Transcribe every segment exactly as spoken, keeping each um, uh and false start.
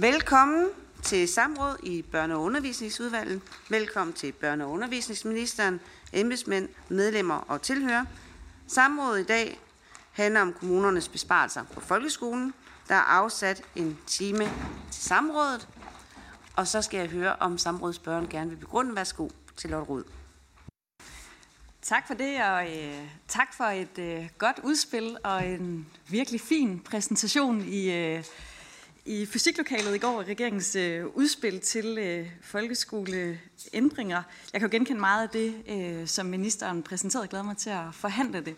Velkommen til samråd i Børne- og Undervisningsudvalget. Velkommen til Børne- og Undervisningsministeren, embedsmænd, medlemmer og tilhører. Samrådet i dag handler om kommunernes besparelser på folkeskolen. Der er afsat en time til samrådet. Og så skal jeg høre, om samrådsspørgeren gerne vil begrunde. Værsgo til Lotte Rod. Tak for det, og øh, tak for et øh, godt udspil og en virkelig fin præsentation i, øh, i fysiklokalet i går i regeringens øh, udspil til øh, folkeskoleændringer. Jeg kan jo genkende meget af det, øh, som ministeren præsenterede. Jeg glæder mig til at forhandle det.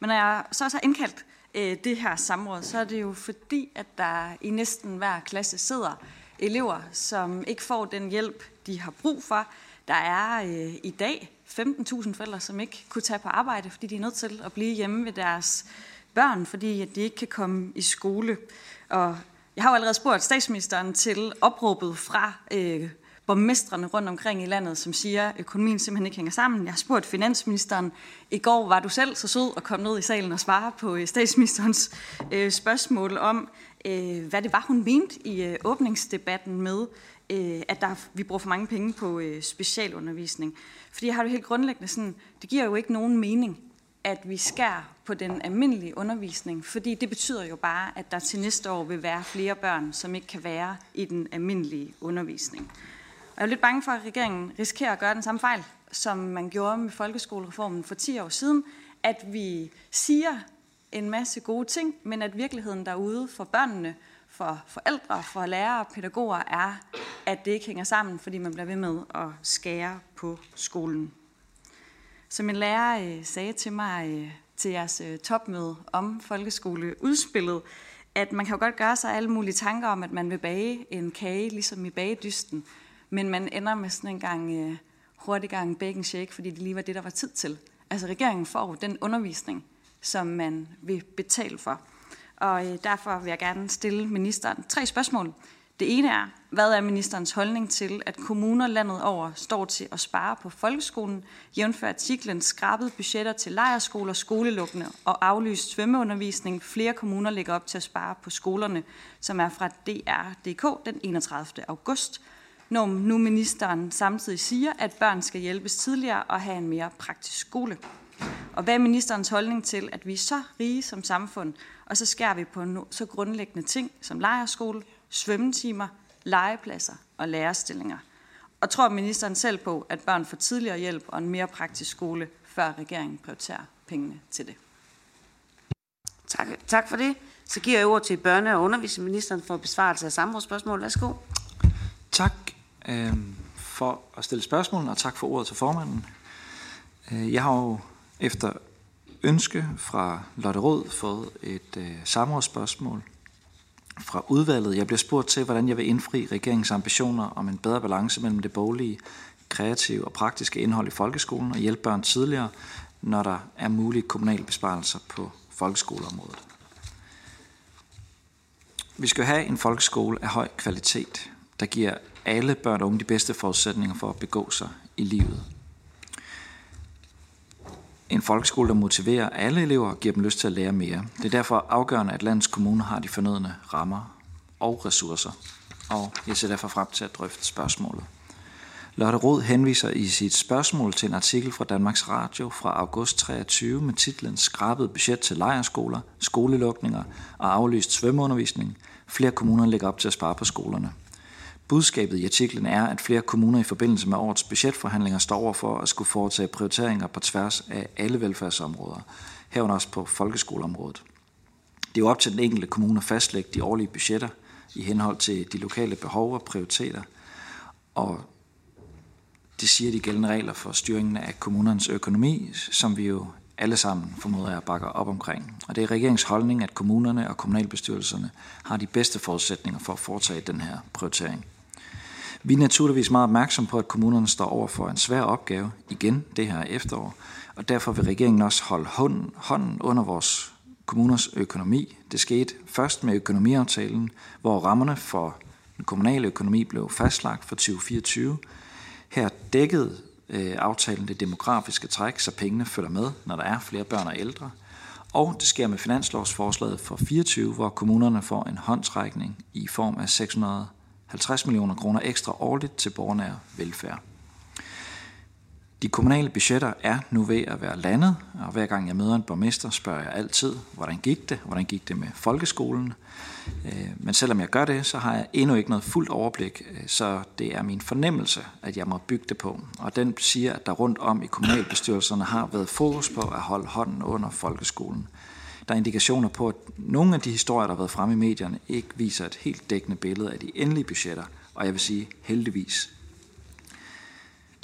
Men når jeg så også har indkaldt øh, det her samråd, så er det jo fordi, at der i næsten hver klasse sidder elever, som ikke får den hjælp, de har brug for. Der er øh, i dag femten tusind forældre, som ikke kunne tage på arbejde, fordi de er nødt til at blive hjemme ved deres børn, fordi de ikke kan komme i skole. Og jeg har jo allerede spurgt statsministeren til opråbet fra øh, borgmestrene rundt omkring i landet, som siger, at økonomien simpelthen ikke hænger sammen. Jeg har spurgt finansministeren, i går var du selv så sød at komme ned i salen og svare på øh, statsministerens øh, spørgsmål om, øh, hvad det var, hun mente i øh, åbningsdebatten med, at der, vi bruger for mange penge på øh, specialundervisning. Fordi jeg har det helt grundlæggende sådan, det giver jo ikke nogen mening, at vi skærer på den almindelige undervisning, fordi det betyder jo bare, at der til næste år vil være flere børn, som ikke kan være i den almindelige undervisning. Og jeg er lidt bange for, at regeringen risikerer at gøre den samme fejl, som man gjorde med folkeskolereformen for ti år siden, at vi siger en masse gode ting, men at virkeligheden derude for børnene, for forældre, for lærere og pædagoger er, at det ikke hænger sammen, fordi man bliver ved med at skære på skolen. Som en lærer øh, sagde til mig øh, til jeres øh, topmøde om folkeskoleudspillet, at man kan jo godt gøre sig alle mulige tanker om, at man vil bage en kage, ligesom i bagedysten, men man ender med sådan en gang øh, hurtig gang bacon shake, fordi det lige var det, der var tid til. Altså regeringen får den undervisning, som man vil betale for. Og derfor vil jeg gerne stille ministeren tre spørgsmål. Det ene er, hvad er ministerens holdning til, at kommuner landet over står til at spare på folkeskolen, jævnfør artiklen skrabede budgetter til lejerskoler, skolelukkende og aflyst svømmeundervisning. Flere kommuner lægger op til at spare på skolerne, som er fra D R punktum D K den enogtredivte august, når nu ministeren samtidig siger, at børn skal hjælpes tidligere og have en mere praktisk skole. Og hvad er ministerens holdning til, at vi er så rige som samfund, og så skærer vi på no- så grundlæggende ting som lejerskole, svømmetimer, legepladser og lærerstillinger? Og tror ministeren selv på, at børn får tidligere hjælp og en mere praktisk skole, før regeringen prioriterer pengene til det? Tak, tak for det. Så giver jeg ordet til børne- og undervisningsministeren for besvarelse af samrådsspørgsmål. Værsgo. Tak øh, for at stille spørgsmålene, og tak for ordet til formanden. Jeg har jo efter ønske fra Lotte Rod fået et øh, samrådsspørgsmål fra udvalget. Jeg bliver spurgt til, hvordan jeg vil indfri regeringens ambitioner om en bedre balance mellem det boglige, kreative og praktiske indhold i folkeskolen og hjælpe børn tidligere, når der er mulige kommunale besparelser på folkeskoleområdet. Vi skal have en folkeskole af høj kvalitet, der giver alle børn og unge de bedste forudsætninger for at begå sig i livet. En folkeskole, der motiverer alle elever og giver dem lyst til at lære mere. Det er derfor afgørende, at landets kommuner har de fornødne rammer og ressourcer. Og jeg ser derfor frem til at drøfte spørgsmålet. Lotte Rod henviser i sit spørgsmål til en artikel fra Danmarks Radio fra august treogtyve med titlen Skrabet budget til lejerskoler, skolelukninger og aflyst svømmeundervisning. Flere kommuner lægger op til at spare på skolerne. Budskabet i artiklen er, at flere kommuner i forbindelse med årets budgetforhandlinger står over for at skulle foretage prioriteringer på tværs af alle velfærdsområder, herunder også på folkeskoleområdet. Det er jo op til den enkelte kommune at fastlægge de årlige budgetter i henhold til de lokale behov og prioriteter, og det siger de gældende regler for styringen af kommunernes økonomi, som vi jo alle sammen formoder at bakke op omkring. Og det er regeringens holdning, at kommunerne og kommunalbestyrelserne har de bedste forudsætninger for at foretage den her prioritering. Vi er naturligvis meget opmærksomme på, at kommunerne står over for en svær opgave igen det her efterår, og derfor vil regeringen også holde hånden under vores kommuners økonomi. Det skete først med økonomiaftalen, hvor rammerne for den kommunale økonomi blev fastlagt for tyve fireogtyve. Her dækkede øh, aftalen det demografiske træk, så pengene følger med, når der er flere børn og ældre. Og det sker med finanslovsforslaget for fireogtyve, hvor kommunerne får en håndtrækning i form af 600 halvtreds millioner kroner ekstra årligt til borgernær velfærd. De kommunale budgetter er nu ved at være landet, og hver gang jeg møder en borgmester, spørger jeg altid, hvordan gik det? Hvordan gik det med folkeskolen? Men selvom jeg gør det, så har jeg endnu ikke noget fuldt overblik, så det er min fornemmelse, at jeg må bygge det på. Og den siger, at der rundt om i kommunalbestyrelserne har været fokus på at holde hånden under folkeskolen. Der er indikationer på, at nogle af de historier, der har været fremme i medierne, ikke viser et helt dækkende billede af de endelige budgetter, og jeg vil sige heldigvis.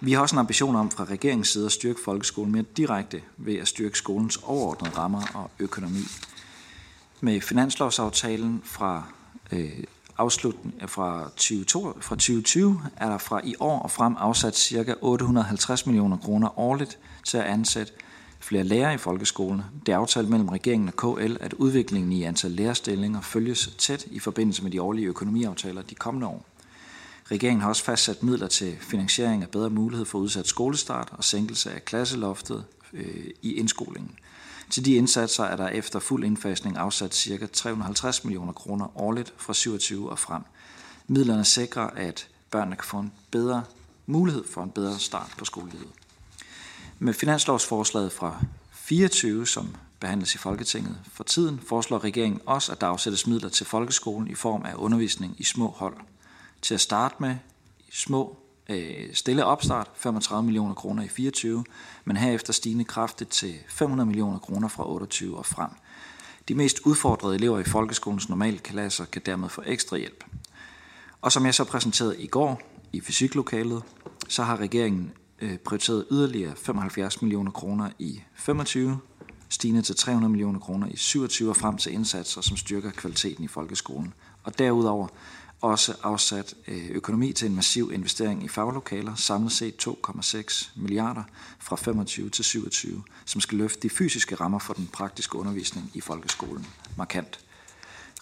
Vi har også en ambition om fra regeringens side at styrke folkeskolen mere direkte ved at styrke skolens overordnede rammer og økonomi. Med finanslovsaftalen fra, øh, fra, tyve tyve, fra tyve tyve er der fra i år og frem afsat ca. otte hundrede og halvtreds millioner kroner årligt til at ansætte flere lærere i folkeskolen. Det er aftalt mellem regeringen og K L, at udviklingen i antal lærerstillinger følges tæt i forbindelse med de årlige økonomiaftaler de kommende år. Regeringen har også fastsat midler til finansiering af bedre mulighed for udsat skolestart og sænkelse af klasseloftet øh, i indskolingen. Til de indsatser er der efter fuld indfasning afsat ca. tre hundrede og halvtreds millioner kroner årligt fra syvogtyve og frem. Midlerne sikrer, at børnene kan få en bedre mulighed for en bedre start på skolelivet. Med finanslovsforslaget fra fireogtyve, som behandles i Folketinget for tiden, foreslår regeringen også, at der afsættes midler til folkeskolen i form af undervisning i små hold. Til at starte med små øh, stille opstart, femogtredive millioner kroner i fireogtyve, men herefter stigende kraftigt til fem hundrede millioner kroner fra otteogtyve og frem. De mest udfordrede elever i folkeskolens normale klasser kan dermed få ekstra hjælp. Og som jeg så præsenterede i går i fysiklokalet, så har regeringen øh, prioriteret yderligere femoghalvfjerds millioner kroner i femogtyve, stigende til tre hundrede millioner kroner i syvogtyve og frem til indsatser, som styrker kvaliteten i folkeskolen. Og derudover også afsat økonomi til en massiv investering i faglokaler, samlet set to komma seks milliarder fra femogtyve til syvogtyve, som skal løfte de fysiske rammer for den praktiske undervisning i folkeskolen markant.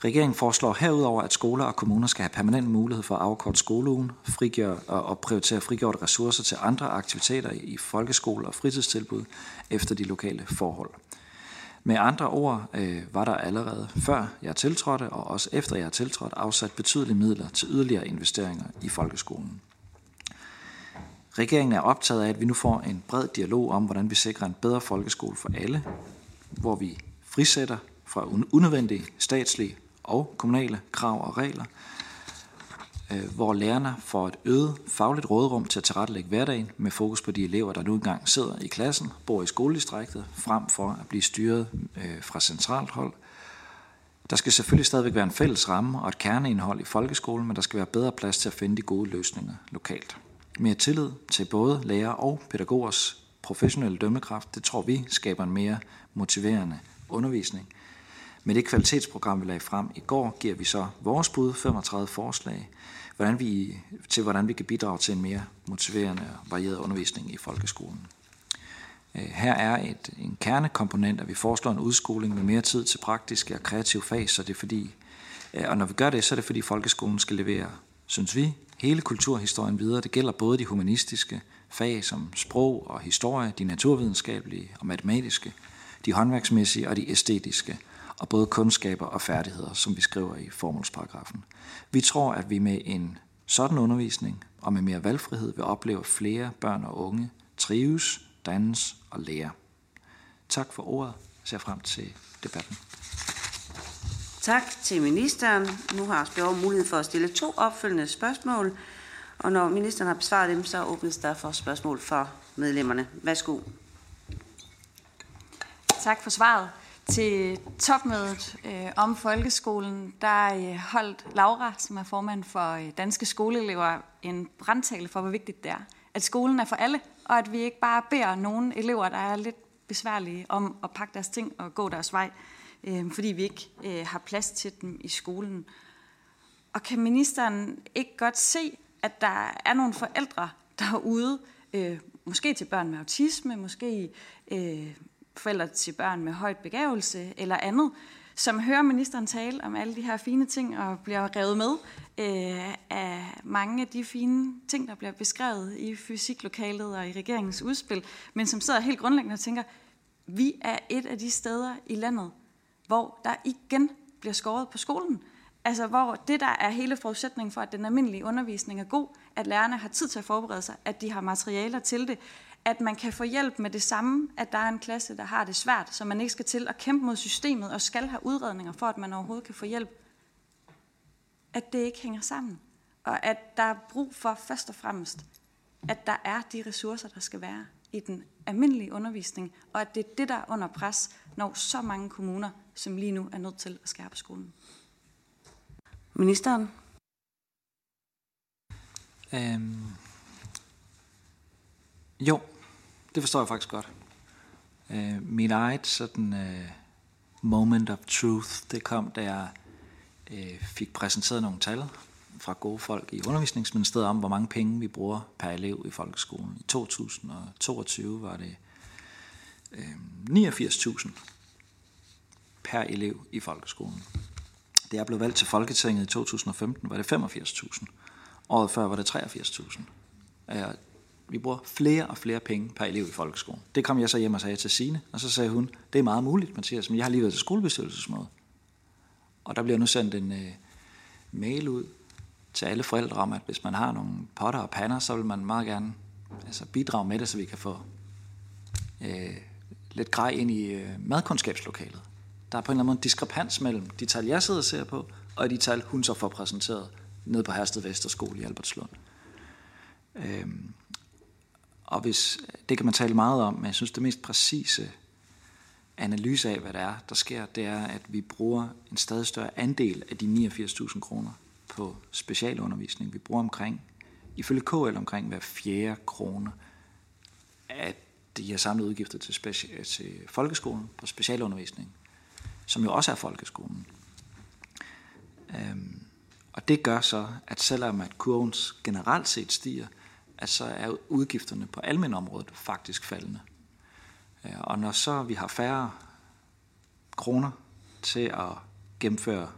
Regeringen foreslår herudover, at skoler og kommuner skal have permanent mulighed for at afkorte skoleugen, frigøre og prioritere frigjorte ressourcer til andre aktiviteter i folkeskole og fritidstilbud efter de lokale forhold. Med andre ord øh, var der allerede før jeg tiltrådte, og også efter jeg tiltrådte, afsat betydelige midler til yderligere investeringer i folkeskolen. Regeringen er optaget af, at vi nu får en bred dialog om, hvordan vi sikrer en bedre folkeskole for alle, hvor vi frisætter fra unødvendige statslige og kommunale krav og regler, øh, hvor lærerne får et øget fagligt råderum til at tilrettelægge hverdagen med fokus på de elever, der nu engang sidder i klassen, bor i skoledistriktet, frem for at blive styret øh, fra centralt hold. Der skal selvfølgelig stadigvæk være en fælles ramme og et kerneindhold i folkeskolen, men der skal være bedre plads til at finde de gode løsninger lokalt. Mere tillid til både lærer og pædagogers professionelle dømmekraft, det tror vi skaber en mere motiverende undervisning. Med det kvalitetsprogram, vi lagde frem i går, giver vi så vores bud, femogtredive forslag, hvordan vi, til hvordan vi kan bidrage til en mere motiverende og varieret undervisning i folkeskolen. Her er et, en kernekomponent, at vi foreslår en udskoling med mere tid til praktiske og kreative fag, så det er fordi, og når vi gør det, så er det fordi folkeskolen skal levere, synes vi, hele kulturhistorien videre. Det gælder både de humanistiske fag som sprog og historie, de naturvidenskabelige og matematiske, de håndværksmæssige og de æstetiske, og både kundskaber og færdigheder, som vi skriver i formålsparagrafen. Vi tror, at vi med en sådan undervisning og med mere valgfrihed vil opleve flere børn og unge trives, dannes og lære. Tak for ordet. Jeg ser frem til debatten. Tak til ministeren. Nu har spørger mulighed for at stille to opfølgende spørgsmål, og når ministeren har besvaret dem, så åbnes der for spørgsmål fra medlemmerne. Værsgo. Tak for svaret. Til topmødet øh, om folkeskolen, der øh, holdt Laura, som er formand for øh, Danske Skoleelever, en brandtale for, hvor vigtigt det er, at skolen er for alle, og at vi ikke bare beder nogen elever, der er lidt besværlige, om at pakke deres ting og gå deres vej, øh, fordi vi ikke øh, har plads til dem i skolen. Og kan ministeren ikke godt se, at der er nogle forældre derude, øh, måske til børn med autisme, måske... Øh, forældre til børn med højt begavelse eller andet, som hører ministeren tale om alle de her fine ting og bliver revet med øh, af mange af de fine ting, der bliver beskrevet i fysiklokalet og i regeringens udspil, men som sidder helt grundlæggende og tænker, vi er et af de steder i landet, hvor der igen bliver skåret på skolen. Altså hvor det, der er hele forudsætningen for, at den almindelige undervisning er god, at lærerne har tid til at forberede sig, at de har materialer til det, at man kan få hjælp med det samme, at der er en klasse, der har det svært, så man ikke skal til at kæmpe mod systemet og skal have udredninger for, at man overhovedet kan få hjælp. At det ikke hænger sammen. Og at der er brug for først og fremmest, at der er de ressourcer, der skal være i den almindelige undervisning, og at det er det, der er under pres, når så mange kommuner, som lige nu er nødt til at skærpe skolen. Ministeren? Øhm. Jo, det forstår jeg faktisk godt. Øh, mit eget sådan, øh, moment of truth, det kom, da jeg øh, fik præsenteret nogle tal fra gode folk i Undervisningsministeriet om, hvor mange penge vi bruger per elev i folkeskolen. I to tusind og toogtyve var det øh, niogfirs tusind per elev i folkeskolen. Da jeg blev valgt til Folketinget i to tusind og femten, var det femogfirs tusind. Året før var det treogfirs tusind. Øh, vi bruger flere og flere penge per elev i folkeskolen. Det kom jeg så hjem og sagde til Signe, og så sagde hun, det er meget muligt, Mathias, men jeg har lige været til skolebestyrelsesmøde. Og der bliver nu sendt en øh, mail ud til alle forældre om, at hvis man har nogle potter og pander, så vil man meget gerne altså, bidrage med det, så vi kan få øh, lidt grej ind i øh, madkundskabslokalet. Der er på en eller anden måde en diskrepans mellem de tal, jeg sidder og ser på, og de tal, hun så får præsenteret nede på Hersted Vesterskole i Albertslund. Øhm, og hvis, det kan man tale meget om, men jeg synes, det mest præcise analyse af, hvad der er, der sker, det er, at vi bruger en stadig større andel af de niogfirs tusind kroner på specialundervisning. Vi bruger omkring, ifølge K L, omkring hver fjerde kroner af de her samlede udgifter til, speci- til folkeskolen på specialundervisning, som jo også er folkeskolen. Øhm, og det gør så, at selvom at kurven generelt set stiger, at så er udgifterne på almenområdet faktisk faldende. Øh, og når så vi har færre kroner til at gennemføre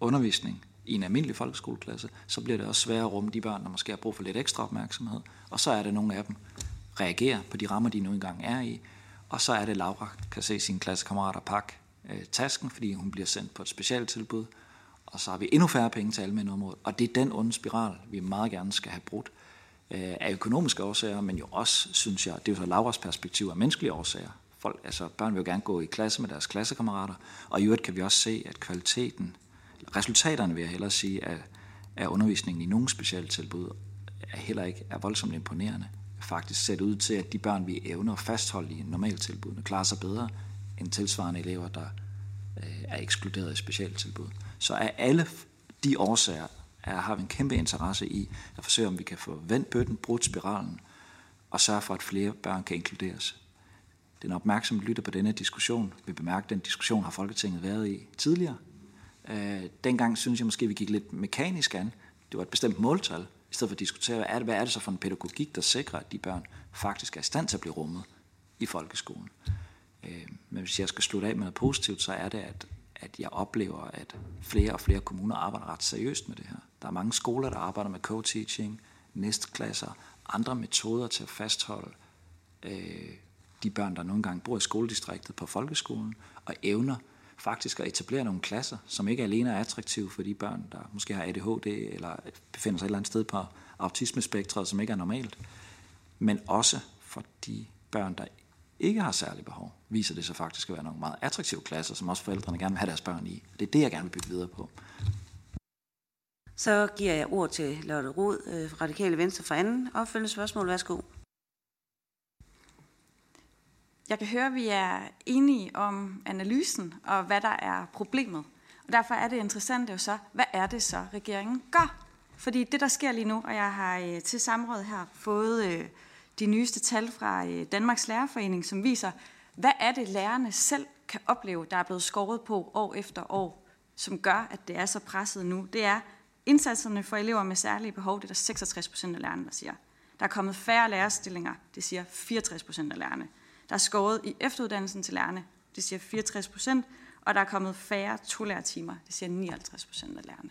undervisning i en almindelig folkeskoleklasse, så bliver det også sværere at rumme de børn, der måske har brug for lidt ekstra opmærksomhed. Og så er det nogle af dem, reagerer på de rammer, de nu engang er i. Og så er det, Laura kan se sine klassekammerater pakke tasken, fordi hun bliver sendt på et specialtilbud, og så har vi endnu færre penge til almindelige områder, og det er den onde spiral, vi meget gerne skal have brudt af økonomiske årsager, men jo også, synes jeg, det er jo så Lauras perspektiv af menneskelige årsager. Folk, altså børn vil jo gerne gå i klasse med deres klassekammerater, og i øvrigt kan vi også se, at kvaliteten, resultaterne vil jeg hellere sige, af, af undervisningen i nogle specialtilbud er heller ikke er voldsomt imponerende. Faktisk ser det ud til, at de børn, vi evner at fastholde i normaltilbudene, klarer sig bedre end tilsvarende elever, der øh, er ekskluderet i specialtilbud. Så af alle de årsager er, har vi en kæmpe interesse i at forsøge, om vi kan få vendt bøtten, brudt spiralen og sørge for, at flere børn kan inkluderes. Den opmærksomme lytter på denne diskussion vil bemærke, at den diskussion har Folketinget været i tidligere. Øh, dengang synes jeg måske, vi gik lidt mekanisk an. Det var et bestemt måltal, i stedet for at diskutere, hvad er det, hvad er det så for en pædagogik, der sikrer, at de børn faktisk er i stand til at blive rummet i folkeskolen. Men hvis jeg skal slutte af med noget positivt, så er det, at, at jeg oplever, at flere og flere kommuner arbejder ret seriøst med det her. Der er mange skoler, der arbejder med co-teaching, næstklasser, andre metoder til at fastholde øh, de børn, der nogle gange bor i skoledistriktet på folkeskolen, og evner faktisk at etablere nogle klasser, som ikke alene er attraktive for de børn, der måske har A D H D eller befinder sig et eller andet sted på autismespektret, som ikke er normalt, men også for de børn, der ikke har særlige behov, viser det sig faktisk at være nogle meget attraktive klasser, som også forældrene gerne vil have deres børn i. Det er det, jeg gerne vil bygge videre på. Så giver jeg ord til Lotte Rod, Radikale Venstre, for anden opfølgende spørgsmål. Værsgo. Jeg kan høre, at vi er enige om analysen og hvad der er problemet. Og derfor er det interessant jo så, hvad er det så, regeringen gør? Fordi det, der sker lige nu, og jeg har til samrådet her fået de nyeste tal fra Danmarks Lærerforening, som viser, hvad er det, lærerne selv kan opleve, der er blevet skåret på år efter år, som gør, at det er så presset nu. Det er indsatserne for elever med særlige behov, det er der seksogtres procent af lærerne, der siger. Der er kommet færre lærerstillinger, det siger fireogtres procent af lærerne. Der er skåret i efteruddannelsen til lærerne, det siger fireogtres procent, og der er kommet færre tolærertimer, det siger nioghalvtreds procent af lærerne.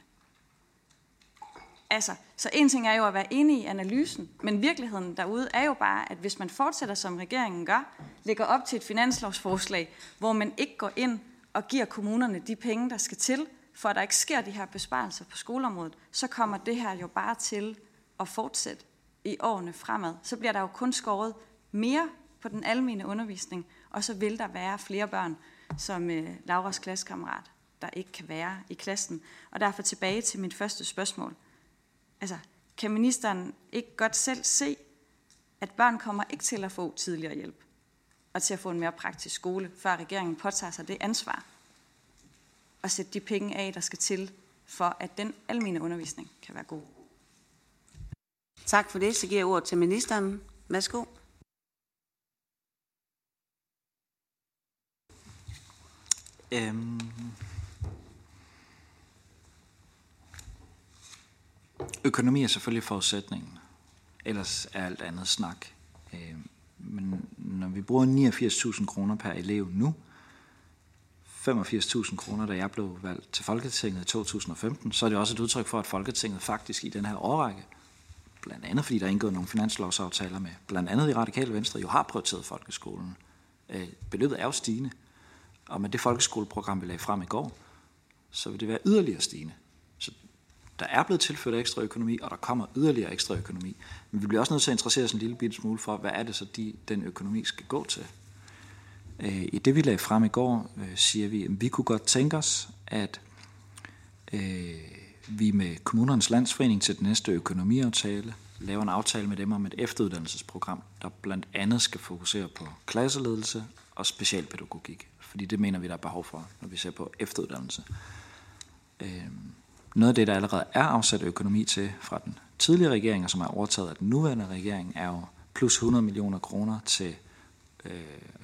Altså, så en ting er jo at være enig i analysen, men virkeligheden derude er jo bare, at hvis man fortsætter, som regeringen gør, lægger op til et finanslovsforslag, hvor man ikke går ind og giver kommunerne de penge, der skal til for at der ikke sker de her besparelser på skoleområdet, så kommer det her jo bare til at fortsætte i årene fremad. Så bliver der jo kun skåret mere på den almene undervisning, og så vil der være flere børn, som øh, Lauras klassekammerat, der ikke kan være i klassen. Og derfor tilbage til mit første spørgsmål. Altså, kan ministeren ikke godt selv se, at børn kommer ikke til at få tidligere hjælp, og til at få en mere praktisk skole, før regeringen påtager sig det ansvar, og sætte de penge af, der skal til, for at den almene undervisning kan være god? Tak for det. Så giver jeg ordet til ministeren. Værsgo. Øhm. Økonomi er selvfølgelig forudsætningen. Ellers er alt andet snak. Øhm. Men når vi bruger niogfirs tusind kroner per elev nu, femogfirs tusind kroner, da jeg blev valgt til Folketinget i to tusind og femten, så er det også et udtryk for, at Folketinget faktisk i den her årrække, blandt andet fordi der er indgået nogle finanslovsaftaler med, blandt andet i Radikale Venstre, jo har prioriteret folkeskolen. Beløbet er jo stigende, og med det folkeskoleprogram, vi lagde frem i går, så vil det være yderligere stigende. Så der er blevet tilført ekstra økonomi, og der kommer yderligere ekstra økonomi. Men vi bliver også nødt til at interessere os en lille bitte smule for, hvad er det så, de, den økonomi skal gå til. I det, vi lagde frem i går, siger vi, at vi kunne godt tænke os, at vi med Kommunernes Landsforening til den næste økonomiaftale laver en aftale med dem om et efteruddannelsesprogram, der blandt andet skal fokusere på klasseledelse og specialpædagogik. Fordi det mener vi, der er behov for, når vi ser på efteruddannelse. Noget af det, der allerede er afsat økonomi til fra den tidligere regering, og som er overtaget af den nuværende regering, er jo plus hundrede millioner kroner til øh,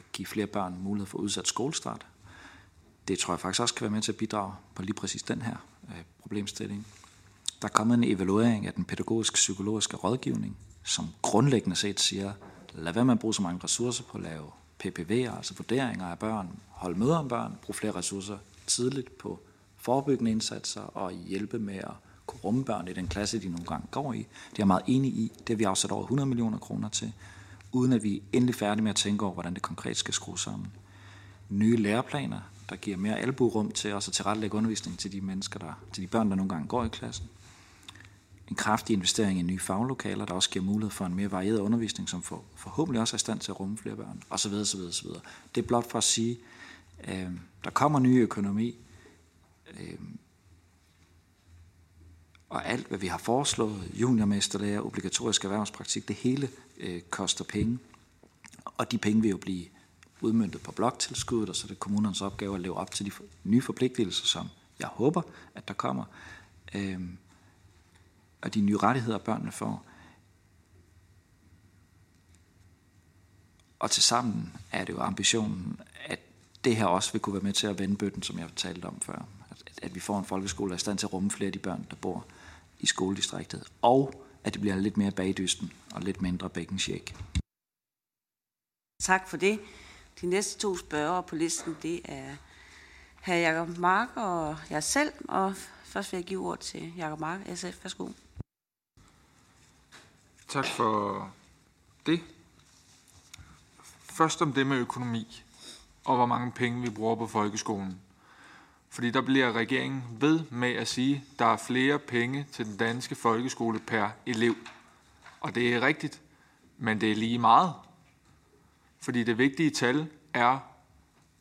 at give flere børn mulighed for udsat skolestart. Det tror jeg faktisk også kan være med til at bidrage på lige præcis den her øh, problemstilling. Der er kommet en evaluering af den pædagogisk-psykologiske rådgivning, som grundlæggende set siger, lad være med at bruge så mange ressourcer på at lave P P V'er, altså vurderinger af børn, holde møder om børn, bruge flere ressourcer tidligt på forebyggende indsatser og hjælpe med at kunne rumme børn i den klasse, de nogle gange går i. Det er jeg meget enig i. Det har vi afsat over hundrede millioner kroner til, uden at vi er endelig færdige med at tænke over, hvordan det konkret skal skrues sammen. Nye læreplaner, der giver mere albuerum til også at tilrettelægge undervisning til de mennesker, der, til de børn, der nogle gange går i klassen. En kraftig investering i nye faglokaler, der også giver mulighed for en mere varieret undervisning, som for, forhåbentlig også er i stand til at rumme flere børn, osv. osv., osv. Det er blot for at sige, øh, der kommer ny økonomi, Øhm. og alt hvad vi har foreslået, juniormesterlærer, obligatorisk erhvervspraktik, det hele øh, koster penge, og de penge vil jo blive udmøntet på bloktilskuddet, og så er det kommunernes opgave at leve op til de for- nye forpligtelser, som jeg håber at der kommer, øhm. og de nye rettigheder børnene får, og tilsammen er det jo ambitionen, at det her også vil kunne være med til at vende bøtten, som jeg talte om før. At, at vi får en folkeskole, der er i stand til at rumme flere af de børn, der bor i skoledistriktet. Og at det bliver lidt mere bagdysten og lidt mindre bækkensjæk. Tak for det. De næste to spørgere på listen, det er hr. Jacob Mark og jeg selv. Og først vil jeg give ord til Jacob Mark, S F. Værsgo. Tak for det. Først om det med økonomi og hvor mange penge vi bruger på folkeskolen. Fordi der bliver regeringen ved med at sige, at der er flere penge til den danske folkeskole per elev. Og det er rigtigt, men det er lige meget. Fordi det vigtige tal er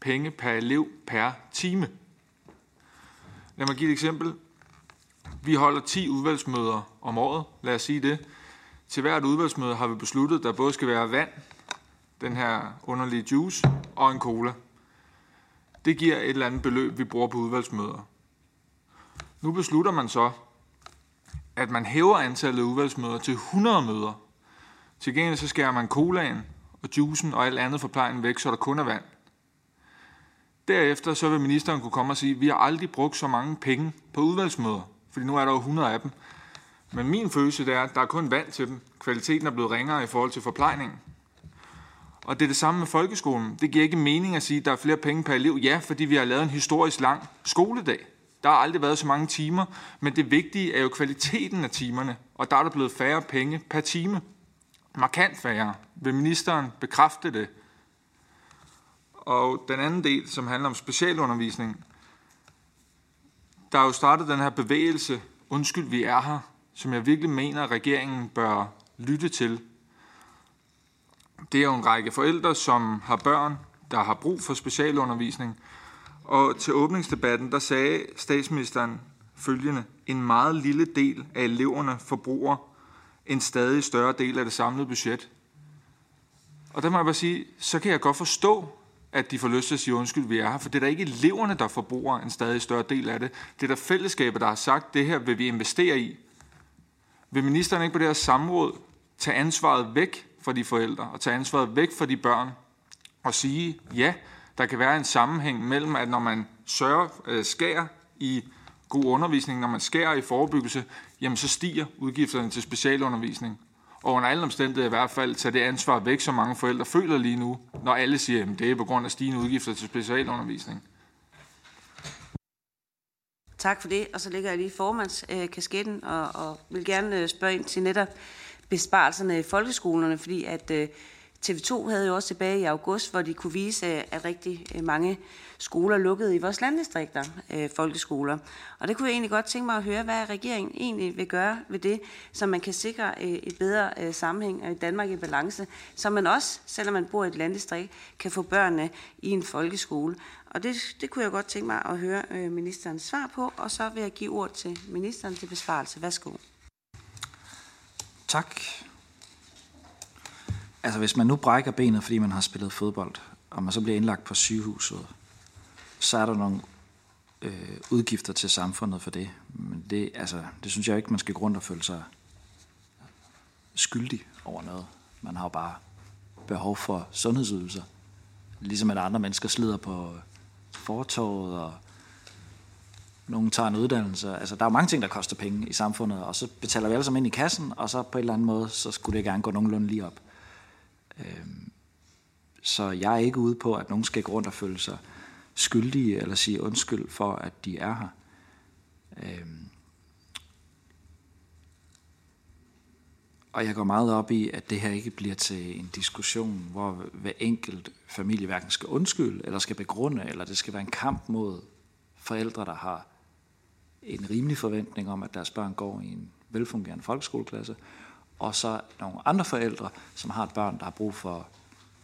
penge per elev per time. Lad mig give et eksempel. Vi holder ti udvalgsmøder om året, lad os sige det. Til hvert udvalgsmøde har vi besluttet, at der både skal være vand, den her underlige juice og en cola. Det giver et eller andet beløb, vi bruger på udvalgsmøder. Nu beslutter man så, at man hæver antallet af udvalgsmøder til hundrede møder. Til gengæld så skærer man colaen og juicen og alt andet fra plejen væk, så der kun er vand. Derefter så vil ministeren kunne komme og sige, at vi har aldrig brugt så mange penge på udvalgsmøder, fordi nu er der jo hundrede af dem. Men min følelse er, at der er kun vand til dem. Kvaliteten er blevet ringere i forhold til forplejningen. Og det er det samme med folkeskolen. Det giver ikke mening at sige, at der er flere penge per elev. Ja, fordi vi har lavet en historisk lang skoledag. Der har aldrig været så mange timer, men det vigtige er jo kvaliteten af timerne. Og der er der blevet færre penge per time. Markant færre. Vil ministeren bekræfte det? Og den anden del, som handler om specialundervisning. der er jo startet den her bevægelse, undskyld vi er her, som jeg virkelig mener, at regeringen bør lytte til. Det er jo en række forældre, som har børn, der har brug for specialundervisning. Og til åbningsdebatten, der sagde statsministeren følgende: en meget lille del af eleverne forbruger en stadig større del af det samlede budget. Og der må jeg bare sige, så kan jeg godt forstå, at de får lyst til at sige undskyld, vi er her. For det er da ikke eleverne, der forbruger en stadig større del af det. Det er der fællesskabet, der har sagt, det her vil vi investere i. Vil ministeren ikke på det her samråd tage ansvaret væk fra de forældre og tage ansvaret væk fra de børn og sige, ja, der kan være en sammenhæng mellem, at når man sørger, øh, skærer i god undervisning, når man skærer i forebyggelse, jamen så stiger udgifterne til specialundervisning. Og under alle omstændigheder i hvert fald tager det ansvar væk, som mange forældre føler lige nu, når alle siger, at det er på grund af stigende udgifter til specialundervisning. Tak for det, og så ligger jeg lige formandskasketten og, og vil gerne spørge ind til netop besparelserne i folkeskolerne, fordi at T V to havde jo også tilbage i august, hvor de kunne vise, at rigtig mange skoler lukkede i vores landdistrikter, folkeskoler. Og det kunne jeg egentlig godt tænke mig at høre, hvad regeringen egentlig vil gøre ved det, så man kan sikre et bedre sammenhæng og et Danmark i balance, så man også, selvom man bor i et landdistrikt, kan få børnene i en folkeskole. Og det, det kunne jeg godt tænke mig at høre ministerens svar på, og så vil jeg give ord til ministeren til besvarelse. Værsgo. Tak. Altså, hvis man nu brækker benet, fordi man har spillet fodbold, og man så bliver indlagt på sygehuset, så er der nogle øh, udgifter til samfundet for det. Men det, altså, det synes jeg ikke, man skal gå rundt og føle sig skyldig over noget. Man har jo bare behov for sundhedsydelser. Ligesom at andre mennesker slider på fortovet, og nogen tager en uddannelse. Altså, der er jo mange ting, der koster penge i samfundet, og så betaler vi alle sammen ind i kassen, og så på en eller anden måde, så skulle det gerne gå nogenlunde lige op. Så jeg er ikke ude på, at nogen skal gå rundt og føle sig skyldige eller sige undskyld for, at de er her. Og jeg går meget op i, at det her ikke bliver til en diskussion, hvor hver enkelt familie hverken skal undskylde eller skal begrunde, eller det skal være en kamp mod forældre, der har en rimelig forventning om, at deres børn går i en velfungerende folkeskoleklasse, og så nogle andre forældre, som har et børn, der har brug for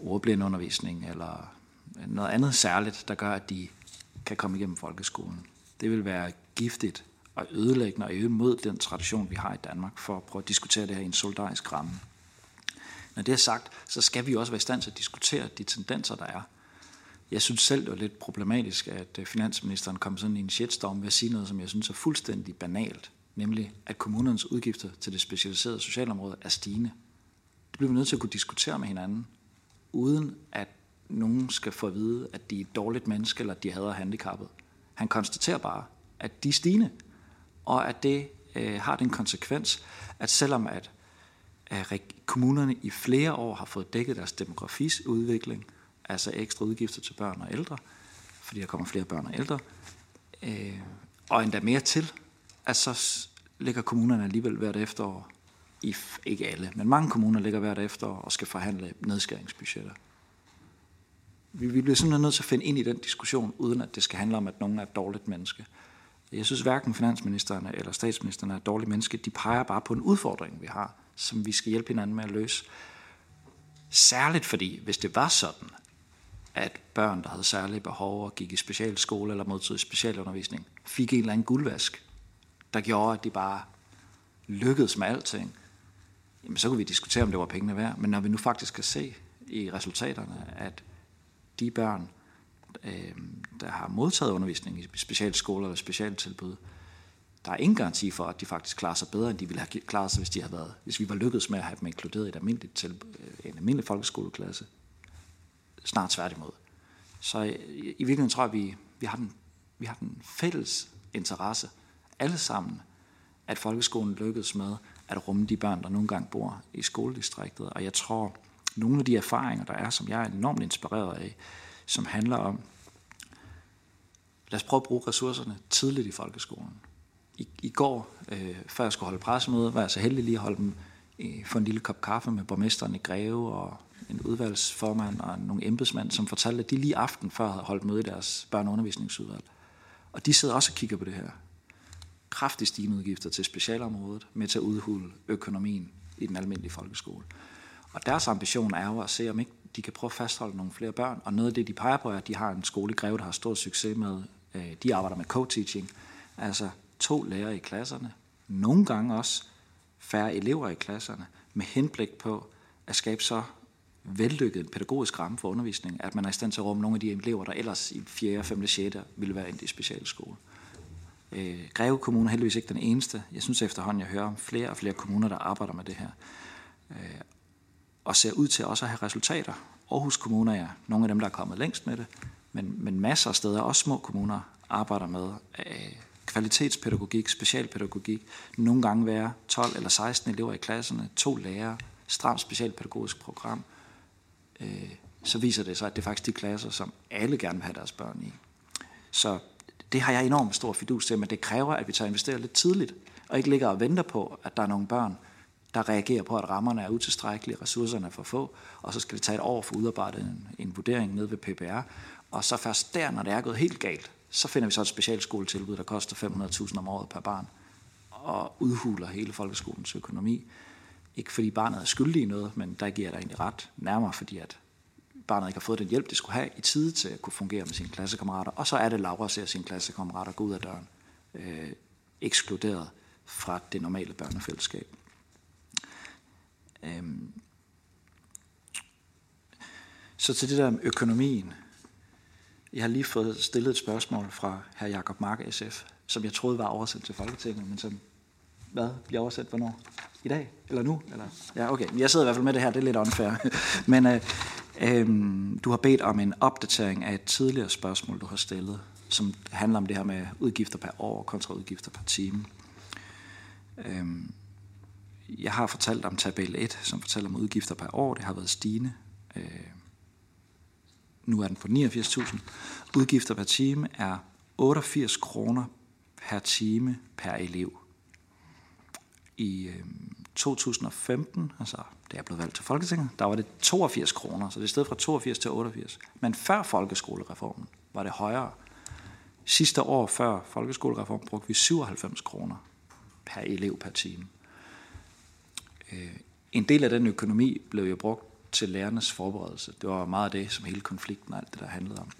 ordblindeundervisning eller noget andet særligt, der gør, at de kan komme igennem folkeskolen. Det vil være giftigt og ødelæggende og imod den tradition, vi har i Danmark, for at prøve at diskutere det her i en solidarisk ramme. Når det er sagt, så skal vi også være i stand til at diskutere de tendenser, der er. Jeg synes selv, det var lidt problematisk, at finansministeren kom sådan i en shitstorm ved at sige noget, som jeg synes er fuldstændig banalt, nemlig at kommunernes udgifter til det specialiserede socialområde er stigende. Det bliver vi nødt til at kunne diskutere med hinanden, uden at nogen skal få at vide, at de er et dårligt menneske, eller at de hader handicappet. Han konstaterer bare, at de er stigende, og at det øh, har den konsekvens, at selvom at, at kommunerne i flere år har fået dækket deres demografis udvikling, altså ekstra udgifter til børn og ældre, fordi der kommer flere børn og ældre, øh, og endda mere til, at så ligger kommunerne alligevel hvert efterår, I, ikke alle, men mange kommuner ligger hvert efterår og skal forhandle nedskæringsbudgetter. Vi, vi bliver simpelthen nødt til at finde ind i den diskussion, uden at det skal handle om, at nogen er et dårligt menneske. Jeg synes hverken finansministeren eller statsministeren er et dårligt menneske. De peger bare på en udfordring, vi har, som vi skal hjælpe hinanden med at løse. Særligt fordi, hvis det var sådan, at børn, der havde særlige behov og gik i specialskole eller modtog i specialundervisning, fik en eller anden guldvask, der gjorde, at de bare lykkedes med alting, jamen så kunne vi diskutere, om det var pengene værd. Men når vi nu faktisk kan se i resultaterne, at de børn, øh, der har modtaget undervisning i specialskoler eller specialtilbud, der er ingen garanti for, at de faktisk klarer sig bedre, end de ville have klaret sig, hvis, de havde været, hvis vi var lykkedes med at have dem inkluderet i et almindeligt tilbud, en almindelig folkeskoleklasse. Snart tværtimod. Så i, i virkeligheden tror jeg, vi, vi, har den, vi har den fælles interesse alle sammen, at folkeskolen lykkedes med at rumme de børn, der nogle gange bor i skoledistriktet. Og jeg tror, nogle af de erfaringer, der er, som jeg er enormt inspireret af, som handler om, lad os prøve at bruge ressourcerne tidligt i folkeskolen. I, i går, øh, før jeg skulle holde pressemøde, var jeg så heldig lige at holde dem øh, for en lille kop kaffe med borgmesteren i Greve og en udvalgsformand og nogle embedsmænd, som fortalte, at de lige aften før havde holdt møde i deres børne- og undervisningsudvalg. Og de sidder også og kigger på det her. kraftigt stigende udgifter til specialområdet med til at udhule økonomien i den almindelige folkeskole. Og deres ambition er jo at se, om ikke de kan prøve at fastholde nogle flere børn, og noget af det, de peger på, er, at de har en skole i Greve, der har stor succes med, de arbejder med co-teaching, altså to lærere i klasserne, nogle gange også færre elever i klasserne, med henblik på at skabe så vellykket en pædagogisk ramme for undervisningen, at man er i stand til at rumme nogle af de elever, der ellers i fjerde, femte, sjette ville være endt i specialskole. Øh, Greve Kommune er heldigvis ikke den eneste. Jeg synes efterhånden, jeg hører om flere og flere kommuner, der arbejder med det her. Øh, og ser ud til også at have resultater. Aarhus Kommune er nogle af dem, der er kommet længst med det, men, men masser af steder, også små kommuner, arbejder med øh, kvalitetspædagogik, specialpædagogik, nogle gange være tolv eller seksten elever i klasserne, to lærere, stramt specialpædagogisk program, øh, så viser det sig, at det er faktisk de klasser, som alle gerne vil have deres børn i. Så det har jeg enormt stor fidus til, men det kræver, at vi tager investeret lidt tidligt, og ikke ligger og venter på, at der er nogle børn, der reagerer på, at rammerne er utilstrækkelige, ressourcerne er for få, og så skal det tage et år for at udarbejde en, en vurdering ned ved P P R, og så først der, når det er gået helt galt, så finder vi så et specialskoletilbud, der koster fem hundrede tusind om året per barn, og udhuler hele folkeskolens økonomi. Ikke fordi barnet er skyldig i noget, men der giver der egentlig ret. Nærmere fordi, at barnet ikke har fået den hjælp, det skulle have i tide til at kunne fungere med sine klassekammerater. Og så er det, Laura ser sine klassekammerater gå ud af døren, øh, ekskluderet fra det normale børnefællesskab. Øhm. Så til det der med økonomien. Jeg har lige fået stillet et spørgsmål fra hr. Jacob Mark, S F, som jeg troede var oversendt til Folketinget, men som hvad? Bliver oversendt hvornår? I dag? Eller nu? Eller? Ja, okay. Jeg sidder i hvert fald med det her. Det er lidt unfair. Men øh, øh, du har bedt om en opdatering af et tidligere spørgsmål, du har stillet, som handler om det her med udgifter per år kontra udgifter per time. Øh, jeg har fortalt om tabel et, som fortæller om udgifter per år. Det har været stigende. Øh, nu er den på niogfirs tusind. Udgifter per time er otteogfirs kroner per time per elev. I to tusind og femten, altså da jeg blev valgt til Folketinget, der var det toogfirs kroner, så det er stedet fra toogfirs til otteogfirs. Men før folkeskolereformen var det højere. Sidste år før folkeskolereformen brugte vi syvoghalvfems kroner per elev per time. En del af den økonomi blev jo brugt til lærernes forberedelse. Det var meget af det, som hele konflikten og alt det der handlede om.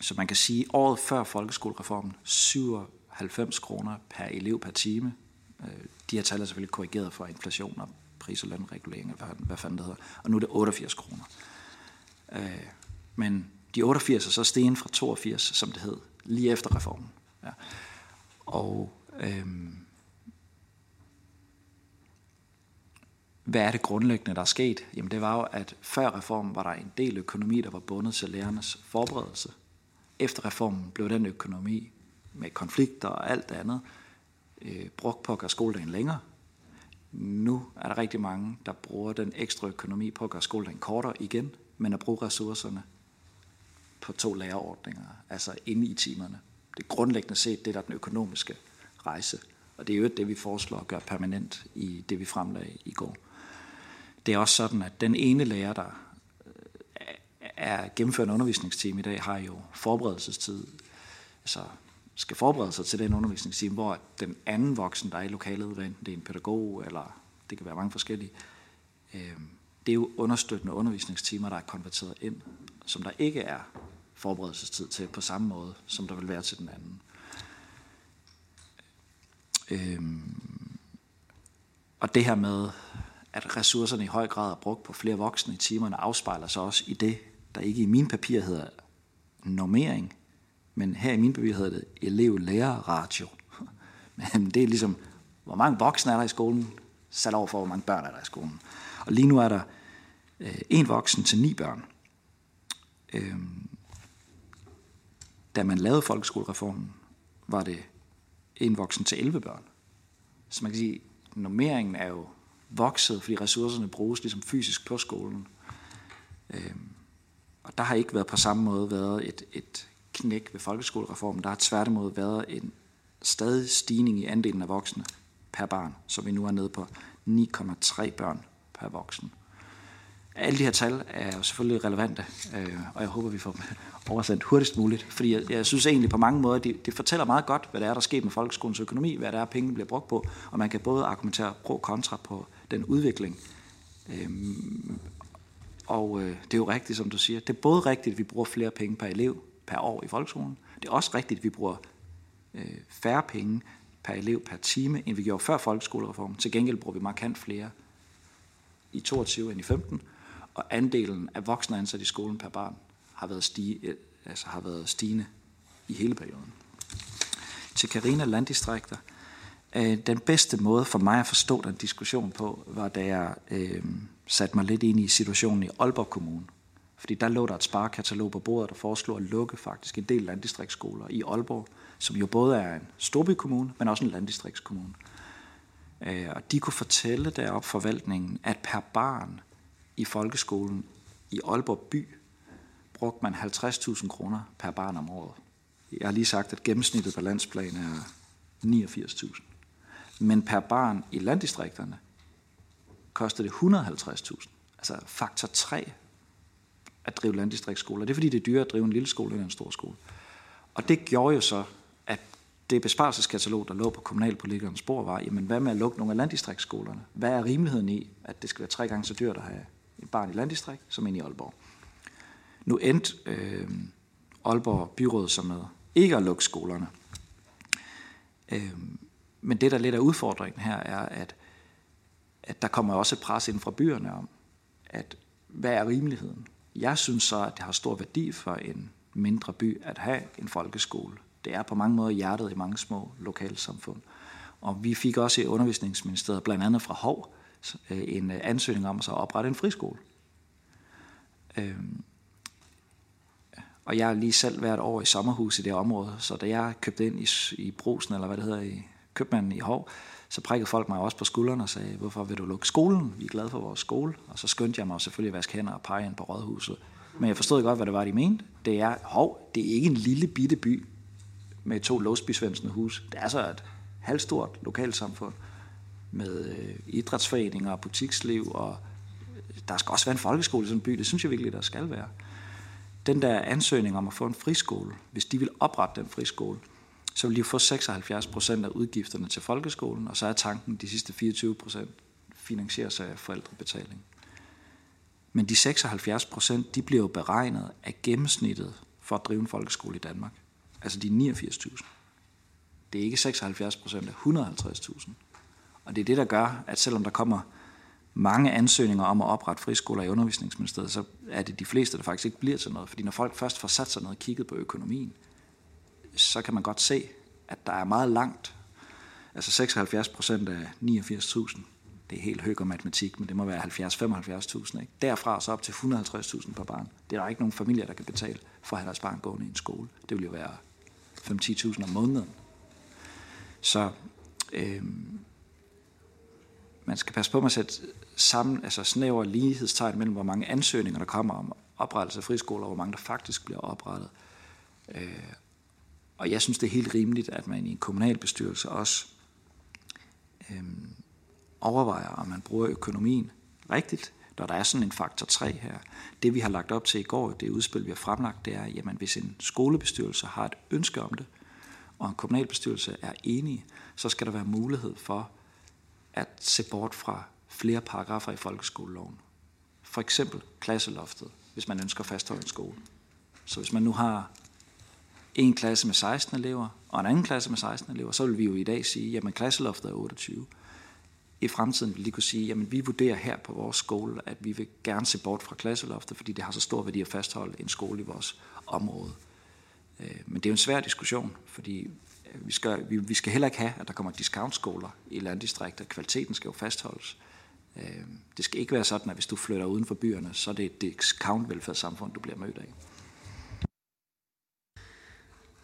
Så man kan sige, at året før folkeskolereformen, syvoghalvfems kroner per elev per time. De her tal er selvfølgelig korrigeret for inflation og pris- og lønregulering, hvad, hvad fanden det hedder. Og nu er det otteogfirs kroner. Øh, men de otteogfirs er så stegen fra toogfirs, som det hed, lige efter reformen. Ja. Og øh, hvad er det grundlæggende, der er sket? Jamen det var jo, at før reformen var der en del økonomi, der var bundet til lærernes forberedelse. Efter reformen blev den økonomi med konflikter og alt det andet, brugt på at gøre skoledagen længere. Nu er der rigtig mange, der bruger den ekstra økonomi på at gøre skoledagen kortere igen, men at bruge ressourcerne på to lærerordninger, altså inde i timerne. Det er grundlæggende set, det der er den økonomiske rejse, og det er jo det, vi foreslår at gøre permanent i det, vi fremlagde i går. Det er også sådan, at den ene lærer, der er gennemført en undervisningstime i dag, har jo forberedelsestid, altså skal forberede sig til den undervisningstime, hvor den anden voksen, der er i lokalet, hvad enten det er en pædagog, eller det kan være mange forskellige, øh, det er jo understøttende undervisningstimer, der er konverteret ind, som der ikke er forberedelsestid til på samme måde, som der vil være til den anden. Øh, og det her med, at ressourcerne i høj grad er brugt på flere voksne i timerne, afspejler sig også i det, der ikke i mine papirer hedder normering, men her i min bevæg hedder det elev-lærer-ratio. Men det er ligesom, hvor mange voksne er der i skolen, sat over for, hvor mange børn er der i skolen. Og lige nu er der øh, en voksen til ni børn. Øhm, da man lavede folkeskolereformen, var det en voksen til elleve børn. Så man kan sige, at normeringen er jo vokset, fordi ressourcerne bruges ligesom fysisk på skolen. Øhm, og der har ikke været på samme måde været et... et knæk ved folkeskolereformen. Der har tværtimod været en stadig stigning i andelen af voksne per barn, så vi nu er nede på ni komma tre børn per voksen. Alle de her tal er jo selvfølgelig relevante, øh, og jeg håber, vi får dem oversendt hurtigst muligt. Fordi jeg, jeg synes egentlig på mange måder, det de fortæller meget godt, hvad der er, der sker med folkeskolens økonomi, hvad der er, penge bliver brugt på, og man kan både argumentere pro og kontra på den udvikling. Øhm, og øh, det er jo rigtigt, som du siger. Det er både rigtigt, at vi bruger flere penge per elev per år i folkeskolen. Det er også rigtigt, at vi bruger øh, færre penge per elev per time, end vi gjorde før folkeskolereformen. Til gengæld bruger vi markant flere i toogtyve end i femten. Og andelen af voksne ansat i skolen per barn har været, stige, altså har været stigende i hele perioden. Til Karina Landdistrikter. Den bedste måde for mig at forstå den diskussion på, var da jeg øh, satte mig lidt ind i situationen i Aalborg Kommune. Fordi der lå der et sparekatalog på bordet, der foreslog at lukke faktisk en del landdistriktsskoler i Aalborg, som jo både er en storbykommune, men også en landdistriktskommune. Øh, og de kunne fortælle deroppe forvaltningen, at per barn i folkeskolen i Aalborg by brugte man halvtreds tusind kroner per barn om året. Jeg har lige sagt, at gennemsnittet på landsplan er niogfirs tusind. Men per barn i landdistrikterne kostede det et hundrede og halvtreds tusind. Altså faktor tre at drive landdistriktsskoler. Det er fordi, det er dyrere at drive en lille skole end en stor skole. Og det gjorde jo så, at det besparelseskatalog, der lå på kommunalpolitikernes bord, var, jamen hvad med at lukke nogle af landdistriktsskolerne? Hvad er rimeligheden i, at det skal være tre gange så dyrt at have et barn i landdistrikt som en i Aalborg? Nu endte øh, Aalborg byrådet så med ikke at lukke skolerne. Øh, men det, der lidt er udfordringen her, er, at, at der kommer også et pres inden fra byerne om, at hvad er rimeligheden? Jeg synes så, at det har stor værdi for en mindre by at have en folkeskole. Det er på mange måder hjertet i mange små lokalsamfund. Og vi fik også i Undervisningsministeriet, blandt andet fra Hov, en ansøgning om at oprette en friskole. Øhm. Og jeg har lige selv været over i sommerhus i det område, så da jeg købte ind i, i Brosen, eller hvad det hedder, i købmanden i Hov, så prikkede folk mig også på skulderen og sagde, hvorfor vil du lukke skolen? Vi er glade for vores skole. Og så skyndte jeg mig selvfølgelig at vaske hænder og pege ind på rådhuset. Men jeg forstod godt, hvad det var, de mente. Det er, Hov, det er ikke en lille bitte by med to låsbysvendsende hus. Det er så et halvstort lokalsamfund med idrætsforeninger og butiksliv, og der skal også være en folkeskole i sådan en by. Det synes jeg virkelig, der skal være. Den der ansøgning om at få en friskole, hvis de vil oprette den friskole, så vil de få seksoghalvfjerds procent af udgifterne til folkeskolen, og så er tanken, at de sidste fireogtyve procent finansieres af forældrebetaling. Men de seksoghalvfjerds procent, de bliver jo beregnet af gennemsnittet for at drive en folkeskole i Danmark. Altså de niogfirs tusind. Det er ikke seksoghalvfjerds procent af et hundrede og halvtreds tusind. Og det er det, der gør, at selvom der kommer mange ansøgninger om at oprette friskoler i Undervisningsministeriet, så er det de fleste, der faktisk ikke bliver til noget. Fordi når folk først får sat sig ned og kigget på økonomien, så kan man godt se, at der er meget langt. Altså seksoghalvfjerds procent af niogfirs tusind, det er helt højere matematik, men det må være halvfjerds til femoghalvfjerds tusind. Ikke? Derfra så op til et hundrede og halvtreds tusind per barn. Det er der ikke nogen familier, der kan betale for at have deres barn gående i en skole. Det vil jo være fem til ti tusind om måneden. Så øh, man skal passe på med at sætte sammen, altså snævre lighedstegn mellem, hvor mange ansøgninger, der kommer om oprettelse af friskoler, og hvor mange, der faktisk bliver oprettet. Øh, Og jeg synes, det er helt rimeligt, at man i en kommunalbestyrelse også øhm, overvejer, om man bruger økonomien rigtigt, når der er sådan en faktor tre her. Det, vi har lagt op til i går, det udspil, vi har fremlagt, det er, at hvis en skolebestyrelse har et ønske om det, og en kommunalbestyrelse er enige, så skal der være mulighed for at se bort fra flere paragrafer i folkeskoleloven. For eksempel klasseloftet, hvis man ønsker at fastholde en skole. Så hvis man nu har en klasse med seksten elever, og en anden klasse med seksten elever, så vil vi jo i dag sige, jamen klasseloftet er otteogtyve. I fremtiden vil de kunne sige, jamen vi vurderer her på vores skole, at vi vil gerne se bort fra klasseloftet, fordi det har så stor værdi at fastholde en skole i vores område. Men det er jo en svær diskussion, fordi vi skal, vi, vi skal heller ikke have, at der kommer discountskoler i landdistrikter. Kvaliteten skal jo fastholdes. Det skal ikke være sådan, at hvis du flytter uden for byerne, så er det et discount-velfærdssamfund, du bliver mødt af.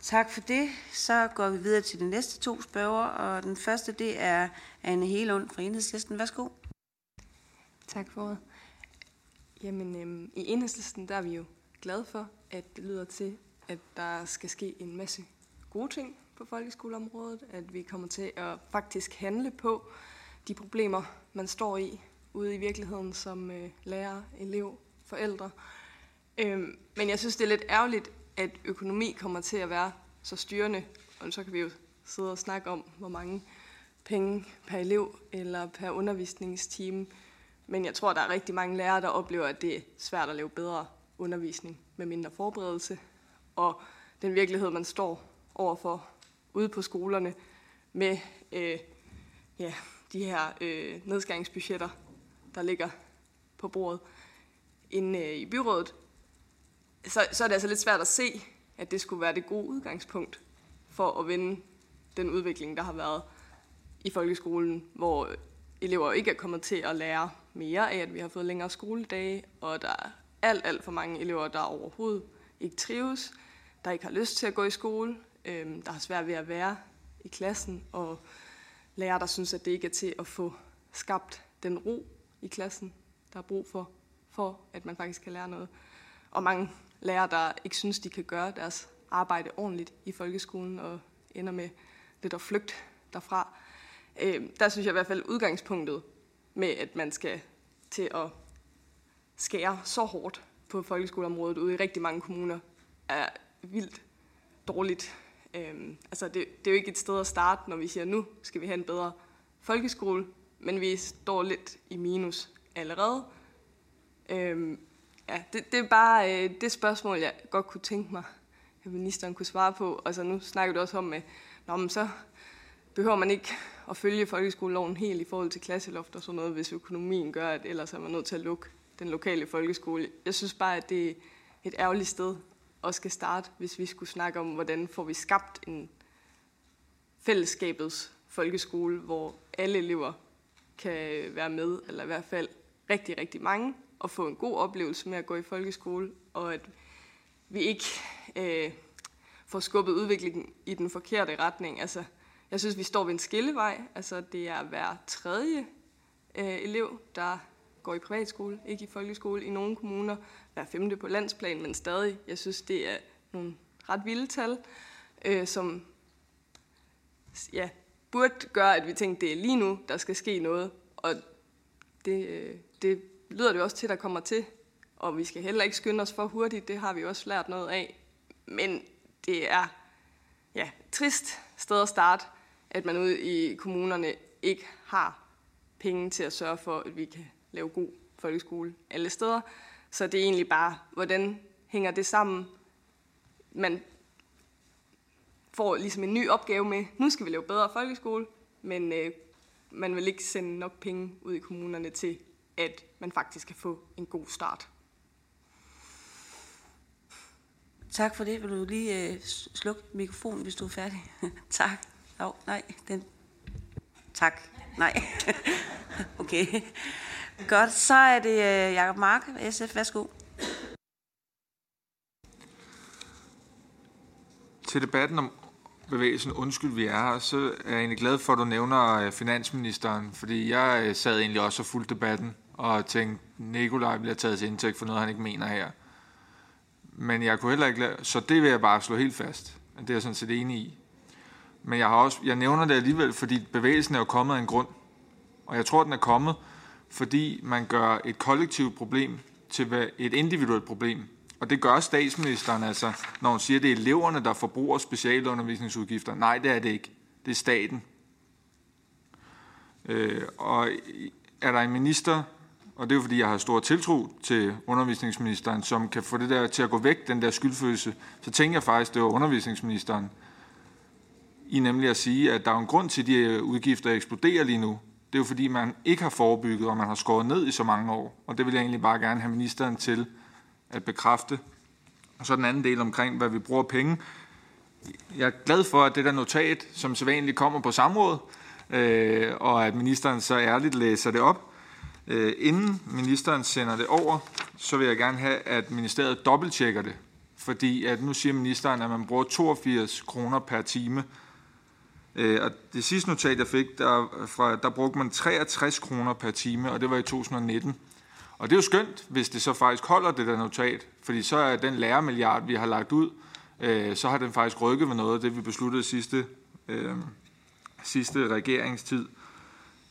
Tak for det. Så går vi videre til de næste to spørger, og den første, det er Anne Hegelund fra Enhedslisten. Værsgo. Tak for ordet. Jamen, øhm, i Enhedslisten, der er vi jo glade for, at det lyder til, at der skal ske en masse gode ting på folkeskoleområdet, at vi kommer til at faktisk handle på de problemer, man står i ude i virkeligheden som øh, lærer, elev, forældre. Øhm, men jeg synes, det er lidt ærgerligt, at økonomi kommer til at være så styrende, og så kan vi jo sidde og snakke om, hvor mange penge per elev eller per undervisningstime. Men jeg tror, der er rigtig mange lærere, der oplever, at det er svært at lave bedre undervisning med mindre forberedelse. Og den virkelighed, man står overfor ude på skolerne med øh, ja, de her øh, nedskæringsbudgetter, der ligger på bordet inde øh, i byrådet, så, så er det altså lidt svært at se, at det skulle være det gode udgangspunkt for at vende den udvikling, der har været i folkeskolen, hvor elever ikke er kommet til at lære mere af, at vi har fået længere skoledage, og der er alt, alt for mange elever, der overhovedet ikke trives, der ikke har lyst til at gå i skole, øh, der har svært ved at være i klassen, og lærere, der synes, at det ikke er til at få skabt den ro i klassen, der er brug for, for at man faktisk kan lære noget. Og mange lærere, der ikke synes, de kan gøre deres arbejde ordentligt i folkeskolen, og ender med lidt at flygte derfra. Øh, der synes jeg i hvert fald udgangspunktet med, at man skal til at skære så hårdt på folkeskoleområdet ude i rigtig mange kommuner, er vildt dårligt. Øhm, altså det, det er jo ikke et sted at starte, når vi siger, nu skal vi have en bedre folkeskole, men vi står lidt i minus allerede. Øhm, ja, det, det er bare øh, det spørgsmål, jeg godt kunne tænke mig, at ministeren kunne svare på. Altså nu snakker du også om, at øh, så behøver man ikke at følge folkeskoleloven helt i forhold til klasseloft og sådan noget, hvis økonomien gør, at ellers er man nødt til at lukke den lokale folkeskole. Jeg synes bare, at det er et ærgerligt sted og skal starte, hvis vi skulle snakke om, hvordan får vi skabt en fællesskabets folkeskole, hvor alle elever kan være med, eller i hvert fald rigtig, rigtig mange, og få en god oplevelse med at gå i folkeskole, og at vi ikke øh, får skubbet udviklingen i den forkerte retning. Altså, jeg synes, vi står ved en skillevej. Altså, det er hver tredje øh, elev, der går i privatskole, ikke i folkeskole i nogle kommuner, hver femte på landsplan, men stadig. Jeg synes, det er nogle ret vilde tal, øh, som ja, burde gøre, at vi tænkte, det er lige nu, der skal ske noget. Og det, øh, det lyder det også til, der kommer til. Og vi skal heller ikke skynde os for hurtigt, det har vi også lært noget af. Men det er ja, trist sted at starte, at man ude i kommunerne ikke har penge til at sørge for, at vi kan lave god folkeskole alle steder. Så det er egentlig bare, hvordan hænger det sammen? Man får ligesom en ny opgave med, nu skal vi lave bedre folkeskole, men øh, man vil ikke sende nok penge ud i kommunerne til, at man faktisk kan få en god start. Tak for det. Vil du lige øh, slukke mikrofonen, hvis du er færdig? Tak. Oh, nej, den... Tak. Nej. Okay. Godt, så er det Jacob Mark, S F. Værsgo. Til debatten om bevægelsen Undskyld, vi er her, så er jeg egentlig glad for, at du nævner finansministeren, fordi jeg sad egentlig også og fulgte debatten og tænkte, Nikolaj bliver taget til indtægt for noget, han ikke mener her. Men jeg kunne heller ikke lade, så det vil jeg bare slå helt fast. Det er jeg sådan set enig i. Men jeg, har også, jeg nævner det alligevel, fordi bevægelsen er jo kommet af en grund. Og jeg tror, den er kommet, fordi man gør et kollektivt problem til et individuelt problem. Og det gør statsministeren altså, når hun siger, at det er eleverne, der forbruger specialundervisningsudgifter. Nej, det er det ikke. Det er staten. Øh, og er der en minister, og det er jo fordi, jeg har stor tiltro til undervisningsministeren, som kan få det der til at gå væk, den der skyldfølelse, så tænker jeg faktisk, det var undervisningsministeren, i nemlig at sige, at der er en grund til, at de udgifter eksploderer lige nu. Det er jo fordi, man ikke har forebygget, og man har skåret ned i så mange år. Og det vil jeg egentlig bare gerne have ministeren til at bekræfte. Og så den anden del omkring, hvad vi bruger penge. Jeg er glad for, at det der notat, som sædvanligt kommer på samråd, øh, og at ministeren så ærligt læser det op. Øh, inden ministeren sender det over, så vil jeg gerne have, at ministeriet dobbelttjekker det. Fordi at nu siger ministeren, at man bruger toogfirs kroner per time. Og det sidste notat, jeg fik, der, fra, der brugte man treogtres kroner per time, og det var i to tusind og nitten. Og det er jo skønt, hvis det så faktisk holder det der notat, fordi så er den lærermilliard, vi har lagt ud, øh, så har den faktisk rykket ved noget af det, vi besluttede sidste, øh, sidste regeringstid.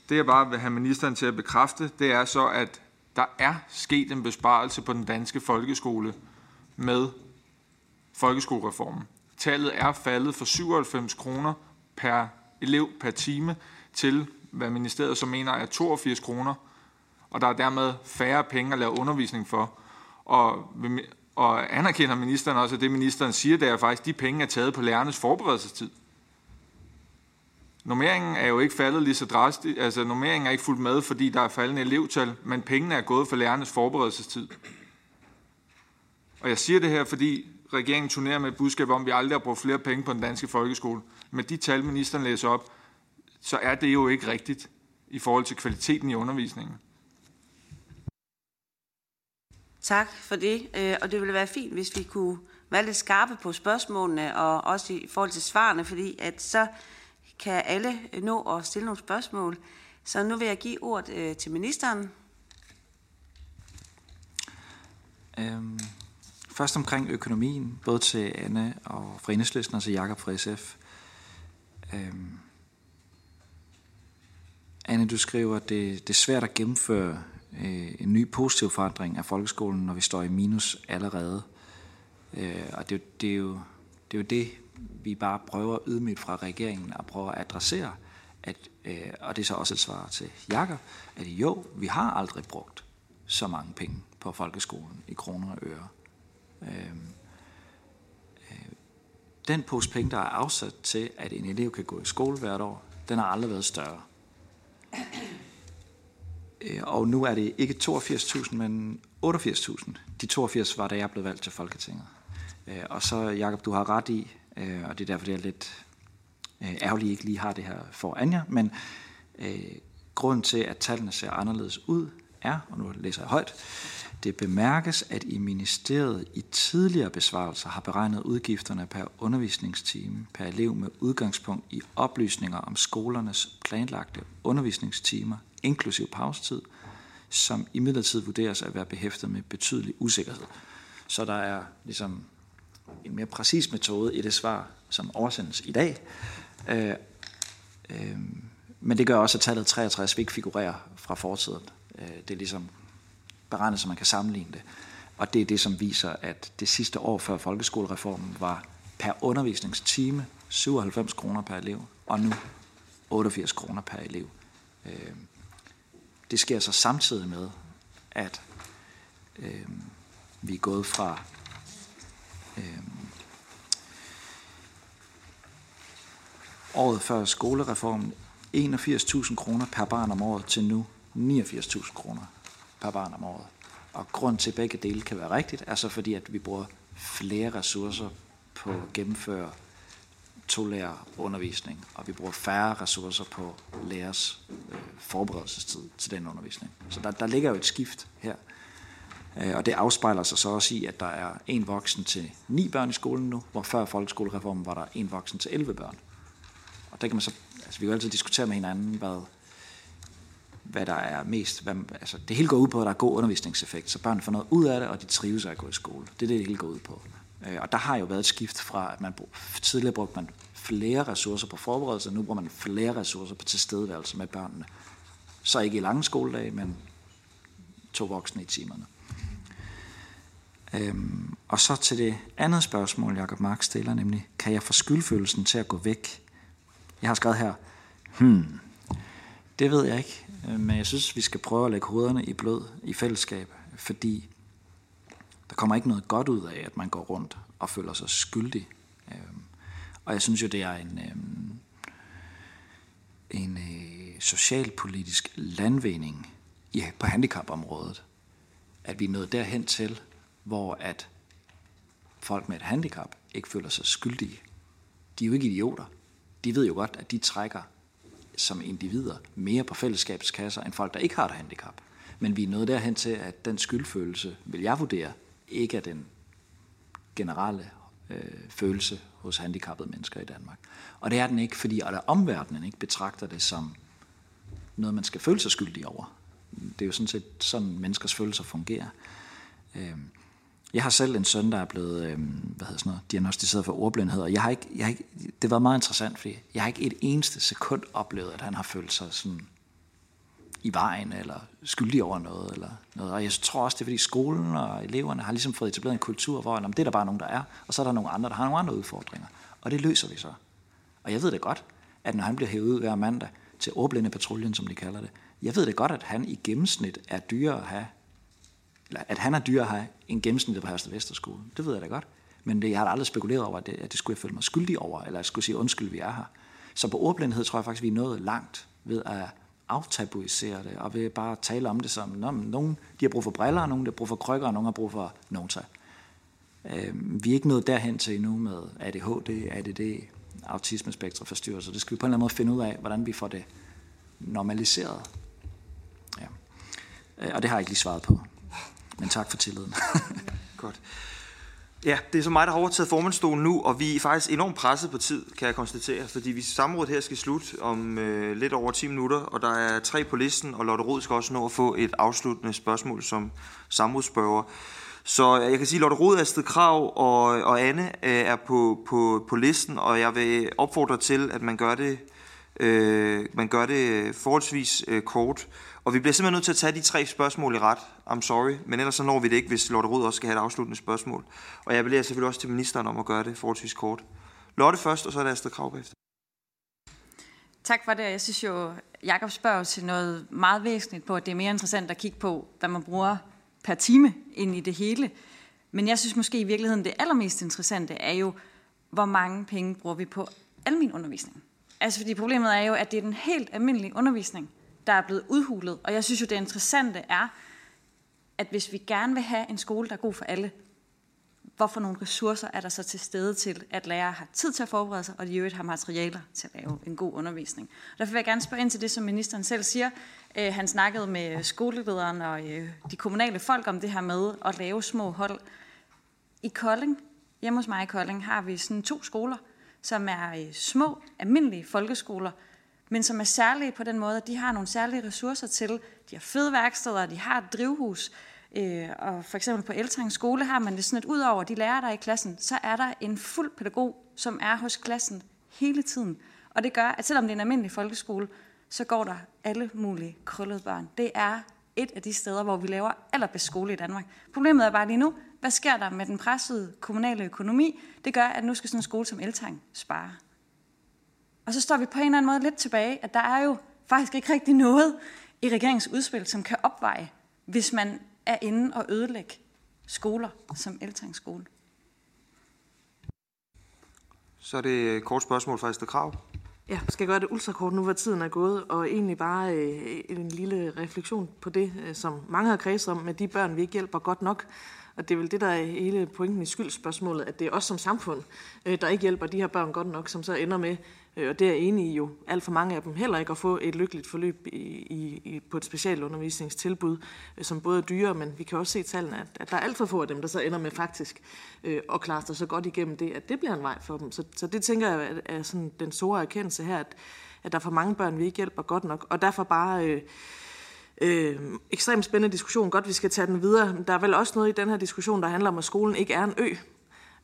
Det jeg bare vil have ministeren til at bekræfte, det er så, at der er sket en besparelse på den danske folkeskole med folkeskolereformen. Tallet er faldet fra syvoghalvfems kroner per elev per time til, hvad ministeriet så mener er toogfirs kroner, og der er dermed færre penge at lave undervisning for. Og, og anerkender ministeren også, at det ministeren siger, det er faktisk, at de penge er taget på lærernes forberedelsestid. Normeringen er jo ikke faldet lige så drastisk, altså normeringen er ikke fuldt med, fordi der er faldende elevtal, men pengene er gået for lærernes forberedelsestid. Og jeg siger det her, fordi regeringen turnerer med et budskab om, at vi aldrig har brugt flere penge på den danske folkeskole. Men de tal, ministeren læser op, så er det jo ikke rigtigt i forhold til kvaliteten i undervisningen. Tak for det, og det ville være fint, hvis vi kunne være lidt skarpe på spørgsmålene, og også i forhold til svarene, fordi at så kan alle nå at stille nogle spørgsmål. Så nu vil jeg give ordet til ministeren. Øhm, først omkring økonomien, både til Anne og fra Enhedslisten og til Jacob fra S F. Øhm, Anne, du skriver, at det, det er svært at gennemføre øh, en ny positiv forandring af folkeskolen, når vi står i minus allerede. Øh, og det, det er jo det, er jo det vi bare prøver ydmygt fra regeringen at prøve at adressere, at, øh, og det er så også et svar til Jakob, at jo, vi har aldrig brugt så mange penge på folkeskolen i kroner og øre. Øh, øh, den pose penge, der er afsat til, at en elev kan gå i skole hvert år, den har aldrig været større. Øh, og nu er det ikke toogfirs tusind, men otteogfirs tusind. De toogfirs var, da jeg blev valgt til Folketinget. Øh, og så, Jakob, du har ret i, Øh, og det er derfor, det er lidt øh, ærgerligt, at ikke lige har det her foran jer. Men øh, grunden til, at tallene ser anderledes ud, er, og nu læser jeg højt, det bemærkes, at i ministeriet i tidligere besvarelser har beregnet udgifterne per undervisningstime per elev med udgangspunkt i oplysninger om skolernes planlagte undervisningstimer, inklusiv pausetid, som imidlertid vurderes at være behæftet med betydelig usikkerhed. Så der er ligesom en mere præcis metode i det svar, som oversendes i dag. Øh, øh, men det gør også, at tallet treogtres ikke figurerer fra fortiden. Øh, det er ligesom beregnet, så man kan sammenligne det. Og det er det, som viser, at det sidste år før folkeskolereformen var per undervisningstime syvoghalvfems kroner per elev, og nu otteogfirs kroner per elev. Øh, det sker så samtidig med, at øh, vi er gået fra Øhm. året før skolereformen enogfirs tusind kroner per barn om året til nu niogfirs tusind kroner per barn om året. Og grund til, at begge dele kan være rigtigt, er så fordi, at vi bruger flere ressourcer på at gennemføre tolærerundervisning, og vi bruger færre ressourcer på lærers øh, forberedelsestid til den undervisning. Så der, der ligger jo et skift her. Og det afspejler sig så også i, at der er en voksen til ni børn i skolen nu, hvor før folkeskolereformen var der en voksen til elleve børn. Og der kan man så, altså vi kan jo altid diskutere med hinanden, hvad, hvad der er mest. Hvad, altså det hele går ud på, at der er god undervisningseffekt, så børn får noget ud af det, og de trives af at gå i skole. Det er det, det hele går ud på. Og der har jo været et skift fra, at man tidligere brugte man flere ressourcer på forberedelse, og nu bruger man flere ressourcer på tilstedeværelse med børnene. Så ikke i lange skoledage, men to voksne i timerne. Øhm, og så til det andet spørgsmål, Jacob Mark stiller, nemlig, kan jeg få skyldfølelsen til at gå væk? Jeg har skrevet her, hmm, det ved jeg ikke, men jeg synes, vi skal prøve at lægge hovederne i blød i fællesskab, fordi der kommer ikke noget godt ud af, at man går rundt og føler sig skyldig. Øhm, og jeg synes jo, det er en, øhm, en øh, socialpolitisk landvinding ja, på handicapområdet, at vi er nået derhen til, hvor at folk med et handicap ikke føler sig skyldige. De er jo ikke idioter. De ved jo godt, at de trækker som individer mere på fællesskabskasser end folk, der ikke har et handicap. Men vi er nået derhen til, at den skyldfølelse, vil jeg vurdere, ikke er den generelle øh, følelse hos handicappede mennesker i Danmark. Og det er den ikke, fordi og der omverdenen ikke betragter det som noget, man skal føle sig skyldig over. Det er jo sådan set sådan, menneskers følelser fungerer. Øh, Jeg har selv en søn, der er blevet øh, hvad hedder sådan noget, diagnostiseret for ordblindhed, og jeg har ikke, jeg har ikke, det har været meget interessant, fordi jeg har ikke et eneste sekund oplevet, at han har følt sig sådan i vejen eller skyldige over noget, eller noget. Og jeg tror også, det er fordi skolen og eleverne har ligesom fået etableret en kultur, hvor det er der bare nogen, der er, og så er der nogle andre, der har nogle andre udfordringer. Og det løser vi så. Og jeg ved det godt, at når han bliver hævet ud hver mandag til ordblindepatruljen, som de kalder det, jeg ved det godt, at han i gennemsnit er dyrere at have, eller at han er dyrere at have en gennemsnit på Hørsted Vesterskole. Det ved jeg da godt. Men det, jeg har aldrig spekuleret over, at det, at det skulle jeg føle mig skyldig over, eller jeg skulle sige undskyld, vi er her. Så på ordblindhed tror jeg faktisk, vi er nået langt ved at aftabuisere det, og ved bare tale om det som, nogen de har brug for briller, nogen der har brug for krykker, og nogen har brug for noter. Øh, vi er ikke nået derhen til endnu med A D H D, A D D, autismespektrumforstyrrelser. Det skal vi på en eller anden måde finde ud af, hvordan vi får det normaliseret. Ja. Øh, og det har jeg ikke lige svaret på. Men tak for tilliden. Godt. Ja, det er så mig, der har overtaget formandsstolen nu, og vi er faktisk enormt presset på tid, kan jeg konstatere, fordi vi samrådet her skal slutte om øh, lidt over ti minutter, og der er tre på listen, og Lotte Rod skal også nå at få et afsluttende spørgsmål som samrådsspørger. Så jeg kan sige, at Lotte Rod, Astrid Carøe og, og Anne øh, er på, på, på listen, og jeg vil opfordre til, at man gør det, øh, man gør det forholdsvis øh, kort. Og vi bliver simpelthen nødt til at tage de tre spørgsmål i ret. I'm sorry, men ellers så når vi det ikke, hvis Lotte Rod også skal have et afsluttende spørgsmål. Og jeg appellerer selvfølgelig også til ministeren om at gøre det forholdsvis kort. Lotte først, og så er det Astrid Carøe bagefter. Tak for det. Jeg synes jo, Jacob spørger til noget meget væsentligt på, at det er mere interessant at kigge på, hvad man bruger per time ind i det hele. Men jeg synes måske i virkeligheden, det allermest interessante er jo, hvor mange penge bruger vi på almen undervisning. Altså fordi problemet er jo, at det er den helt almindelige undervisning, der er blevet udhulet. Og jeg synes jo, det interessante er, at hvis vi gerne vil have en skole, der er god for alle, hvorfor nogle ressourcer er der så til stede til, at lærere har tid til at forberede sig, og de i øvrigt har materialer til at lave en god undervisning. Derfor vil jeg gerne spørge ind til det, som ministeren selv siger. Øh, han snakkede med skolelederen og øh, de kommunale folk om det her med at lave små hold. I Kolding, hjemme hos mig i Kolding, har vi sådan to skoler, som er øh, små, almindelige folkeskoler, men som er særlige på den måde, at de har nogle særlige ressourcer til. De har fede værksteder, de har et drivhus, øh, og for eksempel på Eltang Skole har man det sådan, at ud over de lærere, der er i klassen, så er der en fuld pædagog, som er hos klassen hele tiden. Og det gør, at selvom det er en almindelig folkeskole, så går der alle mulige krøllede børn. Det er et af de steder, hvor vi laver allerbedst skole i Danmark. Problemet er bare lige nu, hvad sker der med den pressede kommunale økonomi? Det gør, at nu skal sådan en skole som Eltang spare. Og så står vi på en eller anden måde lidt tilbage, at der er jo faktisk ikke rigtig noget i regeringens udspil, som kan opveje, hvis man er inde og ødelægge skoler som Eltang Skole. Så er det et kort spørgsmål fra Astrid Carøe. Ja, skal jeg gøre det ultrakort nu, hvor tiden er gået, og egentlig bare øh, en lille refleksion på det, øh, som mange har kredset om med de børn, vi ikke hjælper godt nok. Og det er vel det, der er hele pointen i skyldspørgsmålet, at det er os som samfund, øh, der ikke hjælper de her børn godt nok, som så ender med, øh, og det er enige jo, alt for mange af dem heller ikke at få et lykkeligt forløb i, i, på et specialundervisningstilbud, øh, som både er dyre, men vi kan også se i tallene, at, at der er alt for få af dem, der så ender med faktisk øh, at klare sig så godt igennem det, at det bliver en vej for dem. Så, så det tænker jeg er, er sådan den store erkendelse her, at, at der er for mange børn, vi ikke hjælper godt nok, og derfor bare... Øh, Øh, ekstremt spændende diskussion. Godt, vi skal tage den videre. Der er vel også noget i den her diskussion, der handler om, at skolen ikke er en ø,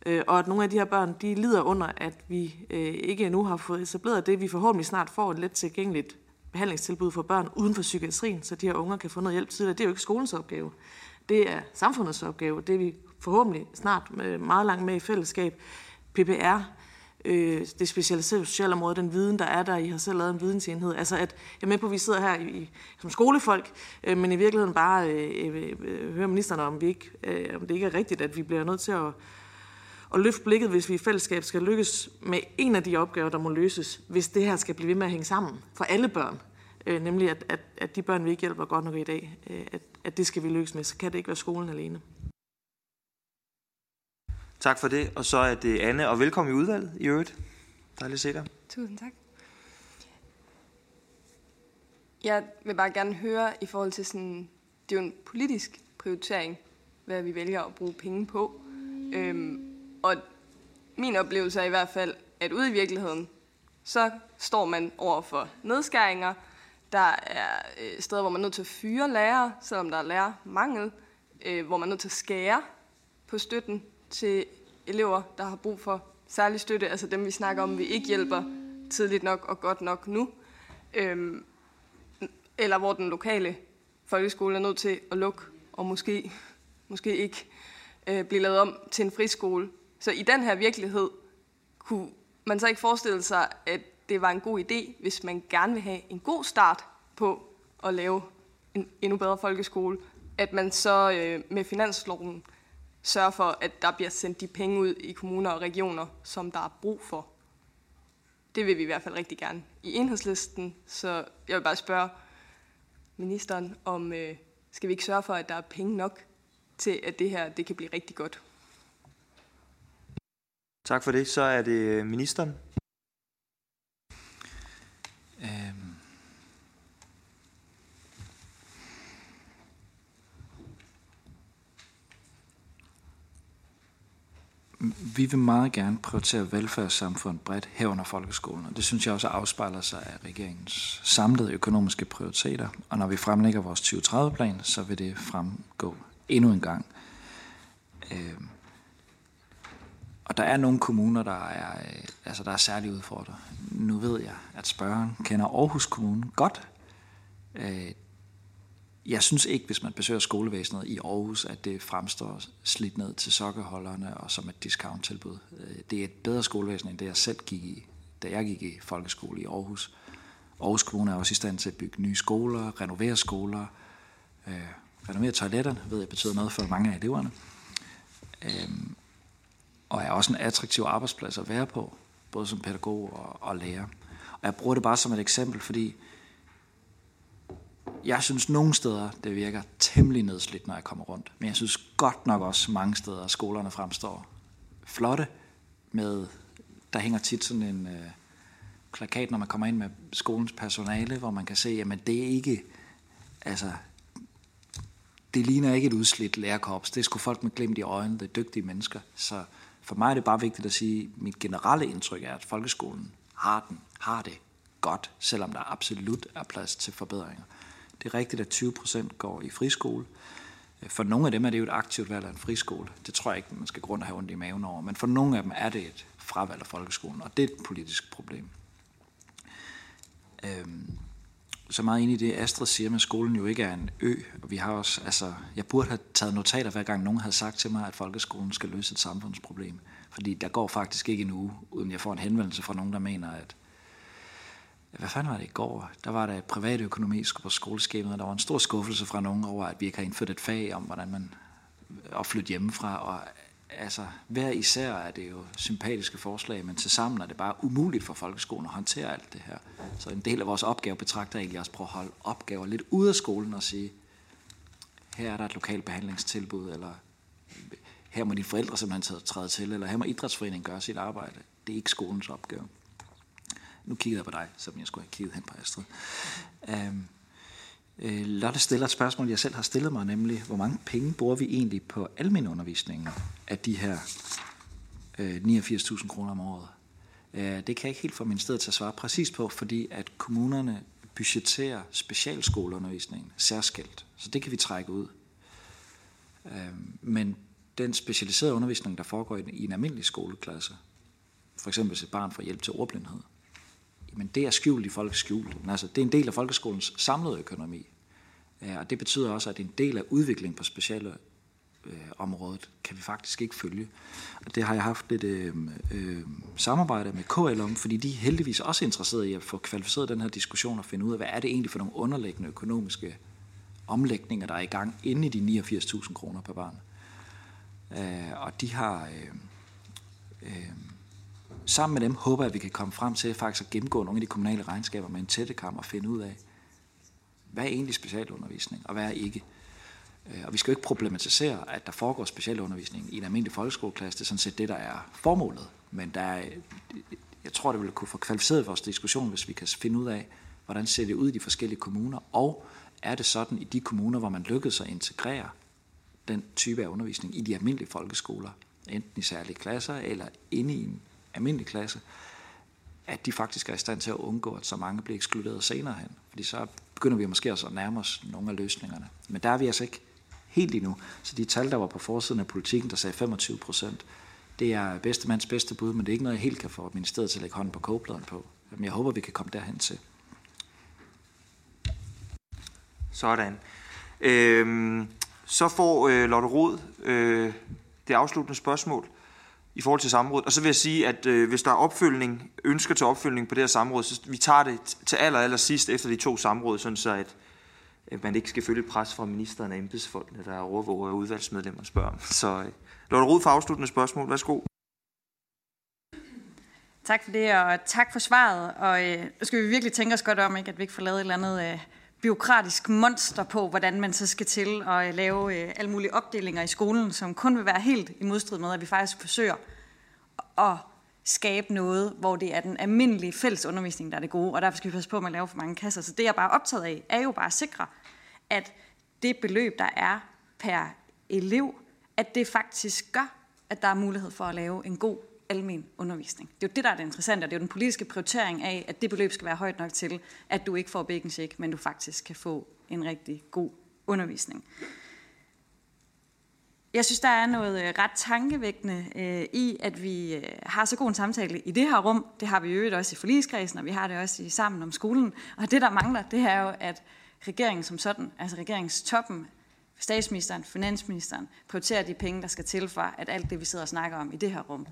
øh, og at nogle af de her børn, de lider under, at vi øh, ikke endnu har fået etableret det. Vi forhåbentlig snart får et let tilgængeligt behandlingstilbud for børn uden for psykiatrien, så de her unger kan få noget hjælp tidligere. Det er jo ikke skolens opgave. Det er samfundets opgave. Det er vi forhåbentlig snart meget langt med i fællesskab. P P R, det specialiserede socialområde, den viden, der er der. I har selv lavet en vidensenhed. Altså, at jeg er med på, at vi sidder her i, som skolefolk, øh, men i virkeligheden bare øh, øh, hører ministeren om, vi ikke, øh, om det ikke er rigtigt, at vi bliver nødt til at, at løfte blikket, hvis vi i fællesskab skal lykkes med en af de opgaver, der må løses, hvis det her skal blive ved med at hænge sammen for alle børn. Øh, nemlig, at, at, at de børn, vi ikke hjælper godt nok i dag, øh, at, at det skal vi lykkes med. Så kan det ikke være skolen alene. Tak for det, og så er det Anne, og velkommen i udvalget i øvrigt. Dejligt at se dig. Tusind tak. Jeg vil bare gerne høre i forhold til sådan, det er jo en politisk prioritering, hvad vi vælger at bruge penge på. Øhm, og min oplevelse er i hvert fald, at ude i virkeligheden, så står man over for nedskæringer. Der er steder, hvor man er nødt til at fyre lærere, selvom der er lærermangel, øh, hvor man er nødt til at skære på støtten til elever, der har brug for særlig støtte, altså dem, vi snakker om, vi ikke hjælper tidligt nok og godt nok nu. Øhm, eller hvor den lokale folkeskole er nødt til at lukke og måske, måske ikke øh, blive lavet om til en friskole. Så i den her virkelighed kunne man så ikke forestille sig, at det var en god idé, hvis man gerne vil have en god start på at lave en endnu bedre folkeskole, at man så øh, med finansloven sørger for, at der bliver sendt de penge ud i kommuner og regioner, som der er brug for. Det vil vi i hvert fald rigtig gerne i Enhedslisten, så jeg vil bare spørge ministeren, om øh, skal vi ikke sørge for, at der er penge nok til, at det her det kan blive rigtig godt? Tak for det. Så er det ministeren. Øhm. Vi vil meget gerne prioritere velfærdssamfundet bredt, herunder folkeskolen, og det synes jeg også afspejler sig af regeringens samlede økonomiske prioriteter. Og når vi fremlægger vores tyve tredive-plan, så vil det fremgå endnu en gang. Øhm. Og der er nogle kommuner, der er, altså der er særligt udfordret. Nu ved jeg, at spørgeren kender Aarhus Kommune godt. Jeg synes ikke, hvis man besøger skolevæsenet i Aarhus, at det fremstår slidt ned til sokkeholderne og som et discount-tilbud. Det er et bedre skolevæsen, end det jeg selv gik i, da jeg gik i folkeskole i Aarhus. Aarhus Kommune er også i stand til at bygge nye skoler, renovere skoler, øh, renovere toiletterne, ved jeg betyder noget for mange af eleverne. Øh, Og er også en attraktiv arbejdsplads at være på, både som pædagog og, og lærer. Og jeg bruger det bare som et eksempel, fordi jeg synes nogle steder, det virker temmelig nedslidt, når jeg kommer rundt. Men jeg synes godt nok også mange steder, at skolerne fremstår flotte. Med, der hænger tit sådan en øh, plakat, når man kommer ind med skolens personale, hvor man kan se, jamen det er ikke... altså det ligner ikke et udslidt lærerkorps. Det er sgu folk med glimt i øjnene. Det er dygtige mennesker. Så for mig er det bare vigtigt at sige, at mit generelle indtryk er, at folkeskolen har den, har det godt, selvom der absolut er plads til forbedringer. Det er rigtigt, at tyve procent går i friskole. For nogle af dem er det jo et aktivt valg af en friskole. Det tror jeg ikke, man skal grund og have ondt i maven over. Men for nogle af dem er det et fravalg af folkeskolen, og det er et politisk problem. Øhm Så meget enig i det, Astrid siger, at skolen jo ikke er en ø. Og vi har også, altså, jeg burde have taget notater, hver gang nogen havde sagt til mig, at folkeskolen skal løse et samfundsproblem. Fordi der går faktisk ikke en uge, uden jeg får en henvendelse fra nogen, der mener, at... Hvad fanden var det i går? Der var der privatøkonomi på skoleskemaet, og der var en stor skuffelse fra nogen over, at vi ikke har indført et fag om, hvordan man flytter hjemmefra. Og altså, hver især er det jo sympatiske forslag, men tilsammen er det bare umuligt for folkeskolen at håndtere alt det her. Så en del af vores opgave betragter egentlig også at prøve at holde opgaver lidt ude af skolen og sige, her er der et lokalt behandlingstilbud, eller her må dine forældre simpelthen træde til, eller her må idrætsforeningen gøre sit arbejde. Det er ikke skolens opgave. Nu kigger jeg på dig, som jeg skulle have kigget hen på Astrid. Um, Lotte stiller et spørgsmål, jeg selv har stillet mig, nemlig, hvor mange penge bruger vi egentlig på almen undervisningen af de her øh, niogfirs tusind kroner om året? Øh, det kan jeg ikke helt få min sted til at svare præcis på, fordi at kommunerne budgeterer specialskoleundervisningen særskilt, så det kan vi trække ud. Øh, men den specialiserede undervisning, der foregår i en, i en almindelig skoleklasse, for eksempel hvis et barn får hjælp til ordblindhed, men det er skjult i folks skjult. Altså, det er en del af folkeskolens samlede økonomi. Og det betyder også, at en del af udviklingen på speciale øh, området kan vi faktisk ikke følge. Og det har jeg haft lidt øh, øh, samarbejde med K L om, fordi de er heldigvis også interesserede i at få kvalificeret den her diskussion og finde ud af, hvad er det egentlig for nogle underliggende økonomiske omlægninger, der er i gang inde i de niogfirs tusind kroner per barn. Øh, og de har... Øh, øh, Sammen med dem håber jeg, at vi kan komme frem til faktisk at gennemgå nogle af de kommunale regnskaber med en tættekam og finde ud af, hvad er egentlig specialundervisning, og hvad er ikke. Og vi skal jo ikke problematisere, at der foregår specialundervisning i en almindelig folkeskoleklasse. Det er sådan set det, der er formålet. Men der er, jeg tror, det ville kunne få kvalificeret vores diskussion, hvis vi kan finde ud af, hvordan ser det ud i de forskellige kommuner, og er det sådan i de kommuner, hvor man lykkedes at integrere den type af undervisning i de almindelige folkeskoler, enten i særlige klasser eller inde i en almindelig klasse, at de faktisk er i stand til at undgå, at så mange bliver ekskluderet senere hen. Fordi så begynder vi måske også at nærme os nogle af løsningerne. Men der er vi altså ikke helt endnu. Så de tal, der var på forsiden af Politikken, der sagde femogtyve procent, det er bedste mands bedste bud, men det er ikke noget, jeg helt kan få ministeriet til at lægge hånden på kogepladen på. Men jeg håber, vi kan komme derhen til. Sådan. Øhm, så får øh, Lotte Rod øh, det afsluttende spørgsmål i forhold til samrådet. Og så vil jeg sige, at øh, hvis der er opfølgning, ønsker til opfølgning på det her samråd, så vi tager det til aller, aller sidst efter de to samråd, sådan så at øh, man ikke skal følge pres fra ministeren og embedsfolkene, der overvåger udvalgsmedlemmer og spørger om. Så øh, Lotte Rod for afsluttende spørgsmål. Værsgo. Tak for det, og tak for svaret. Og øh, skal vi virkelig tænke os godt om, ikke, at vi ikke får lavet et eller andet øh, bureaukratisk monster på, hvordan man så skal til at øh, lave øh, alle mulige opdelinger i skolen, som kun vil være helt i modstrid med, at vi faktisk forsøger at skabe noget, hvor det er den almindelige fællesundervisning, der er det gode, og derfor skal vi passe på med at lave for mange kasser. Så det, jeg bare er optaget af, er jo bare at sikre, at det beløb, der er per elev, at det faktisk gør, at der er mulighed for at lave en god almen undervisning. Det er jo det, der er det interessante, og det er jo den politiske prioritering af, at det beløb skal være højt nok til, at du ikke får bacon shake, men du faktisk kan få en rigtig god undervisning. Jeg synes, der er noget ret tankevækkende øh, i, at vi øh, har så god en samtale i det her rum. Det har vi jo også i forligskredsen, og vi har det også i Sammen om skolen. Og det, der mangler, det er jo, at regeringen som sådan, altså regeringstoppen, statsministeren, finansministeren, prioriterer de penge, der skal til for, at alt det, vi sidder og snakker om i det her rum,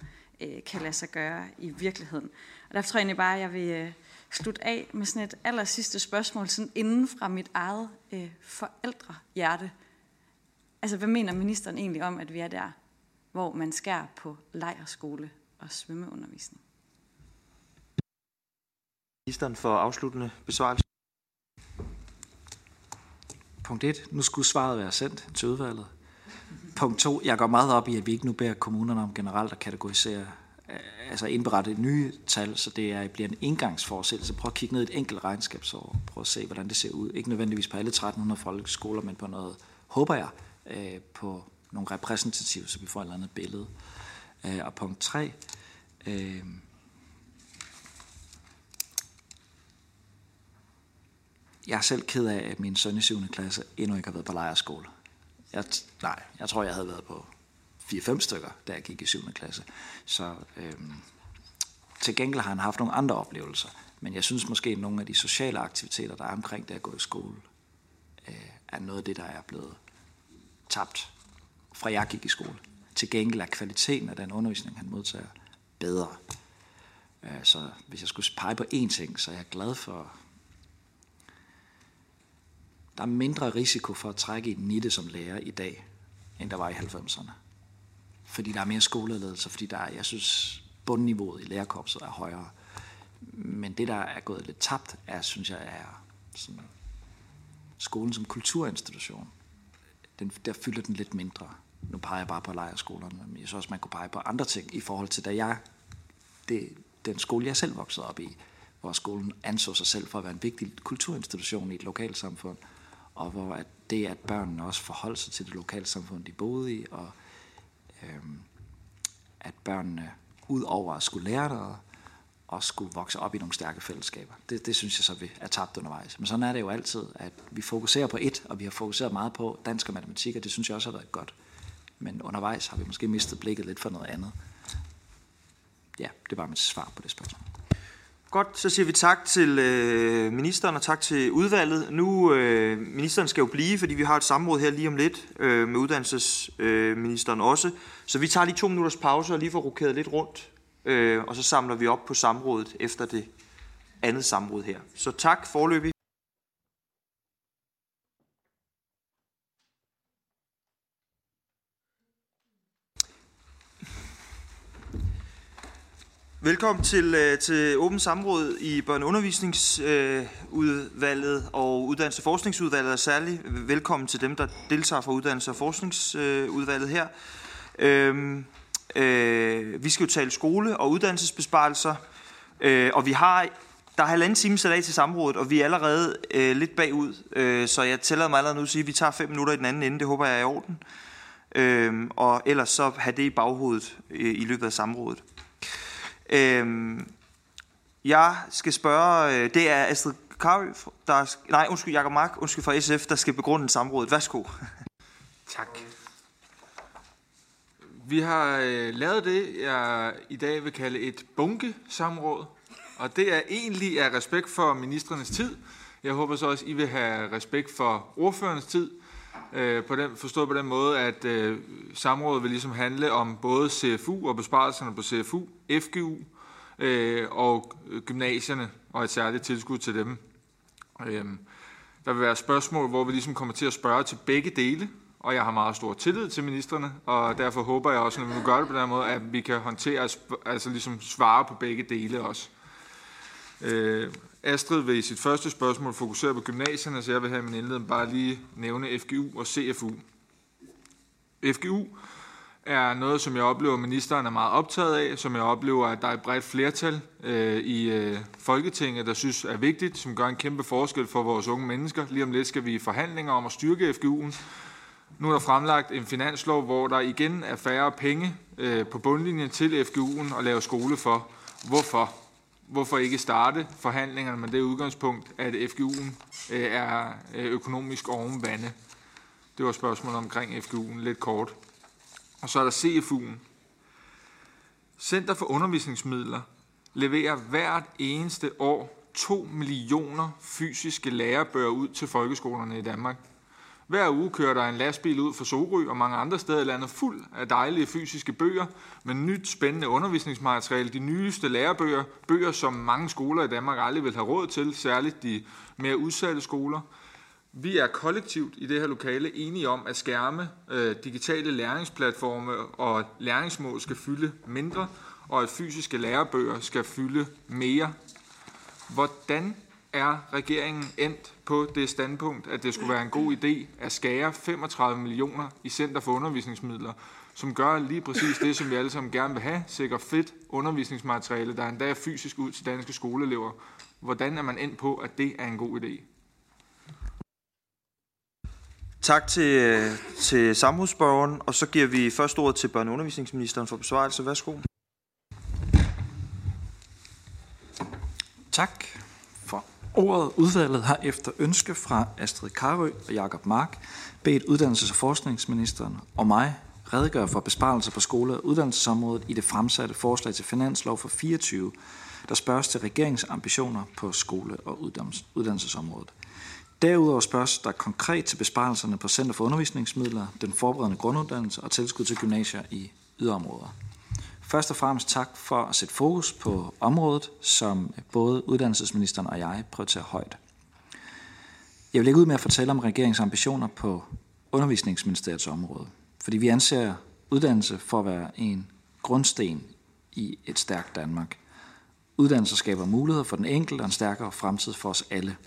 kan lade sig gøre i virkeligheden. Og derfor tror jeg egentlig bare, at jeg vil slutte af med sådan et aller sidste spørgsmål, sådan inden fra mit eget øh, forældrehjerte. Altså, hvad mener ministeren egentlig om, at vi er der, hvor man skærer på lejrskole og svømmeundervisning? Ministeren for afsluttende besvarelse. Punkt et. Nu skulle svaret være sendt til udvalget. Punkt to. Jeg går meget op i, at vi ikke nu beder kommunerne om generelt at kategorisere, altså indberette nye tal, så det er, bliver en engangsforsættelse. Prøv at kigge ned i et enkelt regnskabsår. Prøv at se, hvordan det ser ud. Ikke nødvendigvis på alle tretten hundrede folkeskoler, men på noget, håber jeg, på nogle repræsentative, så vi får et eller andet billede. Og punkt tre. Øh, jeg er selv ked af, at min søn i syvende klasse endnu ikke har været på lejrskole. Jeg, nej, jeg tror, jeg havde været på fire fem stykker, da jeg gik i syvende klasse. Så øhm, til gengæld har han haft nogle andre oplevelser. Men jeg synes måske, at nogle af de sociale aktiviteter, der er omkring det at gå i skole, øh, er noget af det, der er blevet tabt fra jeg gik i skole. Til gengæld er kvaliteten af den undervisning, han modtager, bedre. Øh, så hvis jeg skulle pege på én ting, så er jeg glad for... Der er mindre risiko for at trække i den nitte som lærer i dag, end der var i halvfemserne. Fordi der er mere skoleledelse, fordi der er, jeg synes, bundniveauet i lærerkorpset er højere. Men det, der er gået lidt tabt, er, synes jeg, er sådan, skolen som kulturinstitution. Den, der fylder den lidt mindre. Nu peger jeg bare på lejrskolerne, men jeg synes også, man kunne pege på andre ting i forhold til, da jeg, det, den skole, jeg selv voksede op i, hvor skolen anså sig selv for at være en vigtig kulturinstitution i et lokalsamfund, og hvor det, at børnene også forholdt sig til det lokalsamfund, de boede i, og øhm, at børnene ud over at skulle lære det, og skulle vokse op i nogle stærke fællesskaber. Det, det synes jeg så, vi er tabt undervejs. Men sådan er det jo altid, at vi fokuserer på et, og vi har fokuseret meget på dansk og matematik, og det synes jeg også har været godt. Men undervejs har vi måske mistet blikket lidt for noget andet. Ja, det var mit svar på det spørgsmål. Godt, så siger vi tak til øh, ministeren og tak til udvalget. Nu, øh, ministeren skal jo blive, fordi vi har et samråd her lige om lidt øh, med uddannelsesministeren øh, også. Så vi tager lige to minutters pause og lige får rokeret lidt rundt, øh, og så samler vi op på samrådet efter det andet samråd her. Så tak foreløbig. Velkommen til, til åbent samråd i Børne- og Undervisningsudvalget og Uddannelse- og Forskningsudvalget, og særligt velkommen til dem, der deltager fra Uddannelse- og Forskningsudvalget her. Øhm, øh, vi skal jo tale skole og uddannelsesbesparelser, øh, og vi har, der er halvanden time sat af til samrådet, og vi er allerede øh, lidt bagud, øh, så jeg tæller mig allerede nu at sige, at vi tager fem minutter i den anden ende, det håber jeg er i orden, øh, og ellers så have det i baghovedet øh, i løbet af samrådet. Øhm, jeg skal spørge, øh, det er Astrid Carøe, der, nej undskyld Jacob Mark, undskyld fra S F, der skal begrunde samrådet. Værsgo. Tak. Vi har øh, lavet det, jeg i dag vil kalde et bunke samråd, og det er egentlig af respekt for ministerens tid. Jeg håber så også, I vil have respekt for ordførernes tid, på den, forstået på den måde, at øh, samrådet vil ligesom handle om både C F U og besparelserne på C F U, F G U øh, og gymnasierne og et særligt tilskud til dem. Øh, der vil være spørgsmål, hvor vi ligesom kommer til at spørge til begge dele, og jeg har meget stor tillid til ministerne, og derfor håber jeg også, når vi nu gør det på den måde, at vi kan håndtere, altså ligesom svare på begge dele også. Øh, Astrid vil i sit første spørgsmål fokusere på gymnasierne, så jeg vil have min indledning bare lige nævne F G U og C F U. F G U er noget, som jeg oplever, ministeren er meget optaget af, som jeg oplever, at der er et bredt flertal øh, i øh, Folketinget, der synes er vigtigt, som gør en kæmpe forskel for vores unge mennesker. Lige om lidt skal vi i forhandlinger om at styrke F G U'en. Nu er der fremlagt en finanslov, hvor der igen er færre penge øh, på bundlinjen til F G U'en og lave skole for. Hvorfor? Hvorfor ikke starte forhandlingerne med det udgangspunkt, at F G U'en er økonomisk oven vande? Det var spørgsmålet omkring F G U'en lidt kort. Og så er der C F U'en. Center for Undervisningsmidler leverer hvert eneste år to millioner fysiske lærebøger ud til folkeskolerne i Danmark. Hver uge kører der en lastbil ud fra Sorø og mange andre steder i landet fuld af dejlige fysiske bøger med nyt spændende undervisningsmateriale, de nyeste lærebøger, bøger som mange skoler i Danmark aldrig vil have råd til, særligt de mere udsatte skoler. Vi er kollektivt i det her lokale enige om, at skærme, digitale læringsplatforme og læringsmål skal fylde mindre, og at fysiske lærebøger skal fylde mere. Hvordan er regeringen endt på det standpunkt, at det skulle være en god idé at skære femogtredive millioner i Center for Undervisningsmidler, som gør lige præcis det, som vi alle sammen gerne vil have, sikre fedt undervisningsmateriale, der endda er fysisk ud til danske skoleelever. Hvordan er man endt på, at det er en god idé? Tak til, til samrådsspørgeren, og så giver vi først ordet til børne- og undervisningsministeren for besvarelse. Værsgo. Tak. Ordet udvalget har efter ønske fra Astrid Carøe og Jacob Mark bedt uddannelses- og forskningsministeren og mig redegøre for besparelser på skole- og uddannelsesområdet i det fremsatte forslag til finanslov for fireogtyve, der spørges til regeringens ambitioner på skole- og uddannelses- uddannelsesområdet. Derudover spørges der konkret til besparelserne på Center for Undervisningsmidler, den forberedende grunduddannelse og tilskud til gymnasier i yderområder. Først og fremmest tak for at sætte fokus på området, som både uddannelsesministeren og jeg prioriterer højt. Jeg vil lægge ud med at fortælle om regeringens ambitioner på undervisningsministeriets område, fordi vi anser uddannelse for at være en grundsten i et stærkt Danmark. Uddannelse skaber muligheder for den enkelte og en stærkere fremtid for os alle.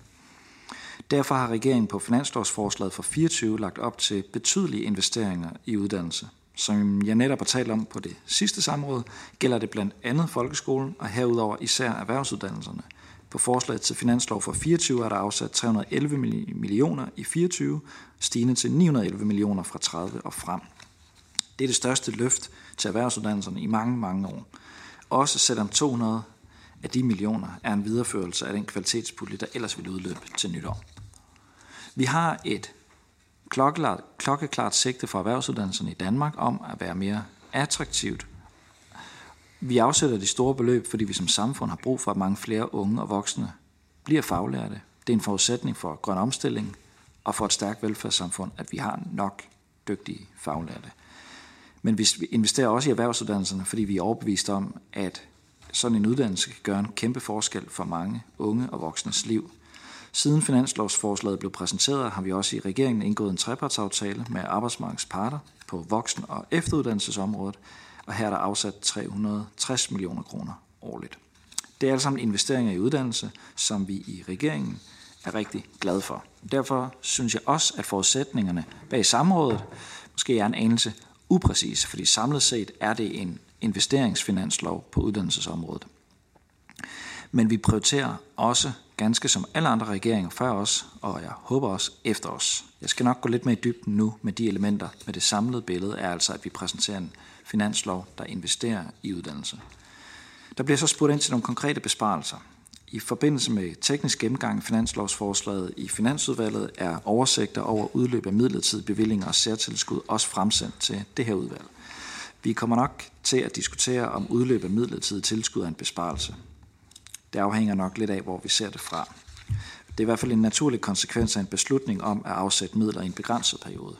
Derfor har regeringen på finanslovsforslaget for fireogtyve lagt op til betydelige investeringer i uddannelse. Som jeg netop har talt om på det sidste samråd, gælder det blandt andet folkeskolen og herudover især erhvervsuddannelserne. På forslaget til finanslov for fireogtyve er der afsat tre hundrede og elleve millioner i fireogtyve, stigende til ni hundrede og elleve millioner fra tredive og frem. Det er det største løft til erhvervsuddannelserne i mange, mange år. Også selvom to hundrede af de millioner er en videreførelse af den kvalitetspulje, der ellers ville udløbe til nytår. Vi har et Klokkeklart, klokkeklart sigte for erhvervsuddannelserne i Danmark om at være mere attraktivt. Vi afsætter de store beløb, fordi vi som samfund har brug for, at mange flere unge og voksne bliver faglærte. Det er en forudsætning for grøn omstilling og for et stærkt velfærdssamfund, at vi har nok dygtige faglærte. Men vi investerer også i erhvervsuddannelserne, fordi vi er overbevist om, at sådan en uddannelse kan gøre en kæmpe forskel for mange unge og voksnes liv. Siden finanslovsforslaget blev præsenteret, har vi også i regeringen indgået en trepartsaftale med arbejdsmarkedets parter på voksen- og efteruddannelsesområdet, og her er der afsat tre hundrede og tres millioner kroner årligt. Det er alle sammen investeringer i uddannelse, som vi i regeringen er rigtig glade for. Derfor synes jeg også, at forudsætningerne bag samrådet måske er en anelse upræcise, fordi samlet set er det en investeringsfinanslov på uddannelsesområdet. Men vi prioriterer også, ganske som alle andre regeringer før os, og jeg håber også efter os. Jeg skal nok gå lidt mere i dybden nu med de elementer, men det samlede billede er altså, at vi præsenterer en finanslov, der investerer i uddannelse. Der bliver så spurgt ind til nogle konkrete besparelser. I forbindelse med teknisk gennemgang af finanslovsforslaget i Finansudvalget er oversigter over udløb af midlertidige bevillinger og særtilskud også fremsendt til det her udvalg. Vi kommer nok til at diskutere, om udløb af midlertidige tilskud er en besparelse. Det afhænger nok lidt af, hvor vi ser det fra. Det er i hvert fald en naturlig konsekvens af en beslutning om at afsætte midler i en begrænset periode.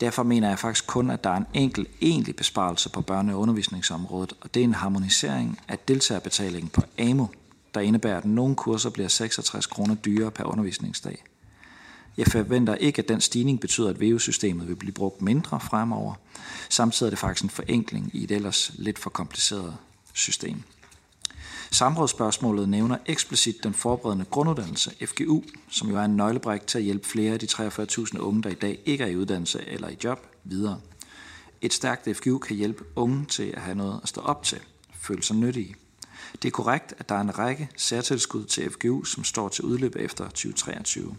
Derfor mener jeg faktisk kun, at der er en enkelt egentlig besparelse på børne- og undervisningsområdet, og det er en harmonisering af deltagerbetalingen på A M U, der indebærer, at nogle kurser bliver seksogtres kroner dyrere per undervisningsdag. Jeg forventer ikke, at den stigning betyder, at V U-systemet vil blive brugt mindre fremover. Samtidig er det faktisk en forenkling i et ellers lidt for kompliceret system. Samrådsspørgsmålet nævner eksplicit den forberedende grunduddannelse, F G U, som jo er en nøglebrik til at hjælpe flere af de treogfyrre tusind unge, der i dag ikke er i uddannelse eller i job, videre. Et stærkt F G U kan hjælpe unge til at have noget at stå op til, føle sig nyttige. Det er korrekt, at der er en række særtilskud til F G U, som står til udløb efter tyve treogtyve.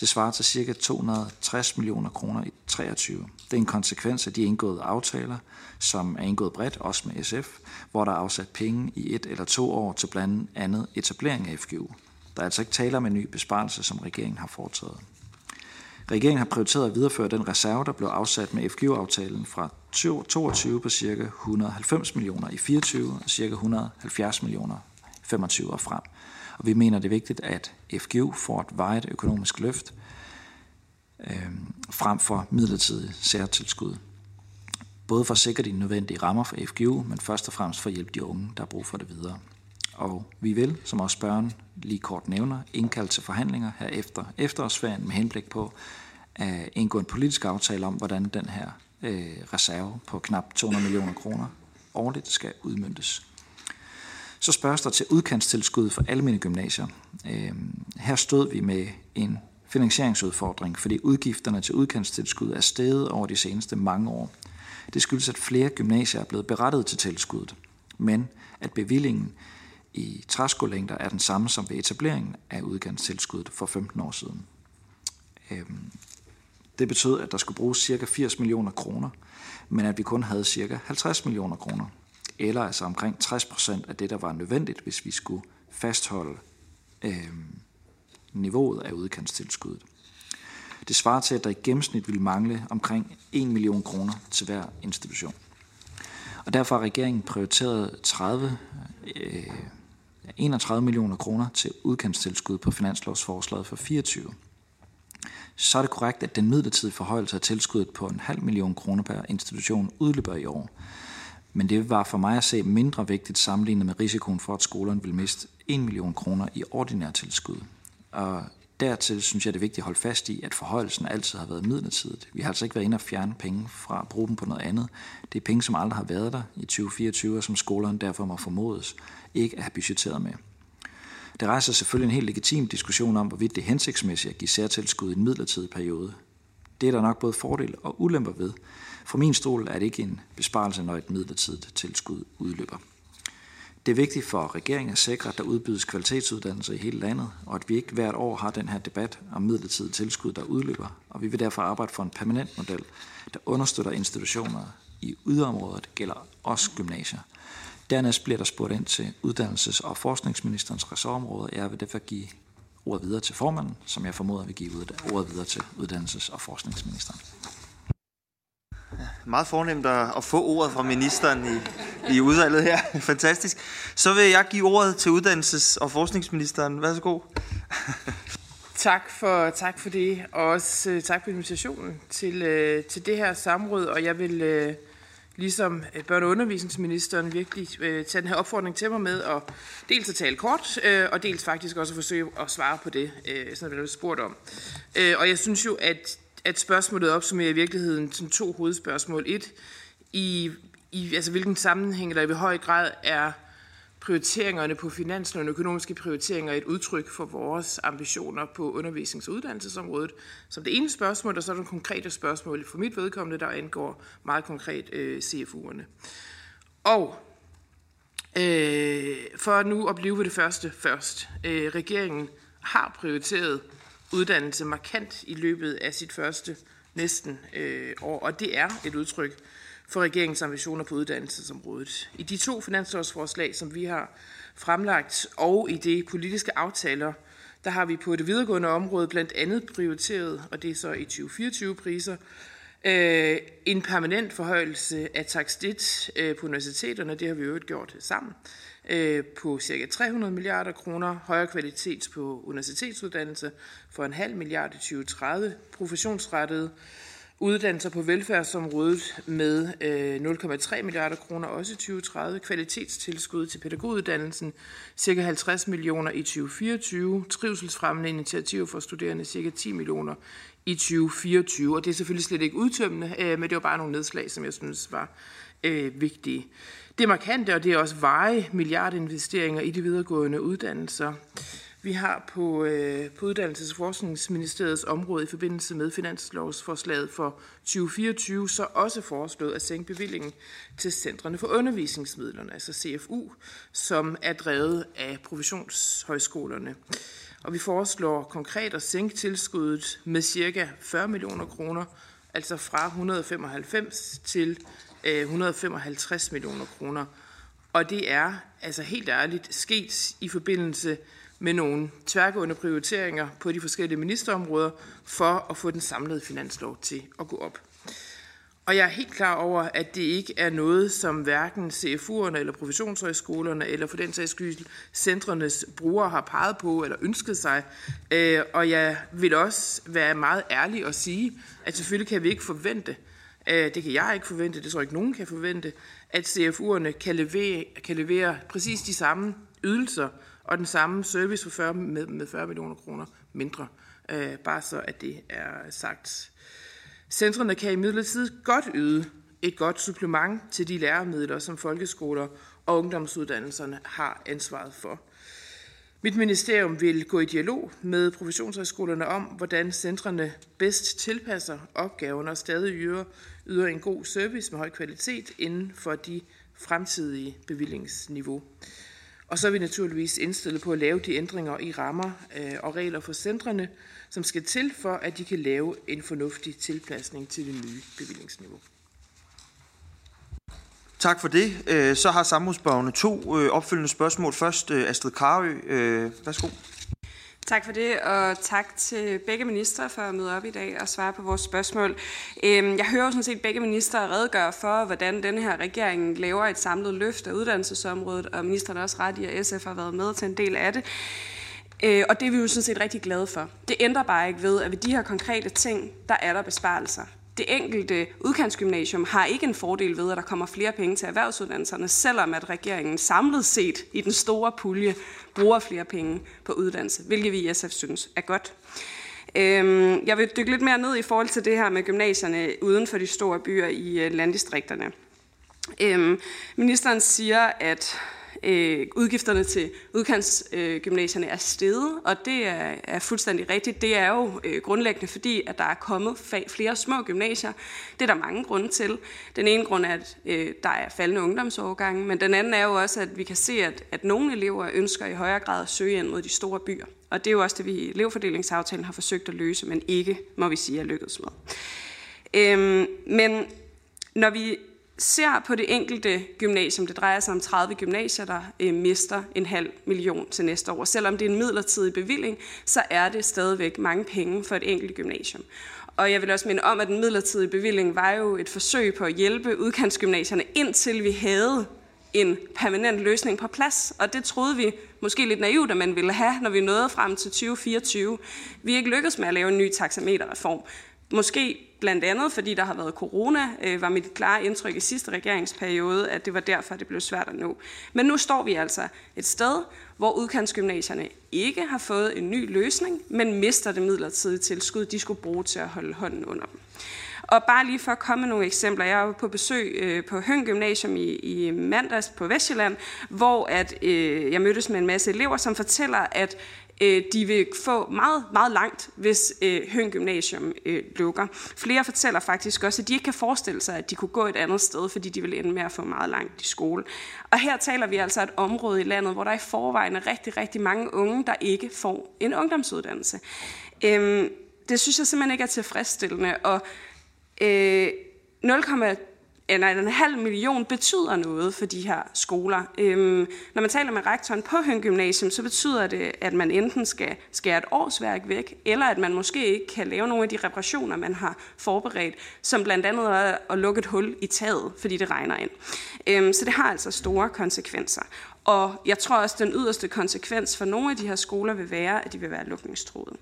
Det svarer til ca. to hundrede og tres millioner kroner i treogtyve. Det er en konsekvens af de indgåede aftaler, som er indgået bredt, også med S F, hvor der er afsat penge i et eller to år til blandt andet etablering af F G U. Der er altså ikke tale om en ny besparelse, som regeringen har foretaget. Regeringen har prioriteret at videreføre den reserve, der blev afsat med F G U-aftalen fra toogtyve på ca. et hundrede og halvfems millioner i fireogtyve og ca. et hundrede og halvfjerds millioner femogtyve og frem. Og vi mener, det er vigtigt, at F G U får et varigt økonomisk løft øh, frem for midlertidige særtilskud. Både for at sikre de nødvendige rammer for F G U, men først og fremmest for at hjælpe de unge, der har brug for det videre. Og vi vil, som også spørgeren lige kort nævner, indkalde til forhandlinger her efter efterårsferien med henblik på at indgå en politisk aftale om, hvordan den her øh, reserve på knap to hundrede millioner kroner årligt skal udmøntes. Så spørges der til udkantstilskud for almene gymnasier. Øh, her stod vi med en finansieringsudfordring, fordi udgifterne til udkantstilskud er steget over de seneste mange år. Det skyldes, at flere gymnasier er blevet berettiget til tilskuddet, men at bevillingen i træskolængder er den samme som ved etableringen af udkantstilskuddet for femten år siden. Øh, det betød, at der skulle bruges ca. firs millioner kroner, men at vi kun havde ca. halvtreds millioner kroner. Eller altså omkring tres procent af det, der var nødvendigt, hvis vi skulle fastholde øh, niveauet af udkantstilskuddet. Det svarer til, at der i gennemsnit ville mangle omkring en million kroner til hver institution. Og derfor har regeringen prioriteret tredive, øh, enogtredive millioner kroner til udkantstilskud på finanslovsforslaget for fireogtyve. Så er det korrekt, at den midlertidige forhøjelse af tilskuddet på en halv million kroner per institution udløber i år. Men det var for mig at se mindre vigtigt sammenlignet med risikoen for, at skolerne ville miste en million kroner i ordinær tilskud. Og dertil synes jeg, det er vigtigt at holde fast i, at forhøjelsen altid har været midlertidigt. Vi har altså ikke været inde og fjerne penge fra at bruge dem på noget andet. Det er penge, som aldrig har været der i tyve fireogtyve, og som skolerne derfor må formodes ikke at have budgetteret med. Det rejser selvfølgelig en helt legitim diskussion om, hvorvidt det er hensigtsmæssigt at give særtilskud i en midlertidig periode. Det er der nok både fordele og ulemper ved. Fra min stol er det ikke en besparelse, når et midlertidigt tilskud udløber. Det er vigtigt for regeringen at sikre, at der udbydes kvalitetsuddannelse i hele landet, og at vi ikke hvert år har den her debat om midlertidigt tilskud, der udløber, og vi vil derfor arbejde for en permanent model, der understøtter institutioner i yderområder, det gælder også gymnasier. Dernæst bliver der spurgt ind til uddannelses- og forskningsministerens ressortområde. Jeg vil derfor give ordet videre til formanden, som jeg formoder vil give ordet videre til uddannelses- og forskningsministeren. Meget fornemt at få ordet fra ministeren i, i udvalget her. Fantastisk. Så vil jeg give ordet til uddannelses- og forskningsministeren. Værsgo. Tak for, tak for det, og også tak for invitationen til, til det her samråd. Og jeg vil, ligesom børne- og undervisningsministeren, virkelig tage den her opfordring til mig med at dels at tale kort, og dels faktisk også at forsøge at svare på det, som jeg blev spurgt om. Og jeg synes jo, at at spørgsmålet opsummerer i virkeligheden sådan to hovedspørgsmål. Et, i, i altså, hvilken sammenhæng der i høj grad er prioriteringerne på finansloven, økonomiske prioriteringer, et udtryk for vores ambitioner på undervisnings- og uddannelsesområdet, som det ene spørgsmål, og så er der konkrete spørgsmål for mit vedkommende, der angår meget konkret øh, C F U'erne. Og øh, for nu at blive ved det første først, øh, regeringen har prioriteret uddannelse markant i løbet af sit første næsten øh, år, og det er et udtryk for regeringens ambitioner på uddannelsesområdet. I de to finanslovsforslag, som vi har fremlagt, og i de politiske aftaler, der har vi på det videregående område blandt andet prioriteret, og det er så i tyve fireogtyve-priser, øh, en permanent forhøjelse af takst et øh, på universiteterne, det har vi jo gjort sammen, på ca. tre hundrede milliarder kroner, højere kvalitet på universitetsuddannelse for en halv milliard i tyve tredive, professionsrettede uddannelser på velfærdsområdet med nul komma tre milliarder kroner også i tyve tredive, kvalitetstilskud til pædagoguddannelsen ca. halvtreds millioner i tyve fireogtyve, trivselsfremmende initiativer for studerende ca. ti millioner i tyve fireogtyve, og det er selvfølgelig slet ikke udtømmende, men det var bare nogle nedslag, som jeg synes var øh, vigtige. Det er markante, og det er også varige milliardinvesteringer i de videregående uddannelser. Vi har på, øh, på Uddannelses- og Forskningsministeriets område i forbindelse med finanslovsforslaget for tyve fireogtyve så også foreslået at sænke bevillingen til Centrene for Undervisningsmidlerne, altså C F U, som er drevet af professionshøjskolerne. Og vi foreslår konkret at sænke tilskuddet med ca. fyrre millioner kroner, altså fra et hundrede femoghalvfems til et hundrede femoghalvtreds millioner kroner. Og det er altså helt ærligt sket i forbindelse med nogle tværgående prioriteringer på de forskellige ministerområder for at få den samlede finanslov til at gå op. Og jeg er helt klar over, at det ikke er noget, som hverken C F U'erne eller professionshøjskolerne eller for den sags skyld centrenes brugere har peget på eller ønsket sig. Og jeg vil også være meget ærlig og sige, at selvfølgelig kan vi ikke forvente, det kan jeg ikke forvente, det tror jeg ikke nogen kan forvente, at C F U'erne kan levere, kan levere præcis de samme ydelser og den samme service for fyrre, med, med fyrre millioner kroner mindre. Bare så, at det er sagt. Centrene kan imidlertid godt yde et godt supplement til de læremidler, som folkeskoler og ungdomsuddannelserne har ansvaret for. Mit ministerium vil gå i dialog med professionshøjskolerne om, hvordan centrene bedst tilpasser opgaven og stadig yder, yder en god service med høj kvalitet inden for de fremtidige bevillingsniveau. Og så er vi naturligvis indstillet på at lave de ændringer i rammer og regler for centrene, som skal til for, at de kan lave en fornuftig tilpasning til det nye bevillingsniveau. Tak for det. Så har samrådsspørgerne to opfølgende spørgsmål. Først Astrid Carøe. Værsgo. Tak for det, og tak til begge ministre for at møde op i dag og svare på vores spørgsmål. Jeg hører jo sådan set begge ministre redegøre for, hvordan denne her regering laver et samlet løft af uddannelsesområdet, og ministeren er også ret i, at S F har været med til en del af det. Og det er vi jo sådan set rigtig glade for. Det ændrer bare ikke ved, at ved de her konkrete ting, der er der besparelser. Det enkelte udkantsgymnasium har ikke en fordel ved, at der kommer flere penge til erhvervsuddannelserne, selvom at regeringen samlet set i den store pulje bruger flere penge på uddannelse, hvilket vi i S F synes er godt. Jeg vil dykke lidt mere ned i forhold til det her med gymnasierne uden for de store byer i landdistrikterne. Ministeren siger, at Øh, udgifterne til udkantsgymnasierne øh, er steget, og det er, er fuldstændig rigtigt. Det er jo øh, grundlæggende, fordi at der er kommet fa- flere små gymnasier. Det er der mange grunde til. Den ene grund er, at øh, der er faldende ungdomsårgange, men den anden er jo også, at vi kan se, at, at nogle elever ønsker i højere grad at søge ind mod de store byer. Og det er jo også det, vi i elevfordelingsaftalen har forsøgt at løse, men ikke, må vi sige, er lykkedes med. Øh, men når vi ser på det enkelte gymnasium, det drejer sig om tredive gymnasier, der øh, mister en halv million til næste år. Selvom det er en midlertidig bevilling, så er det stadigvæk mange penge for et enkelt gymnasium. Og jeg vil også minde om, at den midlertidige bevilling var jo et forsøg på at hjælpe udkantsgymnasierne, indtil vi havde en permanent løsning på plads. Og det troede vi måske lidt naivt, at man ville have, når vi nåede frem til tyve fireogtyve. Vi er ikke lykkedes med at lave en ny taxameterreform. Måske blandt andet, fordi der har været corona, øh, var mit klare indtryk i sidste regeringsperiode, at det var derfor, det blev svært at nå. Men nu står vi altså et sted, hvor udkantsgymnasierne ikke har fået en ny løsning, men mister det midlertidige tilskud, de skulle bruge til at holde hånden under dem. Og bare lige for at komme med nogle eksempler. Jeg var på besøg øh, på Høng Gymnasium i, i mandags på Vestjylland, hvor at, øh, jeg mødtes med en masse elever, som fortæller, at de vil få meget, meget langt, hvis Høng Gymnasium lukker. Flere fortæller faktisk også, at de ikke kan forestille sig, at de kunne gå et andet sted, fordi de vil ende med at få meget langt i skole. Og her taler vi altså et område i landet, hvor der i forvejen er rigtig, rigtig mange unge, der ikke får en ungdomsuddannelse. Det synes jeg simpelthen ikke er tilfredsstillende, og en halv million betyder noget for de her skoler. Øhm, når man taler med rektoren på Høng Gymnasium, så betyder det, at man enten skal skære et årsværk væk, eller at man måske ikke kan lave nogle af de reparationer, man har forberedt, som blandt andet er at lukke et hul i taget, fordi det regner ind. Øhm, så det har altså store konsekvenser. Og jeg tror også, at den yderste konsekvens for nogle af de her skoler vil være, at de vil være lukningstruede.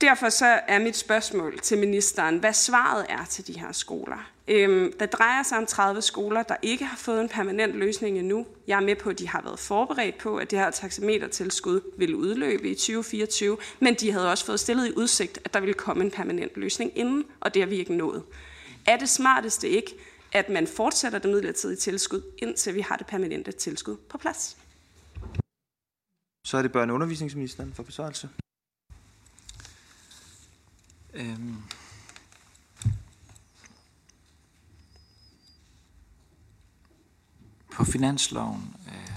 Derfor så er mit spørgsmål til ministeren, hvad svaret er til de her skoler. Øhm, der drejer sig om tredive skoler, der ikke har fået en permanent løsning endnu. Jeg er med på, at de har været forberedt på, at det her taxametertilskud ville udløbe i tyve fireogtyve, men de havde også fået stillet i udsigt, at der ville komme en permanent løsning inden, og det har vi ikke nået. Er det smarteste ikke, at man fortsætter det midlertidige tilskud, indtil vi har det permanente tilskud på plads? Så er det børne- og undervisningsministeren for besvarelse. Øhm. På finansloven øh,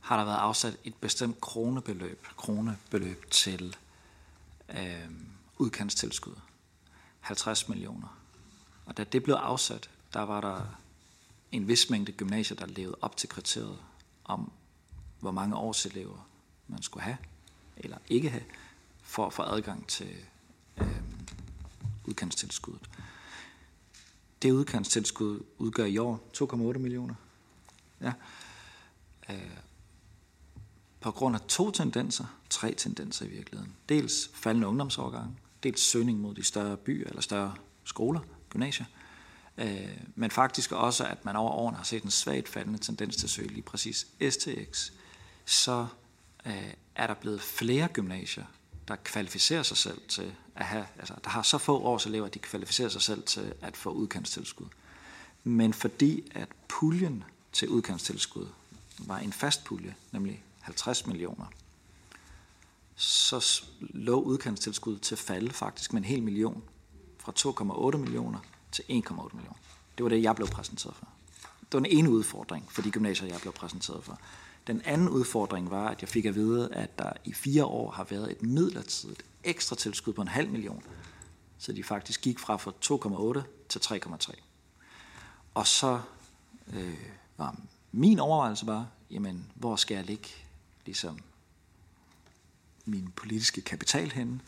har der været afsat et bestemt kronebeløb, kronebeløb til øh, udkantstilskud. halvtreds millioner. Og da det blev afsat, der var der en vis mængde gymnasier, der levede op til kriteriet om, hvor mange års elever man skulle have eller ikke have, for at få adgang til øh, udkantstilskuddet. Det udkantstilskud udgør i år to komma otte millioner. Ja. Øh, på grund af to tendenser, tre tendenser i virkeligheden. Dels faldende ungdomsårgange, dels søgning mod de større byer eller større skoler, gymnasier, øh, men faktisk også, at man over årene har set en svagt faldende tendens til at søge lige præcis S T X, så øh, er der blevet flere gymnasier, der kvalificerer sig selv til at have, altså der har så få års elever, at de kvalificerer sig selv til at få udkantstilskud. Men fordi at puljen til udkantstilskud var en fast pulje, nemlig halvtreds millioner, så lå udkantstilskuddet til falde faktisk med en hel million, fra to komma otte millioner til en komma otte millioner. Det var det, jeg blev præsenteret for. Det var den ene udfordring for de gymnasier, jeg blev præsenteret for. Den anden udfordring var, at jeg fik at vide, at der i fire år har været et midlertidigt ekstra tilskud på en halv million, så de faktisk gik fra fra to komma otte til tre komma tre. Og så øh, var min overvejelse bare, jamen, hvor skal jeg ligge ligesom min politiske kapital henne?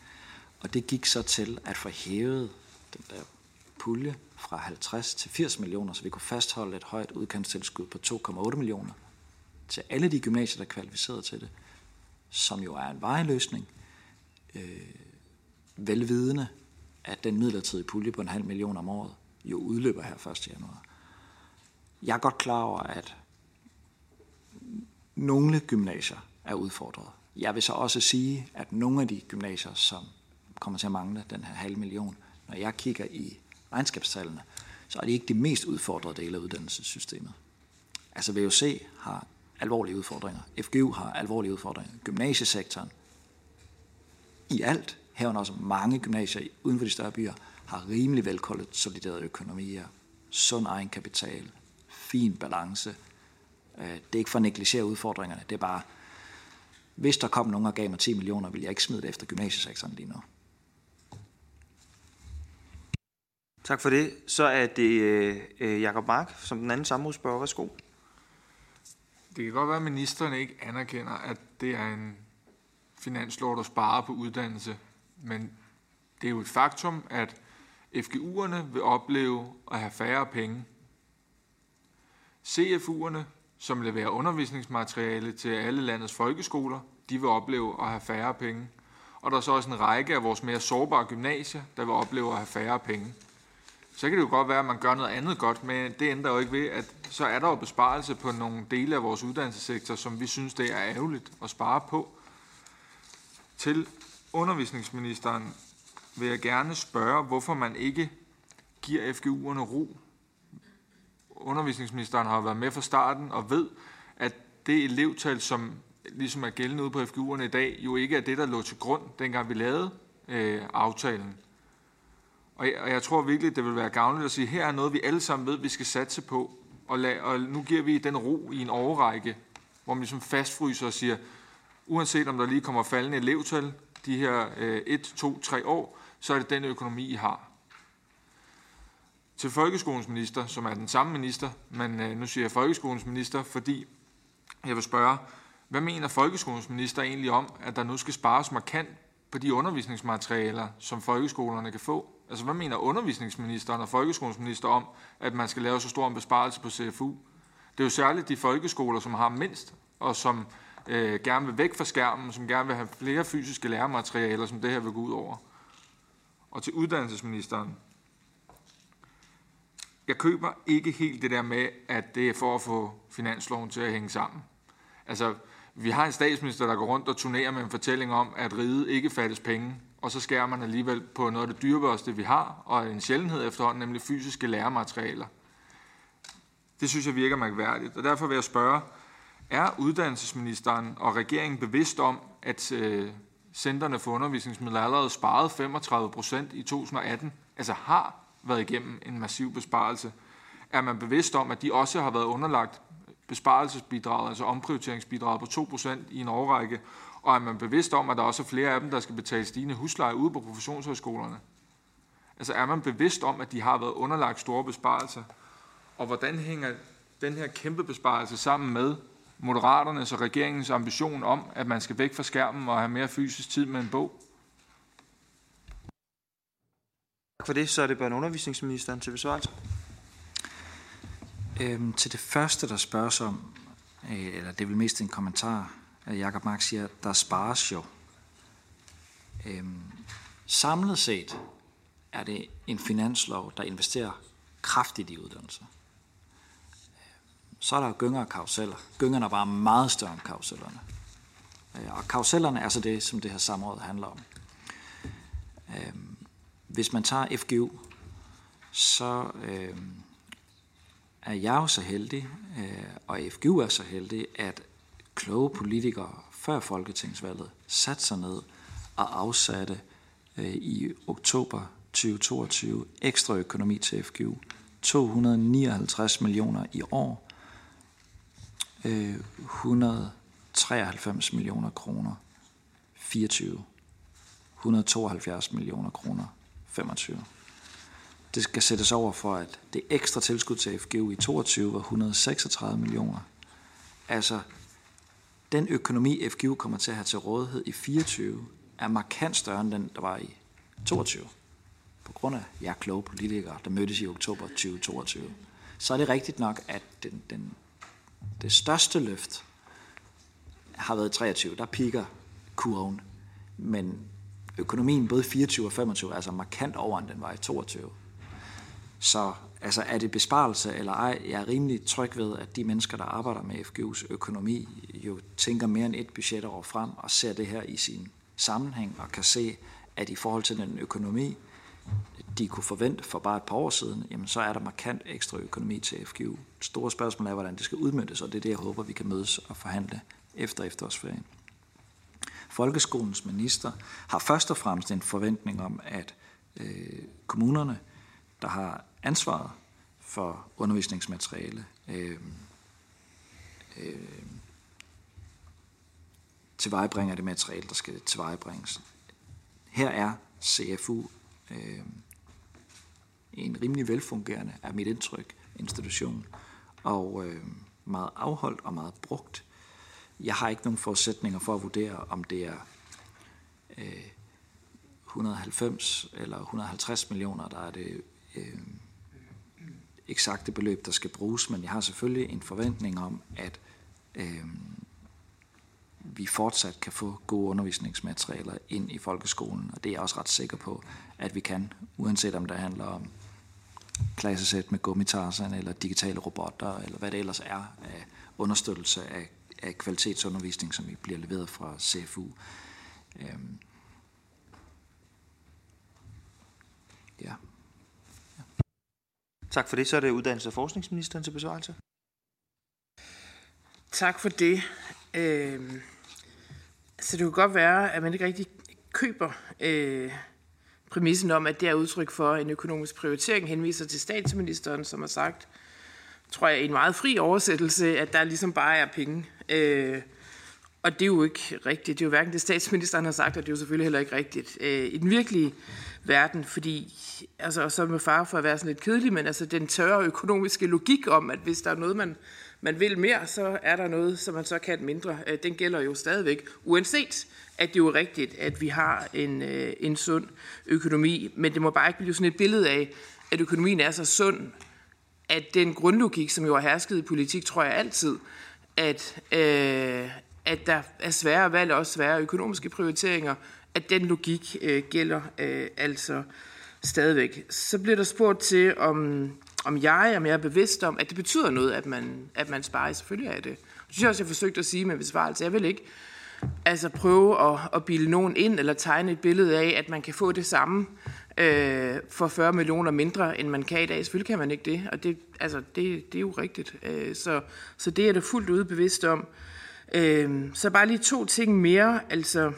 Og det gik så til at få hævet den der pulje fra halvtreds til firs millioner, så vi kunne fastholde et højt udkantstilskud på to komma otte millioner til alle de gymnasier, der er kvalificeret til det, som jo er en vejløsning, øh, velvidende, at den midlertidige pulje på en halv million om året jo udløber her første januar. Jeg er godt klar over, at nogle gymnasier er udfordret. Jeg vil så også sige, at nogle af de gymnasier, som kommer til at mangle den her halv million, når jeg kigger i regnskabstallene, så er det ikke de mest udfordrede dele af uddannelsessystemet. Altså V U C har alvorlige udfordringer, F G U har alvorlige udfordringer, gymnasiesektoren i alt, herunder også mange gymnasier uden for de større byer, har rimelig velkoldet soliderede økonomier, sund egen kapital, fin balance. Det er ikke for at negligere udfordringerne, det er bare, hvis der kom nogen og gav mig ti millioner, ville jeg ikke smide det efter gymnasiesektoren lige nu. Tak for det. Så er det øh, Jacob Mark, som den anden samrådsspørger. Værsgo. Det kan godt være, at ministeren ikke anerkender, at det er en finanslov, der sparer på uddannelse. Men det er jo et faktum, at F G U'erne vil opleve at have færre penge. C F U'erne, som leverer undervisningsmateriale til alle landets folkeskoler, de vil opleve at have færre penge. Og der er så også en række af vores mere sårbare gymnasier, der vil opleve at have færre penge. Så kan det jo godt være, at man gør noget andet godt, men det ændrer jo ikke ved, at så er der jo besparelse på nogle dele af vores uddannelsessektor, som vi synes, det er ærgerligt at spare på. Til undervisningsministeren vil jeg gerne spørge, hvorfor man ikke giver F G U'erne ro. Undervisningsministeren har været med fra starten og ved, at det elevtal, som ligesom er gældende ude på F G U'erne i dag, jo ikke er det, der lå til grund, dengang vi lavede øh, aftalen. Og jeg, og jeg tror virkelig, det vil være gavnligt at sige, at her er noget, vi alle sammen ved, vi skal satse på, og, la, og nu giver vi den ro i en årrække, hvor man ligesom fastfryser og siger, uanset om der lige kommer faldende elevtal, de her øh, et, to, tre år, så er det den økonomi, I har. Til folkeskolens minister, som er den samme minister, men øh, nu siger jeg folkeskolens minister, fordi jeg vil spørge, hvad mener folkeskolens minister egentlig om, at der nu skal spares markant på de undervisningsmaterialer, som folkeskolerne kan få? Altså, hvad mener undervisningsministeren og folkeskolens minister om, at man skal lave så stor en besparelse på C F U? Det er jo særligt de folkeskoler, som har mindst, og som øh, gerne vil væk fra skærmen, som gerne vil have flere fysiske lærematerialer, som det her vil gå ud over. Og til uddannelsesministeren. Jeg køber ikke helt det der med, at det er for at få finansloven til at hænge sammen. Altså, vi har en statsminister, der går rundt og turnerer med en fortælling om, at riget ikke fattes penge, og så skærer man alligevel på noget af det dyrebørste, vi har, og en sjældenhed efterhånden, nemlig fysiske lærematerialer. Det synes jeg virker mærkværdigt, og derfor vil jeg spørge, er uddannelsesministeren og regeringen bevidst om, at øh, Centerne for Undervisningsmidler allerede sparede femogtredive procent i to tusind og atten, altså har været igennem en massiv besparelse? Er man bevidst om, at de også har været underlagt besparelsesbidraget, altså omprioriteringsbidraget på to procent i en årrække, og er man bevidst om, at der også er flere af dem, der skal betale stigende husleje ude på professionshøjskolerne? Altså er man bevidst om, at de har været underlagt store besparelser? Og hvordan hænger den her kæmpe besparelse sammen med Moderaternes og regeringens ambition om, at man skal væk fra skærmen og have mere fysisk tid med en bog? Tak for det. Så er det børne- og undervisningsministeren til besvarelse. Øhm, til det første, der spørges om, øh, eller det er vel mest en kommentar, at Jacob Mark siger, at der spares jo. Øhm, samlet set er det en finanslov, der investerer kraftigt i uddannelser. Så er der jo gynger og karuseller. Gyngerne er bare meget større end karusellerne. Og karusellerne er så det, som det her samråd handler om. Hvis man tager F G U, så er jeg jo så heldig, og F G U er så heldig, at kloge politikere før folketingsvalget satte sig ned og afsatte i oktober tyve toogtyve ekstra økonomi til F G U. to hundrede og nioghalvtreds millioner i år. et hundrede og treoghalvfems millioner kroner fireogtyve. et hundrede og tooghalvfjerds millioner kroner femogtyve. Det skal sættes over for, at det ekstra tilskud til F G U i toogtyve var et hundrede og seksogtredive millioner. Altså, den økonomi F G U kommer til at have til rådighed i fireogtyve er markant større end den, der var i toogtyve. På grund af jer kloge politikere, der mødtes i oktober tyve toogtyve, så er det rigtigt nok, at den, den, det største løft har været treogtyve. Der piker kurven, men økonomien både fireogtyve og femogtyve er altså markant over, end den var i toogtyve. Så altså, er det besparelse eller ej? Jeg er rimelig tryg ved, at de mennesker, der arbejder med F G U's økonomi, jo tænker mere end et budgetår frem og ser det her i sin sammenhæng og kan se, at i forhold til den økonomi, de kunne forvente for bare et par år siden, jamen så er der markant ekstra økonomi til F G U. Det store spørgsmål er, hvordan det skal udmøntes, og det er det, jeg håber, vi kan mødes og forhandle efter efterårsferien. Folkeskolens minister har først og fremmest en forventning om, at øh, kommunerne, der har ansvaret for undervisningsmateriale, øh, øh, tilvejebringer det materiale, der skal tilvejebringes. Her er C F U Øh, en rimelig velfungerende, er mit indtryk, institution, og øh, meget afholdt og meget brugt. Jeg har ikke nogen forudsætninger for at vurdere, om det er øh, et hundrede og halvfems eller et hundrede og halvtreds millioner, der er det øh, eksakte beløb, der skal bruges, men jeg har selvfølgelig en forventning om, at øh, vi fortsat kan få gode undervisningsmaterialer ind i folkeskolen, og det er jeg også ret sikker på, at vi kan, uanset om det handler om klassesæt med gummitarsen eller digitale robotter, eller hvad det ellers er af understøttelse af, af kvalitetsundervisning, som vi bliver leveret fra C F U. Øhm. Ja. Ja. Tak for det. Så er det uddannelses- og forskningsministeren til besvarelse. Tak for det. Øhm. Så det kunne godt være, at man ikke rigtig køber øh, præmissen om, at det er udtryk for en økonomisk prioritering, henviser til statsministeren, som har sagt, tror jeg, en meget fri oversættelse, at der ligesom bare er penge. Øh, og det er jo ikke rigtigt. Det er jo hverken det, statsministeren har sagt, og det er jo selvfølgelig heller ikke rigtigt øh, i den virkelige verden, fordi, altså, og så med fare for at være sådan lidt kedelig, men altså den tørre økonomiske logik om, at hvis der er noget, man man vil mere, så er der noget, som man så kan mindre. Den gælder jo stadigvæk, uanset at det jo er rigtigt, at vi har en, en sund økonomi. Men det må bare ikke blive sådan et billede af, at økonomien er så sund, at den grundlogik, som jo har hersket i politik, tror jeg altid, at, øh, at der er svære valg og også svære økonomiske prioriteringer, at den logik øh, gælder øh, altså stadigvæk. Så bliver der spurgt til, om, om jeg, om jeg er bevidst om, at det betyder noget, at man, at man sparer. Selvfølgelig er det. Det synes jeg også, jeg forsøgte at sige med besvarelse. Jeg vil ikke altså prøve at, at bilde nogen ind eller tegne et billede af, at man kan få det samme øh, for fyrre millioner mindre, end man kan i dag. Selvfølgelig kan man ikke det, og det, altså, det, det er jo rigtigt. Øh, så, så det er der fuldt ud bevidst om. Øh, så bare lige to ting mere. Altså,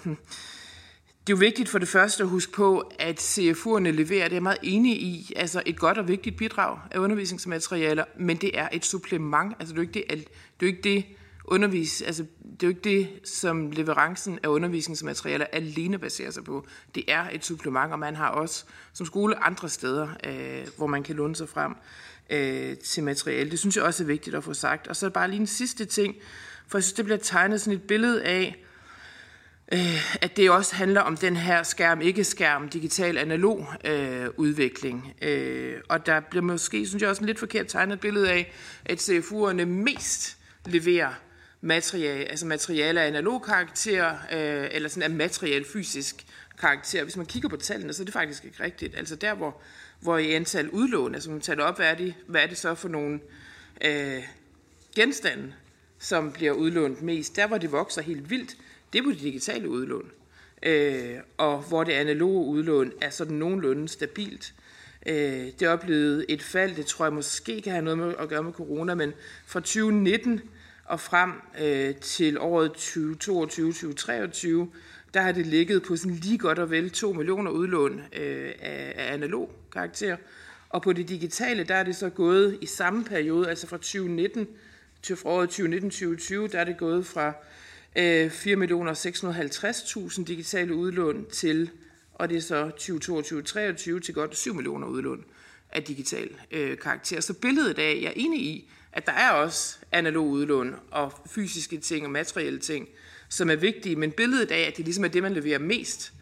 det er jo vigtigt for det første at huske på, at C F U'erne leverer, det er jeg meget enig i, altså et godt og vigtigt bidrag af undervisningsmaterialer, men det er et supplement. Altså, det er jo ikke det, det, er ikke det undervis, altså, det er jo ikke det, som leverancen af undervisningsmaterialer alene baserer sig på. Det er et supplement, og man har også som skole andre steder, øh, hvor man kan låne sig frem øh, til materiale. Det synes jeg også er vigtigt at få sagt. Og så bare lige en sidste ting, for jeg synes, det bliver tegnet sådan et billede af, øh, at det også handler om den her skærm-ikke-skærm, digital-analog øh, udvikling. Øh, og der bliver måske, synes jeg, også en lidt forkert tegnet billede af, at C F U'erne mest leverer materiale, altså materialer af analog karakter, øh, eller sådan af materiale fysisk karakter. Hvis man kigger på tallene, så er det faktisk ikke rigtigt. Altså der, hvor, hvor i antal udlån, altså man taler op, hvad er det, hvad er det så for nogle øh, genstande, som bliver udlånt mest. Der, hvor det vokser helt vildt, det er på de digitale udlån. Øh, og hvor det analoge udlån er sådan nogenlunde stabilt. Det oplevede et fald, det tror jeg måske kan have noget med at gøre med corona, men fra tyve nitten og frem øh, til året tyve toogtyve til tyve treogtyve, der har det ligget på sådan lige godt og vel to millioner udlån øh, af, af analog karakter. Og på det digitale, der er det så gået i samme periode, altså fra tyve nitten til fra året tyve nitten til tyve tyve, der er det gået fra øh, fire millioner seks hundrede og halvtreds tusind digitale udlån til, og det er så tyve toogtyve til tyve treogtyve til godt syv millioner udlån af digital øh, karakter. Så billedet af, jeg er enig i, at der er også analog udlån og fysiske ting og materielle ting, som er vigtige, men billedet af, at det ligesom er det, man leverer mest,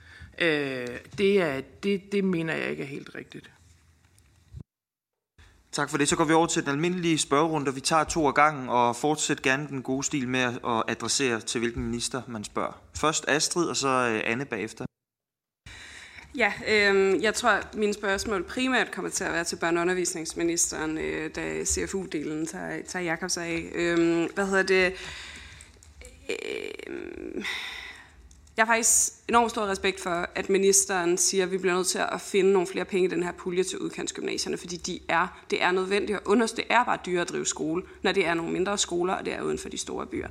øh, det, er, det, det mener jeg ikke er helt rigtigt. Tak for det. Så går vi over til den almindelige spørgerunde, og vi tager to af gangen, og fortsæt gerne den gode stil med at adressere til hvilken minister man spørger. Først Astrid, og så Anne bagefter. Ja, øh, jeg tror, at mine spørgsmål primært kommer til at være til børne- og undervisningsministeren, øh, da C F U-delen tager, tager Jacob sig af. Øh, hvad hedder det? Øh, jeg har faktisk enormt stor respekt for, at ministeren siger, at vi bliver nødt til at finde nogle flere penge i den her pulje til udkantsgymnasierne, fordi de er, det er nødvendigt, og underst det er bare dyre at drive skole, når det er nogle mindre skoler, og det er uden for de store byer.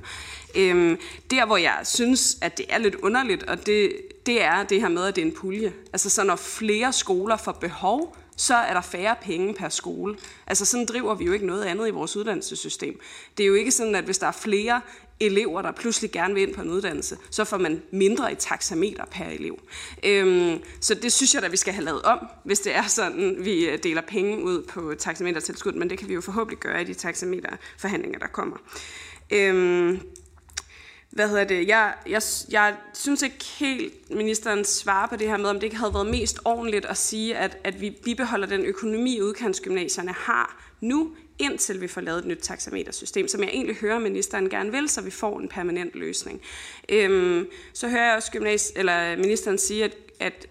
Øh, der, hvor jeg synes, at det er lidt underligt, og det... det er det her med, at det er en pulje. Altså, så når flere skoler får behov, så er der færre penge per skole. Altså, sådan driver vi jo ikke noget andet i vores uddannelsessystem. Det er jo ikke sådan, at hvis der er flere elever, der pludselig gerne vil ind på en uddannelse, så får man mindre i taxameter per elev. Øhm, så det synes jeg da, vi skal have lavet om, hvis det er sådan, vi deler penge ud på taxametertilskud, men det kan vi jo forhåbentlig gøre i de taxameterforhandlinger, der kommer. Øhm Hvad hedder det? Jeg, jeg, jeg synes ikke helt, ministeren svarer på det her med, om det ikke havde været mest ordentligt at sige, at, at vi bibeholder den økonomi, udkantsgymnasierne har nu, indtil vi får lavet et nyt taxametersystem, som jeg egentlig hører, ministeren gerne vil, så vi får en permanent løsning. Øhm, så hører jeg også gymnasie, eller ministeren sige, at, at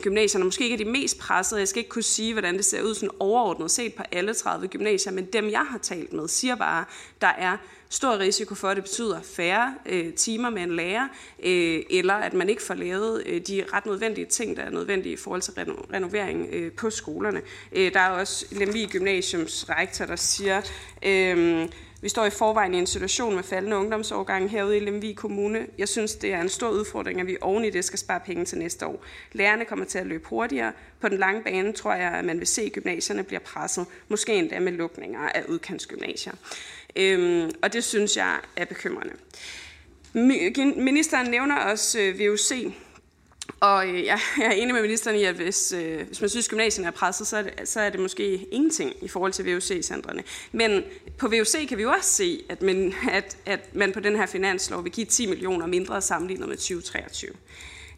gymnasierne måske ikke er de mest pressede. Jeg skal ikke kunne sige, hvordan det ser ud sådan overordnet set på alle tredive gymnasier, men dem, jeg har talt med, siger bare, der er stor risiko for, at det betyder færre øh, timer med en lærer, øh, eller at man ikke får lavet øh, de ret nødvendige ting, der er nødvendige i forhold til reno- renovering øh, på skolerne. Øh, der er også L M V Gymnasiums rektor, der siger, øh, vi står i forvejen i en situation med faldende ungdomsårgange herude i Lemvig Kommune. Jeg synes, det er en stor udfordring, at vi oven i det skal spare penge til næste år. Lærerne kommer til at løbe hurtigere. På den lange bane tror jeg, at man vil se, at gymnasierne bliver presset. Måske endda med lukninger af udkantsgymnasier. Øhm, og det synes jeg er bekymrende. Ministeren nævner også V U C. Og jeg er enig med ministeren i, at hvis, øh, hvis man synes, at gymnasierne er presset, så er, det, så er det måske ingenting i forhold til V U C-centrene. Men på V U C kan vi jo også se, at man, at, at man på den her finanslov vil give ti millioner mindre sammenlignet med tyve treogtyve.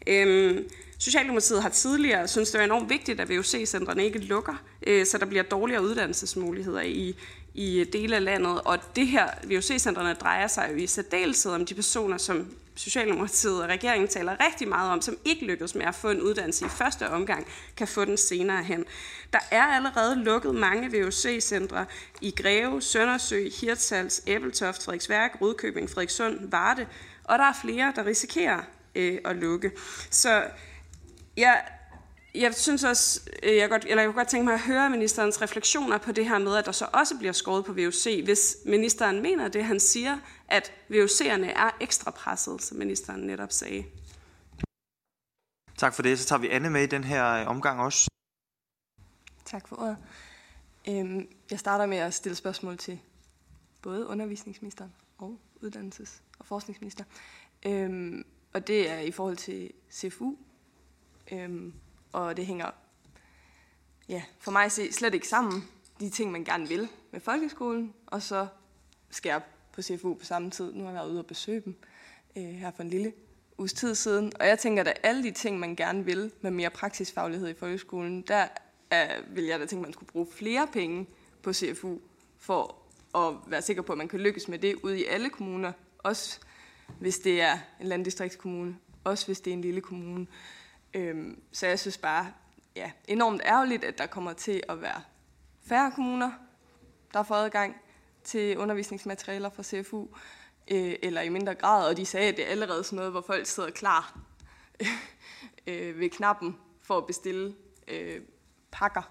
Øhm, Socialdemokratiet har tidligere synes det er enormt vigtigt, at V U C-centrene ikke lukker, så der bliver dårligere uddannelsesmuligheder i, i dele af landet. Og det her, V U C-centrene drejer sig jo i særdeleshed om de personer, som Socialdemokratiet og regeringen taler rigtig meget om, som ikke lykkes med at få en uddannelse i første omgang, kan få den senere hen. Der er allerede lukket mange V U C-centre i Greve, Søndersø, Hirtshals, Æbeltoft, Frederiksværk, Rudkøbing, Frederikssund, Varde, og der er flere, der risikerer øh, at lukke. Så jeg, jeg synes også, jeg, godt, eller jeg kunne godt tænke mig at høre ministerens refleksioner på det her med, at der så også bliver skåret på V U C, hvis ministeren mener det, han siger, at V U C'erne er ekstra presset, som ministeren netop sagde. Tak for det. Så tager vi Anne med i den her omgang også. Tak for ordet. Jeg starter med at stille spørgsmål til både undervisningsministeren og uddannelses- og forskningsminister. Og det er i forhold til C F U. Øhm, og det hænger ja, for mig at se slet ikke sammen, de ting, man gerne vil med folkeskolen, og så skærpe på C F U på samme tid. Nu har jeg været ude og besøge dem øh, her for en lille uges tid siden. Og jeg tænker, at alle de ting, man gerne vil med mere praksisfaglighed i folkeskolen, der øh, vil jeg da tænke, at man skulle bruge flere penge på C F U, for at være sikker på, at man kan lykkes med det ude i alle kommuner, også hvis det er en landdistriktskommune, også hvis det er en lille kommune. Så jeg synes bare, ja, enormt ærgerligt, at der kommer til at være færre kommuner, der får adgang til undervisningsmaterialer fra C F U, eller i mindre grad, og de sagde, at det er allerede sådan noget, hvor folk sidder klar ved knappen for at bestille pakker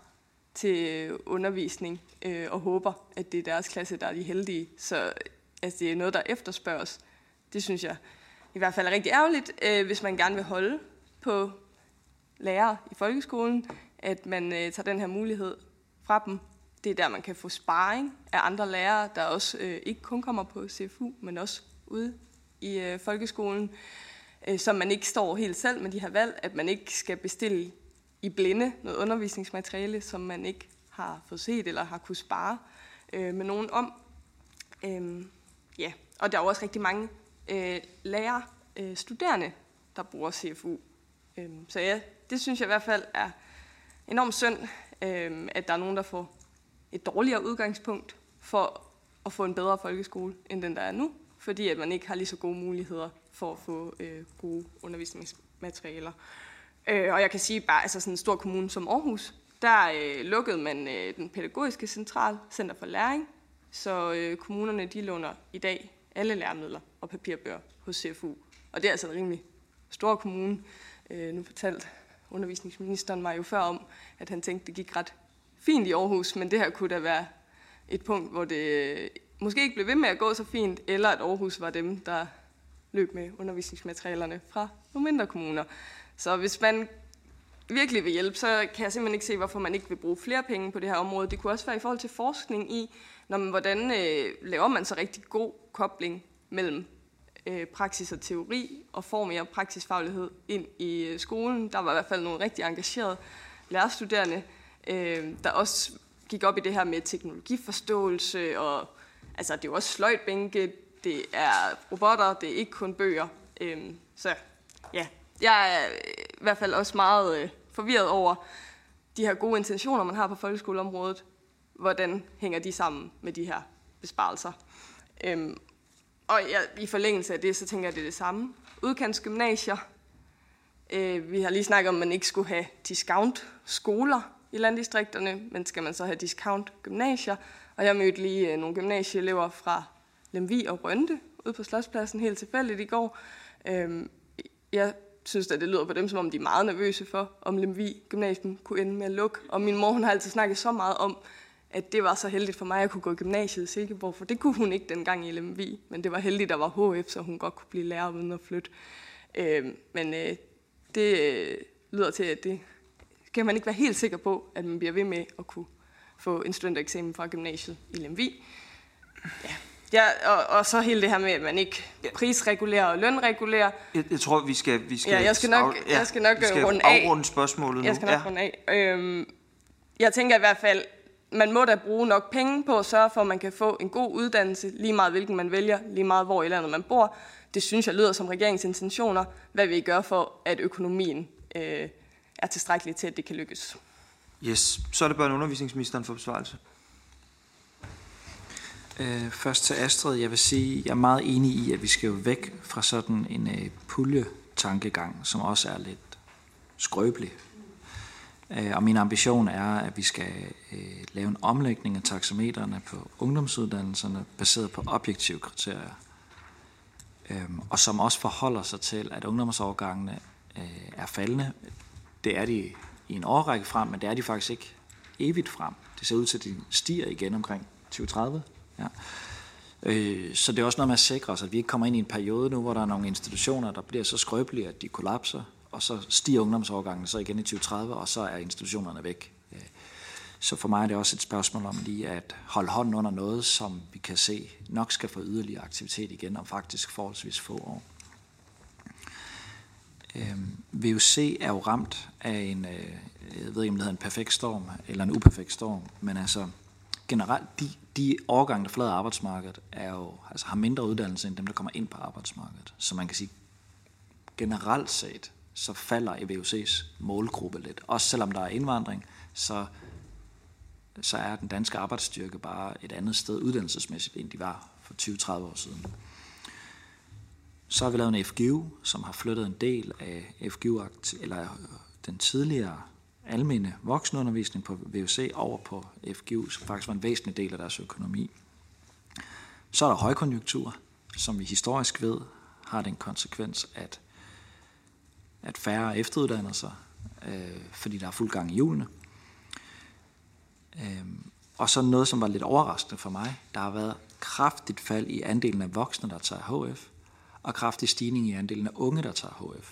til undervisning, og håber, at det er deres klasse, der er de heldige. Så altså, det er noget, der efterspørges. Det synes jeg i hvert fald er rigtig ærgerligt, hvis man gerne vil holde på lærere i folkeskolen, at man øh, tager den her mulighed fra dem. Det er der, man kan få sparring af andre lærere, der også øh, ikke kun kommer på C F U, men også ude i øh, folkeskolen, øh, så man ikke står helt selv med de her valg, at man ikke skal bestille i blinde noget undervisningsmateriale, som man ikke har fået set eller har kunnet spare øh, med nogen om. Øh, ja. Og der er også rigtig mange øh, lærere, øh, studerende, der bruger C F U. Så ja, det synes jeg i hvert fald er enormt synd, at der er nogen, der får et dårligere udgangspunkt for at få en bedre folkeskole, end den der er nu, fordi at man ikke har lige så gode muligheder for at få gode undervisningsmaterialer. Og jeg kan sige bare, altså sådan en stor kommune som Aarhus, der lukkede man den pædagogiske central, Center for Læring, så kommunerne de låner i dag alle læremidler og papirbøger hos C F U. Og det er altså en rimelig stor kommune. Nu fortalte undervisningsministeren mig jo før om, at han tænkte, at det gik ret fint i Aarhus, men det her kunne da være et punkt, hvor det måske ikke blev ved med at gå så fint, eller at Aarhus var dem, der løb med undervisningsmaterialerne fra nogle mindre kommuner. Så hvis man virkelig vil hjælpe, så kan jeg simpelthen ikke se, hvorfor man ikke vil bruge flere penge på det her område. Det kunne også være i forhold til forskning i, når man, hvordan øh, laver man så rigtig god kobling mellem praksis og teori, og får mere praksisfaglighed ind i skolen. Der var i hvert fald nogle rigtig engagerede lærerstuderende, der også gik op i det her med teknologiforståelse, og altså, det er jo også sløjtbænke, det er robotter, det er ikke kun bøger. Så ja, jeg er i hvert fald også meget forvirret over de her gode intentioner, man har på folkeskoleområdet. Hvordan hænger de sammen med de her besparelser? Og i forlængelse af det, så tænker jeg, det er det samme. Udkantsgymnasier. Vi har lige snakket om, at man ikke skulle have discount-skoler i landdistrikterne, men skal man så have discount-gymnasier. Og jeg mødte lige nogle gymnasieelever fra L M V og Rønde ude på Slotspladsen helt tilfældigt i går. Jeg synes, at det lyder på dem, som om de er meget nervøse for, om L M V-gymnasiet kunne ende med at lukke. Og min mor hun har altid snakket så meget om, at det var så heldigt for mig, at jeg kunne gå i gymnasiet i Silkeborg, for det kunne hun ikke dengang i L M V, men det var heldigt, der var H F, så hun godt kunne blive lærer uden at flytte. Øh, men øh, det øh, lyder til, at det kan man ikke være helt sikker på, at man bliver ved med at kunne få en studentereksamen fra gymnasiet i L M V. Ja. Ja, og, og så hele det her med, at man ikke prisregulerer og lønregulerer. Jeg, jeg tror, vi skal... Vi skal ja, jeg skal nok, af, ja, jeg skal nok vi skal runde af. Afrunde spørgsmålet nu. Jeg skal nok ja. runde af. Øh, jeg tænker i hvert fald, man må da bruge nok penge på at sørge for, at man kan få en god uddannelse, lige meget hvilken man vælger, lige meget hvor i landet man bor. Det synes jeg lyder som regeringens intentioner, hvad vi gør for, at økonomien øh, er tilstrækkeligt til, at det kan lykkes. Yes. Så er det børne- og undervisningsministeren for besvarelse. Øh, først til Astrid. Jeg vil sige, at jeg er meget enig i, at vi skal jo væk fra sådan en øh, puljetankegang, som også er lidt skrøbelig. Øh, og min ambition er, at vi skal øh, lave en omlægning af taxametrene på ungdomsuddannelserne, baseret på objektive kriterier. Øh, og som også forholder sig til, at ungdomsårgangene øh, er faldende. Det er de i en årrække frem, men det er de faktisk ikke evigt frem. Det ser ud til, at de stiger igen omkring tyve tredive. Ja. Øh, så det er også noget med at sikre os, at vi ikke kommer ind i en periode nu, hvor der er nogle institutioner, der bliver så skrøbelige, at de kollapser, og så stiger ungdomsårgangene så igen i tyve tredive, og så er institutionerne væk. Øh, så for mig er det også et spørgsmål om lige at holde hånden under noget, som vi kan se nok skal få yderligere aktivitet igen, om faktisk forholdsvis få år. Øh, V U C er jo ramt af en, øh, jeg ved ikke om det hedder en perfekt storm, eller en uperfekt storm, men altså generelt, de, de årgange, der forlader arbejdsmarkedet, er jo, altså har mindre uddannelse end dem, der kommer ind på arbejdsmarkedet. Så man kan sige, generelt set, så falder i V U C's målgruppe lidt. Også selvom der er indvandring, så, så er den danske arbejdsstyrke bare et andet sted uddannelsesmæssigt, end de var for tyve tredive år siden. Så har vi lavet en F G U, som har flyttet en del af F G U, eller den tidligere almene voksenundervisning på V U C over på F G U, som faktisk var en væsentlig del af deres økonomi. Så er der højkonjunktur, som vi historisk ved har den konsekvens, at, at færre efteruddanner sig, øh, fordi der er fuld gang i hjulene. Øh, og så noget, som var lidt overraskende for mig, der har været kraftigt fald i andelen af voksne, der tager H F, og kraftig stigning i andelen af unge, der tager H F.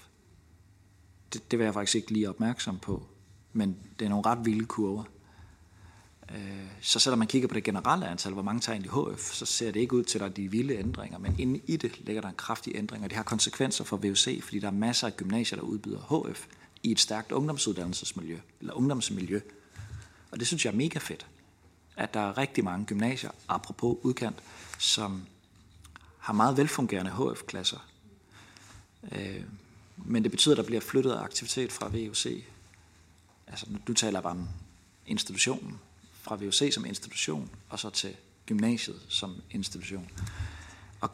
Det, det var jeg faktisk ikke lige opmærksom på, men det er nogle ret vilde kurver. Så selvom man kigger på det generelle antal, hvor mange tager ind i H F, så ser det ikke ud til, at der er de vilde ændringer, men inde i det ligger der en kraftig ændring, og det har konsekvenser for V U C, fordi der er masser af gymnasier, der udbyder H F i et stærkt ungdomsuddannelsesmiljø, eller ungdomsmiljø. Og det synes jeg er mega fedt, at der er rigtig mange gymnasier, apropos udkant, som har meget velfungerende H F-klasser. Men det betyder, at der bliver flyttet aktivitet fra V U C. Altså, du taler bare om institutionen, fra V U C som institution, og så til gymnasiet som institution. Og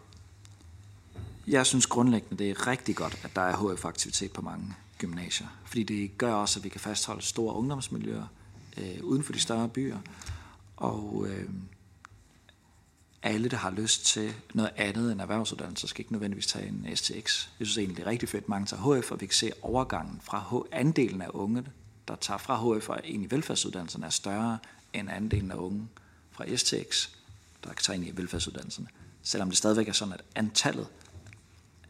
jeg synes grundlæggende, det er rigtig godt, at der er H F-aktivitet på mange gymnasier, fordi det gør også, at vi kan fastholde store ungdomsmiljøer øh, uden for de større byer, og øh, alle, der har lyst til noget andet end erhvervsuddannelse, skal ikke nødvendigvis tage en S T X. Jeg synes egentlig, det er rigtig fedt, at mange tager H F, og vi kan se overgangen fra H- andelen af unge, der tager fra H F og ind i velfærdsuddannelserne, er større end andelen af unge fra S T X, der tager ind i velfærdsuddannelserne. Selvom det stadigvæk er sådan, at antallet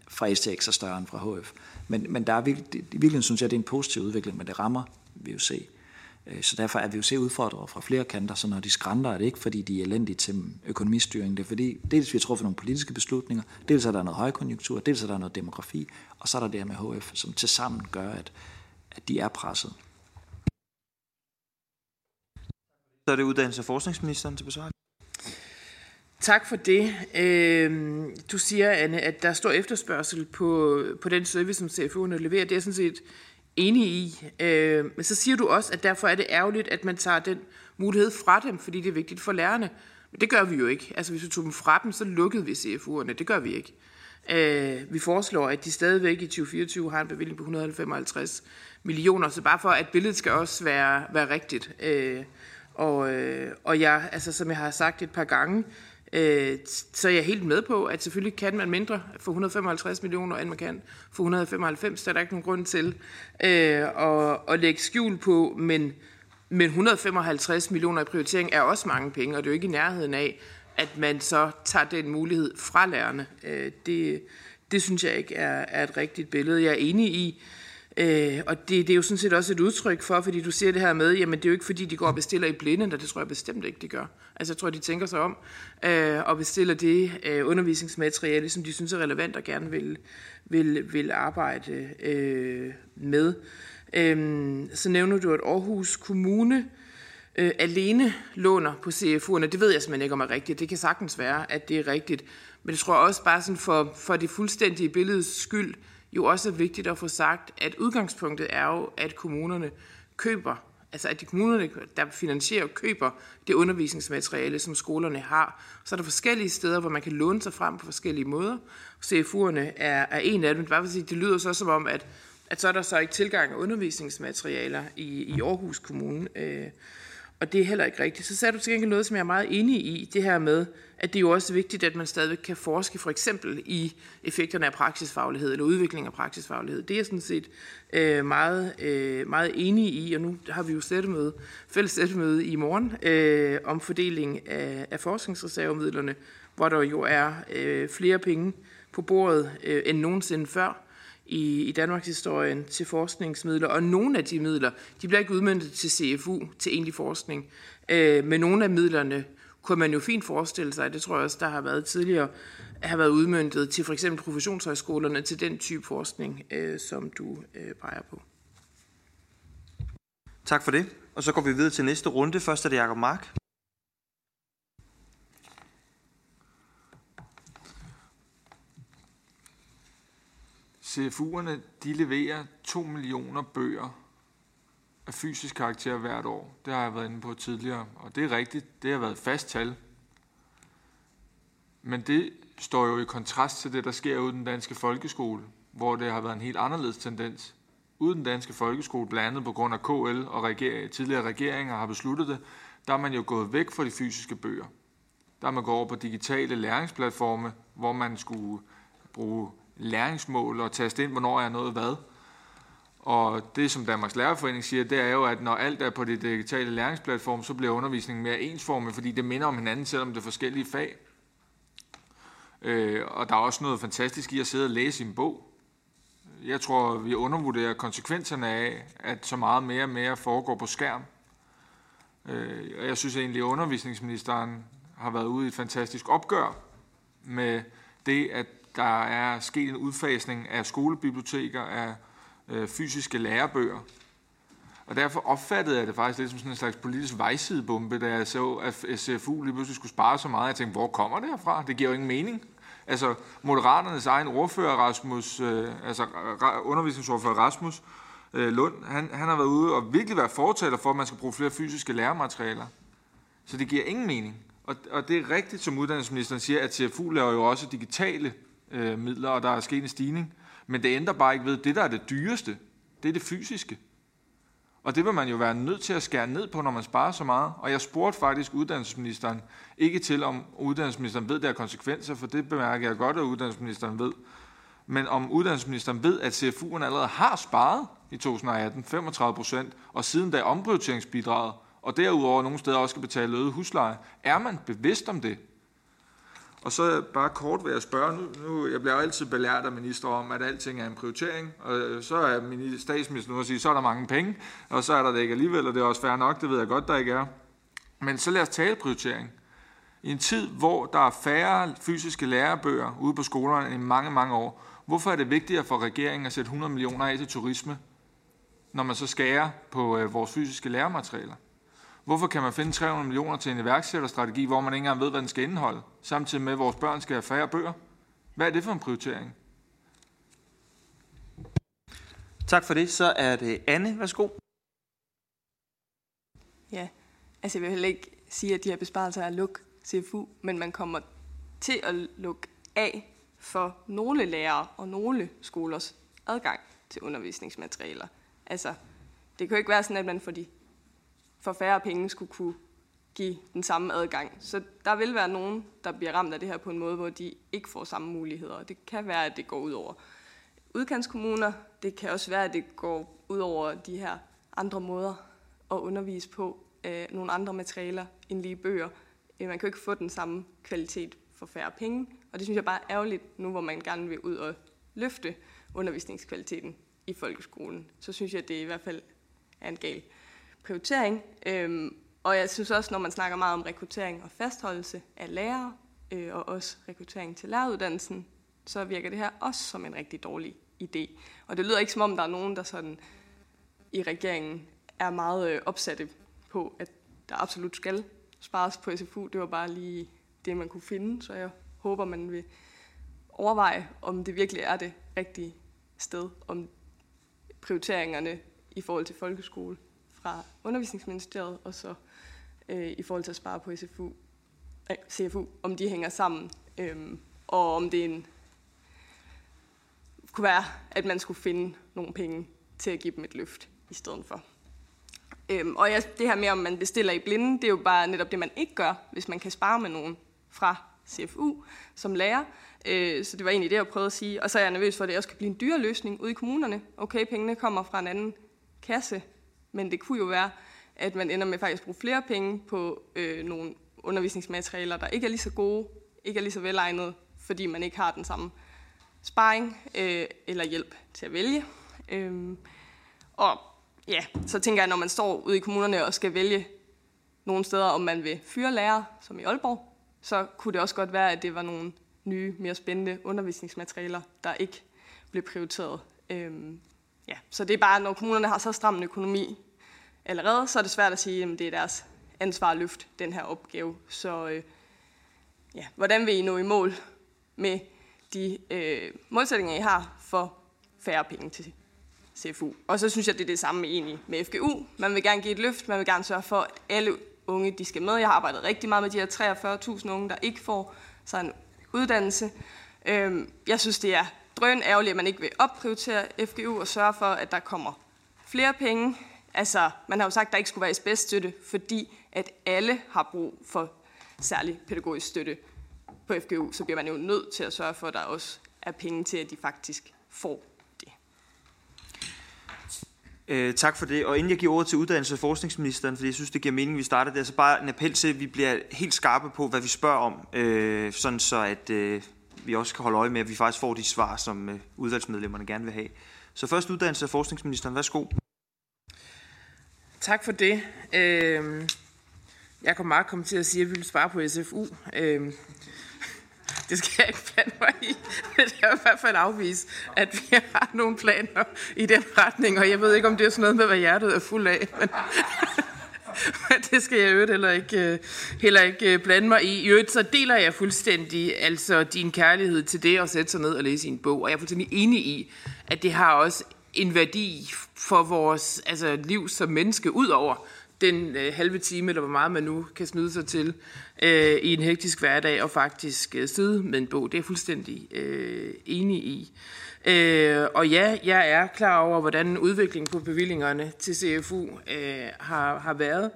fra S T X er større end fra H F. Men, men der er virkelig, i virkeligheden synes jeg, det er en positiv udvikling, men det rammer V U C. Så derfor er V U C udfordret fra flere kanter, så når de skrænter, er det ikke, fordi de er elendige til økonomistyring. Det er fordi, dels vi har truffet nogle politiske beslutninger, dels er der noget højkonjunktur, dels er der noget demografi, og så er der det her med H F, som tilsammen gør, at, at de er presset. Så er det uddannelse- og forskningsministeren til besvarelse. Tak for det. Du siger, Anne, at der er stor efterspørgsel på, på den service, som C F U'erne leverer. Det er jeg sådan set enig i. Men så siger du også, at derfor er det ærgerligt, at man tager den mulighed fra dem, fordi det er vigtigt for lærerne. Men det gør vi jo ikke. Altså, hvis vi tog dem fra dem, så lukkede vi C F U'erne. Det gør vi ikke. Vi foreslår, at de stadigvæk i tyve fireogtyve har en bevilling på et hundrede og femoghalvtreds millioner. Så bare for, at billedet skal også være, være rigtigt. Og, øh, og jeg, altså, som jeg har sagt et par gange, øh, så er jeg helt med på, at selvfølgelig kan man mindre for et hundrede og femoghalvtreds millioner, end man kan for et hundrede og femoghalvfems. Der er der ikke nogen grund til øh, at, at lægge skjul på, men, men et hundrede og femoghalvtreds millioner i prioritering er også mange penge, og det er jo ikke i nærheden af, at man så tager den mulighed fra lærerne. Øh, det, det synes jeg ikke er, er et rigtigt billede. Jeg er enig i, Øh, og det, det er jo sådan set også et udtryk for, fordi du siger det her med, jamen det er jo ikke fordi, de går og bestiller i blinde, og det tror jeg bestemt ikke, de gør. Altså jeg tror, de tænker sig om øh, og bestiller det øh, undervisningsmateriale, som de synes er relevant og gerne vil, vil, vil arbejde øh, med. Øh, så nævner du, at Aarhus Kommune øh, alene låner på C F U'erne. Det ved jeg simpelthen ikke, om er rigtigt. Det kan sagtens være, at det er rigtigt. Men jeg tror også bare sådan for, for det fuldstændige billedes skyld, jo også er vigtigt at få sagt, at udgangspunktet er jo, at kommunerne køber, altså at de kommunerne, der finansierer og køber det undervisningsmateriale, som skolerne har. Så er der forskellige steder, hvor man kan låne sig frem på forskellige måder. C F U'erne er, er en af dem. Bare for at sige, det lyder så som om, at, at så er der så ikke tilgang af undervisningsmaterialer i, i Aarhus Kommune. Øh, og det er heller ikke rigtigt. Så sagde du til gengæld noget, som jeg er meget enig i, det her med, at det er jo også vigtigt, at man stadigvæk kan forske for eksempel i effekterne af praksisfaglighed eller udvikling af praksisfaglighed. Det er jeg sådan set øh, meget, øh, meget enig i, og nu har vi jo sættemøde, fælles sættemøde i morgen øh, om fordeling af, af forskningsreservemidlerne, hvor der jo er øh, flere penge på bordet øh, end nogensinde før i, i Danmarks historien til forskningsmidler, og nogle af de midler, de bliver ikke udmøntet til C F U, til egentlig forskning, øh, men nogle af midlerne kunne man jo fint forestille sig, det tror jeg også, der har været tidligere, har været udmøntet til for eksempel professionshøjskolerne, til den type forskning, øh, som du øh, peger på. Tak for det, og så går vi videre til næste runde. Først er det Jacob Mark. C F U'erne, de leverer to millioner bøger af fysisk karakter hvert år. Det har jeg været inde på tidligere, og det er rigtigt. Det har været fast tal. Men det står jo i kontrast til det, der sker ude i den danske folkeskole, hvor det har været en helt anderledes tendens. Ude i den danske folkeskole, blandt andet på grund af K L og reger- tidligere regeringer har besluttet det, der er man jo gået væk fra de fysiske bøger. Der er man gået over på digitale læringsplatforme, hvor man skulle bruge læringsmål og taste ind, hvornår jeg er nået hvad. Og det, som Danmarks Lærerforening siger, det er jo, at når alt er på det digitale læringsplatform, så bliver undervisningen mere ensformig, fordi det minder om hinanden, selvom det er forskellige fag. Øh, og der er også noget fantastisk i at sidde og læse i en bog. Jeg tror, vi undervurderer konsekvenserne af, at så meget mere og mere foregår på skærm. Øh, og jeg synes egentlig, at undervisningsministeren har været ude i et fantastisk opgør med det, at der er sket en udfasning af skolebiblioteker, af øh, fysiske lærebøger. Og derfor opfattede jeg det faktisk lidt som sådan en slags politisk vejsidebombe, da jeg så, at C F U lige pludselig skulle spare så meget. Jeg tænkte, hvor kommer det herfra? Det giver jo ingen mening. Altså, Moderaternes egen ordfører, Rasmus, øh, altså undervisningsordfører Rasmus øh, Lund, han, han har været ude og virkelig været fortaler for, at man skal bruge flere fysiske lærematerialer. Så det giver ingen mening. Og, og det er rigtigt, som uddannelsesministeren siger, at C F U laver jo også digitale midler, og der er sket en stigning. Men det ændrer bare ikke ved, det der er det dyreste, det er det fysiske. Og det vil man jo være nødt til at skære ned på, når man sparer så meget. Og jeg spurgte faktisk uddannelsesministeren, ikke til om uddannelsesministeren ved, der er konsekvenser, for det bemærker jeg godt, at uddannelsesministeren ved. Men om uddannelsesministeren ved, at C F U'erne allerede har sparet i to tusind og atten femogtredive procent, og siden da omprioriteringsbidraget, og derudover nogle steder også skal betale øget husleje. Er man bevidst om det? Og så bare kort vil jeg spørge, nu, nu jeg bliver altid belært af minister om, at alting er en prioritering, og så er statsministeren nu at sige, så er der mange penge, og så er der det ikke alligevel, og det er også fair nok, det ved jeg godt, der ikke er. Men så lad os tale prioritering. I en tid, hvor der er færre fysiske lærebøger ude på skolerne end i mange, mange år, hvorfor er det vigtigere for regeringen at sætte hundrede millioner af til turisme, når man så skærer på øh, vores fysiske lærematerialer? Hvorfor kan man finde tre hundrede millioner til en iværksætterstrategi, hvor man ikke engang ved, hvad den skal indeholde, samtidig med, at vores børn skal have færre bøger? Hvad er det for en prioritering? Tak for det. Så er det Anne. Værsgo. Ja, altså jeg vil heller ikke sige, at de her besparelser er at lukke C F U, men man kommer til at lukke af for nogle lærere og nogle skolers adgang til undervisningsmaterialer. Altså, det kan jo ikke være sådan, at man får de for færre penge skulle kunne give den samme adgang. Så der vil være nogen, der bliver ramt af det her på en måde, hvor de ikke får samme muligheder. Det kan være, at det går ud over udkantskommuner. Det kan også være, at det går ud over de her andre måder at undervise på. Øh, nogle andre materialer end lige bøger. Øh, man kan jo ikke få den samme kvalitet for færre penge. Og det synes jeg bare er ærgerligt nu, hvor man gerne vil ud og løfte undervisningskvaliteten i folkeskolen. Så synes jeg, at det i hvert fald er en gal prioritering, øhm, og jeg synes også, når man snakker meget om rekruttering og fastholdelse af lærere, øh, og også rekruttering til læreruddannelsen, så virker det her også som en rigtig dårlig idé. Og det lyder ikke som om, der er nogen, der sådan i regeringen er meget øh, opsatte på, at der absolut skal spares på S F U. Det var bare lige det, man kunne finde, så jeg håber, man vil overveje, om det virkelig er det rigtige sted om prioriteringerne i forhold til folkeskole fra Undervisningsministeriet, og så øh, i forhold til at spare på S F U, øh, C F U, om de hænger sammen, øh, og om det en, kunne være, at man skulle finde nogle penge til at give dem et løft i stedet for. Øhm, og ja, det her med, om man bestiller i blinde, det er jo bare netop det, man ikke gør, hvis man kan spare med nogen fra C F U som lærer. Øh, så det var egentlig det, jeg prøvede at sige. Og så er jeg nervøs for, at det også kan blive en dyre løsning ude i kommunerne. Okay, pengene kommer fra en anden kasse, men det kunne jo være, at man ender med faktisk at bruge flere penge på øh, nogle undervisningsmaterialer, der ikke er lige så gode, ikke er lige så velegnede, fordi man ikke har den samme sparring øh, eller hjælp til at vælge. Øh, og ja, så tænker jeg, når man står ude i kommunerne og skal vælge nogle steder, om man vil fyre lærere, som i Aalborg, så kunne det også godt være, at det var nogle nye, mere spændende undervisningsmaterialer, der ikke blev prioriteret. Øhm, ja. Så det er bare, når kommunerne har så stram en økonomi allerede, så er det svært at sige, at det er deres ansvar at løfte den her opgave. Så øh, ja, hvordan vil I nå i mål med de øh, målsætninger, I har for færre penge til C F U. Og så synes jeg, det er det samme egentlig med F G U. Man vil gerne give et løft, man vil gerne sørge for, at alle unge de skal med. Jeg har arbejdet rigtig meget med de her treogfyrre tusind unge, der ikke får sig en uddannelse. Jeg synes, det er drønærgerligt, at man ikke vil opprioritere F G U og sørge for, at der kommer flere penge. Altså, man har jo sagt, at der ikke skulle være S B S-støtte, fordi at alle har brug for særlig pædagogisk støtte på F G U, så bliver man jo nødt til at sørge for, at der også er penge til, at de faktisk får. Øh, tak for det. Og inden jeg giver ordet til uddannelses- og forskningsministeren, fordi jeg synes, det giver mening, vi starter der, så bare en appel til, at vi bliver helt skarpe på, hvad vi spørger om, øh, sådan så at øh, vi også kan holde øje med, at vi faktisk får de svar, som øh, udvalgsmedlemmerne gerne vil have. Så først uddannelses- og forskningsministeren. Værsgo. Tak for det. Øh, Jacob Mark kom til at sige, at vi ville spare på S F U. Øh, Det skal jeg ikke blande mig i, men jeg vil i hvert fald afvise, at vi har nogle planer i den retning, og jeg ved ikke, om det er sådan noget med, hvad hjertet er fuld af, men, men det skal jeg i øvrigt heller ikke, heller ikke blande mig i. I øvrigt så deler jeg fuldstændig altså din kærlighed til det at sætte sig ned og læse en bog, og jeg er fuldstændig enig i, at det har også en værdi for vores altså, liv som menneske, ud over den øh, halve time, eller hvor meget man nu kan snyde sig til øh, i en hektisk hverdag, og faktisk øh, sidde med en bog. Det er jeg fuldstændig øh, enig i. Øh, og ja, jeg er klar over, hvordan udviklingen på bevillingerne til C F U øh, har, har været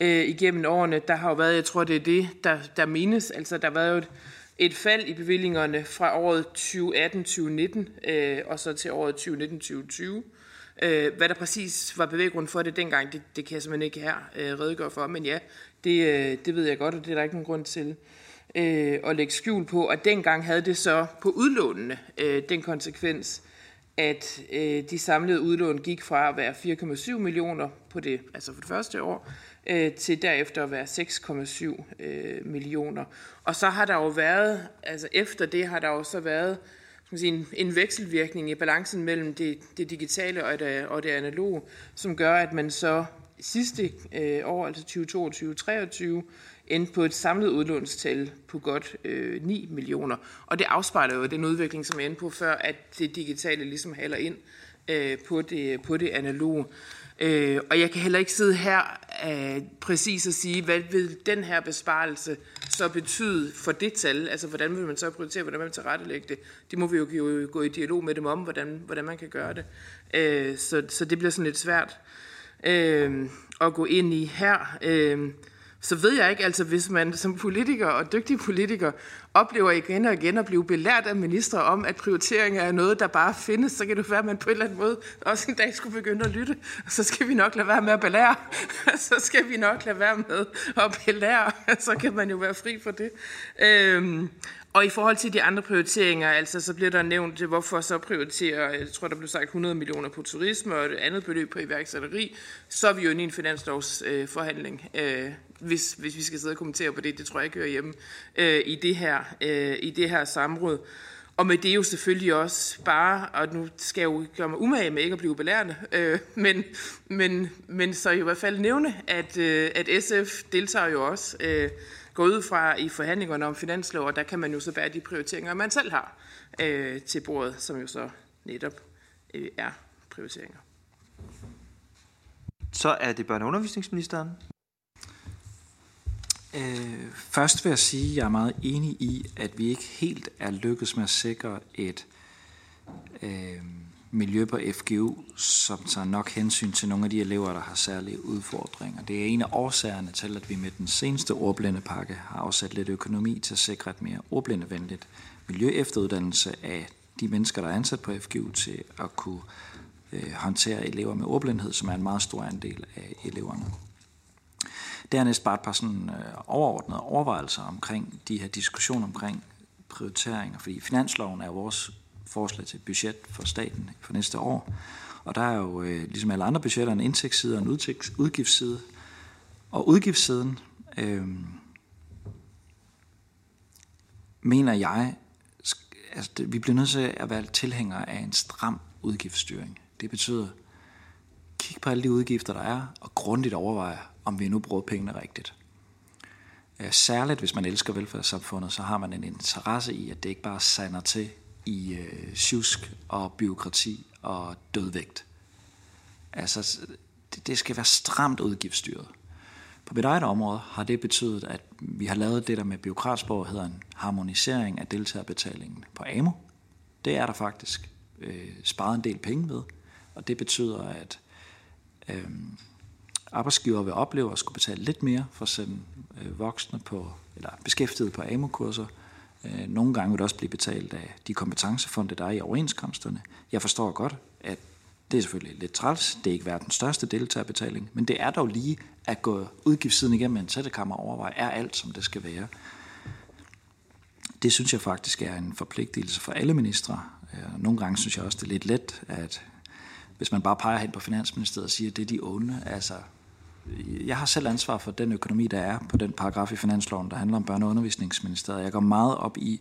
øh, igennem årene. Der har jo været, jeg tror det er det, der, der menes, altså der har været jo et, et fald i bevillingerne fra året tyve atten til tyve nitten, øh, og så til året tyve nitten til tyve tyve. Hvad der præcis var bevæggrunden for det dengang, det, det kan jeg simpelthen ikke her øh, redegøre for, men ja, det, øh, det ved jeg godt, og det er der ikke nogen grund til øh, at lægge skjul på. Og dengang havde det så på udlånene øh, den konsekvens, at øh, de samlede udlån gik fra at være fire komma syv millioner på det, altså for det første år, øh, til derefter at være seks komma syv øh, millioner. Og så har der jo været, altså efter det har der jo så været, En, en vekselvirkning i balancen mellem det, det digitale og det, og det analoge, som gør, at man så sidste øh, år, altså tyve toogtyve til tyve treogtyve, endte på et samlet udlånstal på godt øh, ni millioner. Og det afspejler jo den udvikling, som jeg endte på før, at det digitale ligesom halder ind øh, på, det, på det analoge. Øh, og jeg kan heller ikke sidde her øh, præcis og sige, hvad vil den her besparelse så betyde for det tal? Altså, hvordan vil man så prioritere, hvordan vil man tilrettelægge det? Det må vi jo gå i dialog med dem om, hvordan, hvordan man kan gøre det. Øh, så, så det bliver sådan lidt svært øh, at gå ind i her. Øh, så ved jeg ikke, altså hvis man som politiker og dygtig politiker oplever igen og igen at blive belært af ministre om, at prioriteringer er noget, der bare findes, så kan det være, at man på en eller anden måde også en dag skulle begynde at lytte, og så skal vi nok lade være med at belære, så skal vi nok lade være med at belære, så kan man jo være fri for det. Øhm, og i forhold til de andre prioriteringer, altså så bliver der nævnt, hvorfor så prioriterer, jeg tror der blev sagt hundrede millioner på turisme og et andet beløb på iværksætteri, så er vi jo inde i en finanslovsforhandling, øh, hvis, hvis vi skal sidde og kommentere på det, det tror jeg ikke hører hjemme øh, i det her. i det her samråd. Og med det jo selvfølgelig også bare, og nu skal jeg jo gøre mig umage med ikke at blive belærende, øh, men, men, men så i hvert fald nævne, at, at S F deltager jo også, øh, går ud fra i forhandlingerne om finanslov, og der kan man jo så bære de prioriteringer, man selv har øh, til bordet, som jo så netop øh, er prioriteringer. Så er det børne- og undervisningsministeren. Øh, først vil jeg sige, at jeg er meget enig i, at vi ikke helt er lykkedes med at sikre et øh, miljø på F G U, som tager nok hensyn til nogle af de elever, der har særlige udfordringer. Det er en af årsagerne til, at vi med den seneste ordblindepakke har afsat lidt økonomi til at sikre et mere ordblindevenligt miljø efteruddannelse af de mennesker, der er ansat på F G U til at kunne øh, håndtere elever med ordblindhed, som er en meget stor andel af eleverne. Dernæst bare et par sådan, øh, overordnede overvejelser omkring de her diskussioner omkring prioriteringer, fordi finansloven er vores forslag til budget for staten for næste år, og der er jo øh, ligesom alle andre budgetter en indtægtsside og en udgiftsside, og udgiftssiden øh, mener jeg, altså, vi bliver nødt til at være tilhængere af en stram udgiftsstyring. Det betyder, kig på alle de udgifter, der er, og grundigt overveje, om vi nu bruger pengene rigtigt. Særligt hvis man elsker velfærdssamfundet, så har man en interesse i, at det ikke bare sander til i øh, sjusk og byråkrati og dødvægt. Altså, det, det skal være stramt udgiftsstyret. På mit eget område har det betydet, at vi har lavet det, der med bureaukratsprog hedder en harmonisering af deltagerbetalingen på A M O. Det er der faktisk øh, sparet en del penge ved, og det betyder, at øh, arbejdsgivere vil opleve at skulle betale lidt mere for at sende øh, voksne på, eller beskæftigede på A M O-kurser. Øh, nogle gange vil det også blive betalt af de kompetencefonde, der er i overenskomsterne. Jeg forstår godt, at det er selvfølgelig lidt træls. Det er ikke verdens største deltagerbetaling, men det er dog lige at gå udgiftssiden igennem en tættekammer og overveje, er alt, som det skal være. Det synes jeg faktisk er en forpligtelse for alle ministre. Nogle gange synes jeg også, det er lidt let, at hvis man bare peger hen på Finansministeriet og siger, at det er de onde. Altså, jeg har selv ansvar for den økonomi, der er på den paragraf i finansloven, der handler om Børne- og Undervisningsministeriet. Jeg går meget op i,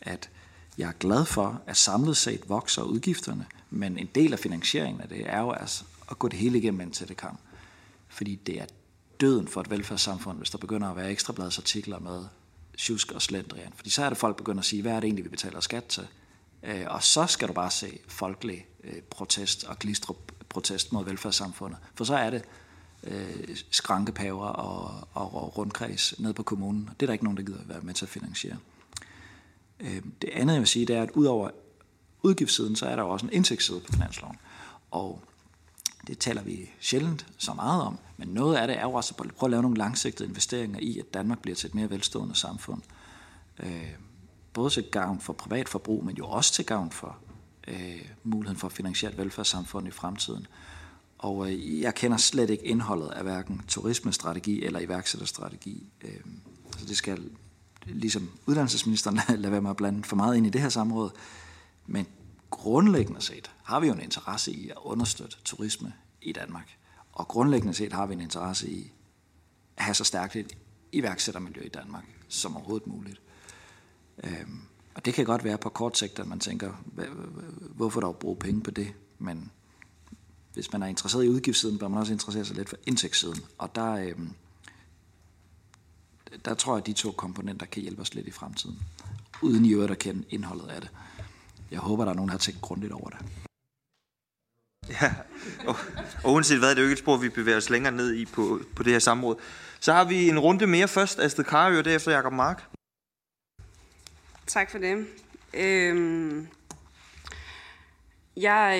at jeg er glad for, at samlet set vokser udgifterne, men en del af finansieringen af det er jo altså at gå det hele igennem en tættekammer. Fordi det er døden for et velfærdssamfund, hvis der begynder at være ekstrabladsartikler med sjusk og slendrian. Fordi så er det folk begynder at sige, hvad er det egentlig, vi betaler skat til? Og så skal du bare se folkelig protest og glistrup-protest mod velfærdssamfundet. For så er det skrankepaver og, og, og rundkreds ned på kommunen. Det er der ikke nogen, der gider være med til at finansiere. Det andet, jeg vil sige, det er, at udover udgiftssiden, så er der også en indtægtsside på finansloven. Og det taler vi sjældent så meget om, men noget af det er jo også at prøve at lave nogle langsigtede investeringer i, at Danmark bliver til et mere velstående samfund. Øh, både til gavn for privat forbrug, men jo også til gavn for øh, muligheden for finansielt velfærdssamfund i fremtiden. Og øh, jeg kender slet ikke indholdet af hverken turismestrategi eller iværksætterstrategi. Øh, så det skal, ligesom uddannelsesministeren, lade være med at blande for meget ind i det her samråd. Men grundlæggende set har vi jo en interesse i at understøtte turisme i Danmark. Og grundlæggende set har vi en interesse i at have så stærkt et iværksættermiljø i Danmark som overhovedet muligt. Øhm, og det kan godt være på kort sigt, at man tænker, hvorfor dog bruge penge på det? Men hvis man er interesseret i udgiftssiden, bør man også interessere sig lidt for indtægtssiden. Og der, øhm, der tror jeg, at de to komponenter kan hjælpe os lidt i fremtiden, uden i øvrigt at kende indholdet af det. Jeg håber, der er nogen, der har tænkt grundigt over det. Ja, og, og uanset hvad, det er jo ikke et spor, vi bevæger os længere ned i på, på det her samråd. Så har vi en runde mere først. Astrid Carøe, og derefter Jacob Mark. Tak for det. Øhm, jeg,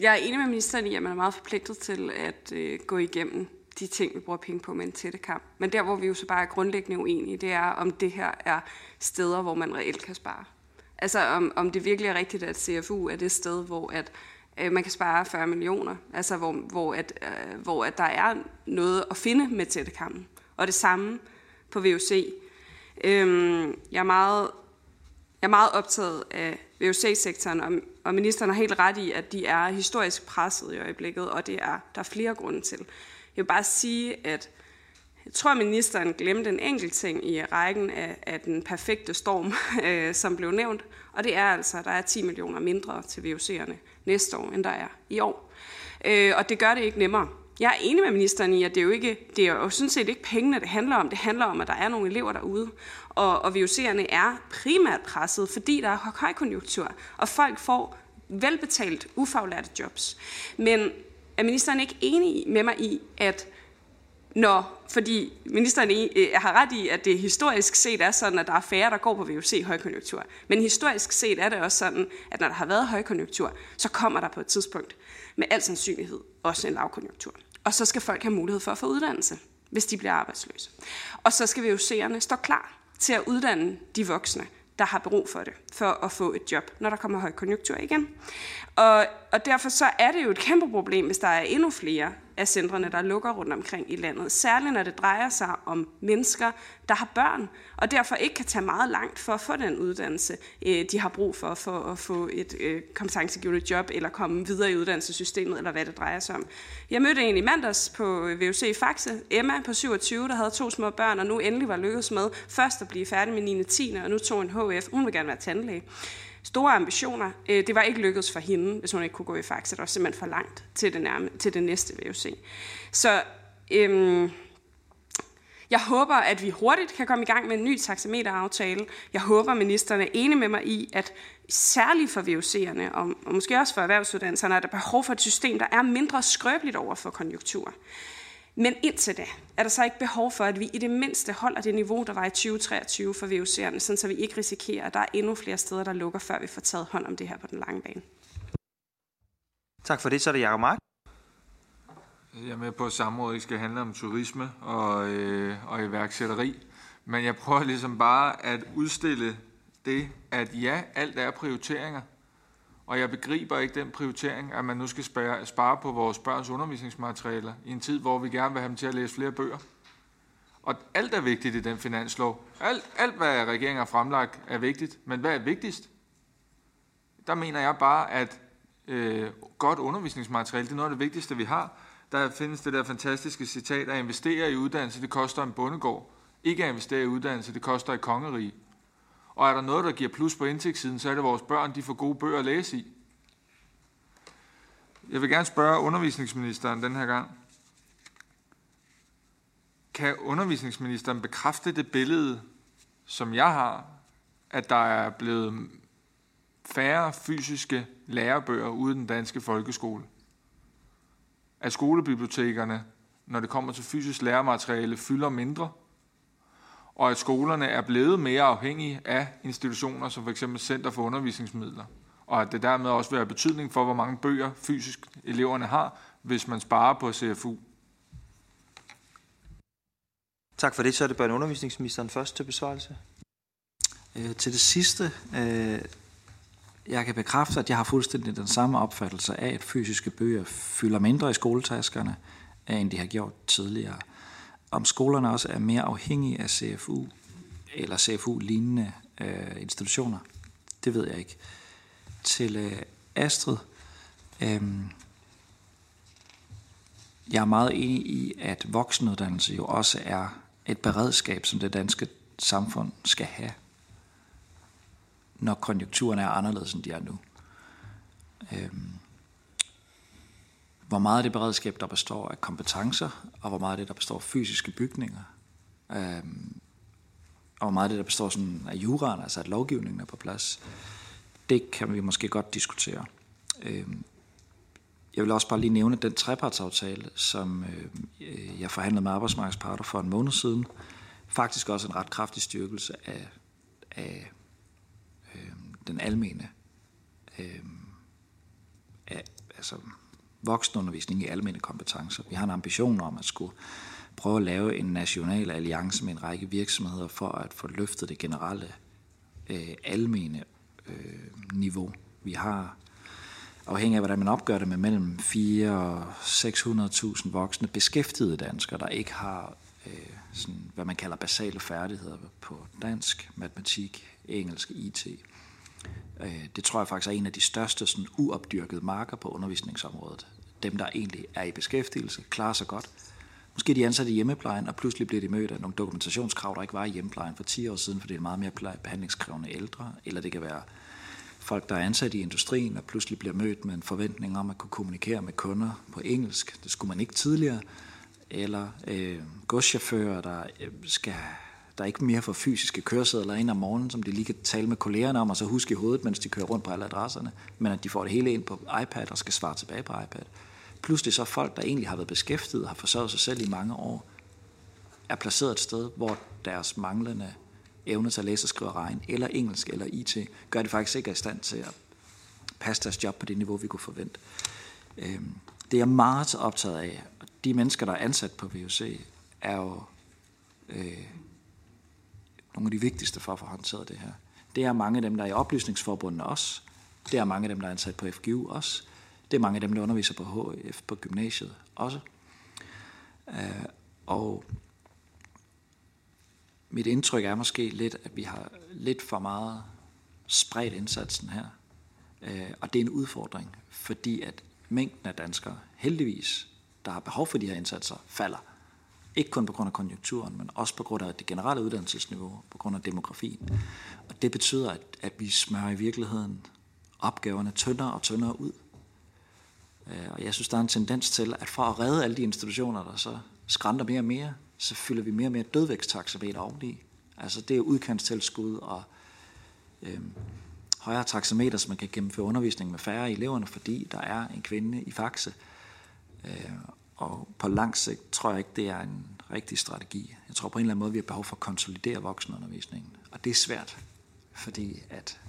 jeg er enig med ministeren i, at man er meget forpligtet til at øh, gå igennem de ting, vi bruger penge på med en tættekamp. Men der, hvor vi jo så bare er grundlæggende uenige, det er, om det her er steder, hvor man reelt kan spare. Altså, om, om det virkelig er rigtigt, at C F U er det sted, hvor at, øh, man kan spare fyrre millioner. Altså, hvor, hvor, at, øh, hvor at der er noget at finde med tættekampen. Og det samme på V U C. Øhm, jeg, er meget, jeg er meget optaget af V U C-sektoren, og, og ministeren har helt ret i, at de er historisk presset i øjeblikket, og det er der er flere grunde til. Jeg vil bare sige, at jeg tror, ministeren glemte en enkelt ting i rækken af, af den perfekte storm, øh, som blev nævnt. Og det er altså, at der er ti millioner mindre til V U C'erne næste år, end der er i år. Øh, og det gør det ikke nemmere. Jeg er enig med ministeren i, at det jo ikke, det er jo sådan set ikke pengene, det handler om. Det handler om, at der er nogle elever derude. Og, og V U C'erne er primært presset, fordi der er højkonjunktur, og folk får velbetalt ufaglærte jobs. Men er ministeren ikke enig med mig i, at når, fordi ministeren i, har ret i, at det historisk set er sådan, at der er færre, der går på V U C-højkonjunktur. Men historisk set er det også sådan, at når der har været højkonjunktur, så kommer der på et tidspunkt med al sandsynlighed også en lavkonjunktur. Og så skal folk have mulighed for at få uddannelse, hvis de bliver arbejdsløse. Og så skal V U C'erne stå klar til at uddanne de voksne, der har brug for det, for at få et job, når der kommer højkonjunktur igen. Og, og derfor så er det jo et kæmpe problem, hvis der er endnu flere af centrene, der lukker rundt omkring i landet. Særligt når det drejer sig om mennesker, der har børn, og derfor ikke kan tage meget langt for at få den uddannelse, de har brug for, for at få et kompetencegivende job, eller komme videre i uddannelsessystemet, eller hvad det drejer sig om. Jeg mødte en i mandags på V U C i Faxe, Emma på syvogtyve, der havde to små børn, og nu endelig var lykkedes med først at blive færdig med niende og tiende, og nu tog en H F. Hun vil gerne være tandlæge. Store ambitioner. Det var ikke lykkedes for hende, hvis hun ikke kunne gå i Faxe. Det var simpelthen for langt til det, nærme, til det næste V U C. Så øhm, jeg håber, at vi hurtigt kan komme i gang med en ny taxameteraftale. Jeg håber, ministeren er enig med mig i, at særligt for V U C'erne, og, og måske også for erhvervsuddannelserne, er der behov for et system, der er mindre skrøbeligt over for konjunkturer. Men indtil da er der så ikke behov for, at vi i det mindste holder det niveau, der var i tyve treogtyve for V U C'erne, sådan så vi ikke risikerer, at der er endnu flere steder, der lukker, før vi får taget hånd om det her på den lange bane. Tak for det. Så er det Jacob Mark. Jeg er med på, at samrådet skal handle om turisme og, øh, og iværksætteri, men jeg prøver ligesom bare at udstille det, at ja, alt er prioriteringer. Og jeg begriber ikke den prioritering, at man nu skal spare, spare på vores børns undervisningsmaterialer i en tid, hvor vi gerne vil have dem til at læse flere bøger. Og alt er vigtigt i den finanslov. Alt, alt hvad regeringen har fremlagt, er vigtigt. Men hvad er vigtigst? Der mener jeg bare, at øh, godt undervisningsmateriale, det er noget af det vigtigste, vi har. Der findes det der fantastiske citat, at investere i uddannelse, det koster en bondegård. Ikke at investere i uddannelse, det koster et kongerige. Og er der noget, der giver plus på indtægtssiden, så er det vores børn, de får gode bøger at læse i. Jeg vil gerne spørge undervisningsministeren den her gang. Kan undervisningsministeren bekræfte det billede, som jeg har, at der er blevet færre fysiske lærebøger ude i den danske folkeskole? At skolebibliotekerne, når det kommer til fysisk læremateriale, fylder mindre? Og at skolerne er blevet mere afhængige af institutioner, som f.eks. Center for Undervisningsmidler. Og at det dermed også vil have betydning for, hvor mange bøger fysisk eleverne har, hvis man sparer på C F U. Tak for det. Så er det børne- og undervisningsministeren først til besvarelse. Øh, til det sidste. Øh, jeg kan bekræfte, at jeg har fuldstændig den samme opfattelse af, at fysiske bøger fylder mindre i skoletaskerne, end de har gjort tidligere. Om skolerne også er mere afhængige af C F U eller C F U-lignende øh, institutioner, det ved jeg ikke. Til øh, Astrid, øh, jeg er meget enig i, at voksenuddannelse jo også er et beredskab, som det danske samfund skal have, når konjunkturen er anderledes, end de er nu. Øh, Hvor meget af det beredskab, der består af kompetencer, og hvor meget af det, der består af fysiske bygninger, øhm, og hvor meget af det, der består sådan af juraen, altså at lovgivningen er på plads, det kan vi måske godt diskutere. Øhm, jeg vil også bare lige nævne den trepartsaftale, som øh, jeg forhandlede med arbejdsmarkedsparter for en måned siden. Faktisk også en ret kraftig styrkelse af, af øh, den almene øh, af, altså voksenundervisning i almene kompetencer. Vi har en ambition om at skulle prøve at lave en national alliance med en række virksomheder for at få løftet det generelle øh, almene øh, niveau. Vi har, afhængig af hvordan man opgør det, med mellem fire hundrede og seks hundrede tusind voksne beskæftigede danskere, der ikke har øh, sådan, hvad man kalder basale færdigheder på dansk, matematik, engelsk, I T. Det tror jeg faktisk er en af de største sådan, uopdyrkede marker på undervisningsområdet. Dem, der egentlig er i beskæftigelse, klarer sig godt. Måske de ansatte i hjemmeplejen, og pludselig bliver de mødt af nogle dokumentationskrav, der ikke var i hjemmeplejen for ti år siden, for det er en meget mere behandlingskrævende ældre. Eller det kan være folk, der er ansat i industrien og pludselig bliver mødt med en forventning om at kunne kommunikere med kunder på engelsk. Det skulle man ikke tidligere. Eller øh, godschauffører, der skal... Der er ikke mere for fysiske køresedler ind om morgenen, som de lige kan tale med kollegerne om, og så huske i hovedet, mens de kører rundt på alle adresserne, men at de får det hele ind på iPad og skal svare tilbage på iPad. Pludselig så folk, der egentlig har været beskæftiget og har forsørget sig selv i mange år, er placeret et sted, hvor deres manglende evne til at læse og skrive og regne, eller engelsk eller I T, gør det faktisk ikke i stand til at passe deres job på det niveau, vi kunne forvente. Det er jeg meget optaget af. De mennesker, der er ansat på V U C, er jo... Øh, Nogle af de vigtigste for at få håndteret det her. Det er mange af dem, der er i oplysningsforbundene også. Det er mange af dem, der er ansat på F G U også. Det er mange af dem, der underviser på H F på gymnasiet også. Og mit indtryk er måske lidt, at vi har lidt for meget spredt indsatsen her. Og det er en udfordring, fordi at mængden af danskere, heldigvis, der har behov for de her indsatser, falder. Ikke kun på grund af konjunkturen, men også på grund af det generelle uddannelsesniveau, på grund af demografien. Og det betyder, at, at vi smører i virkeligheden opgaverne tyndere og tyndere ud. Og jeg synes, der er en tendens til, at for at redde alle de institutioner, der så skrænter mere og mere, så fylder vi mere og mere dødvægtstaxameter oveni. Altså det er udkantstilskud og øh, højere taxameter, så man kan gennemføre undervisning med færre eleverne, fordi der er en kvinde i Faxe. Øh, Og på lang sigt tror jeg ikke, det er en rigtig strategi. Jeg tror på en eller anden måde, vi har behov for at konsolidere voksenundervisningen. Og det er svært, fordi at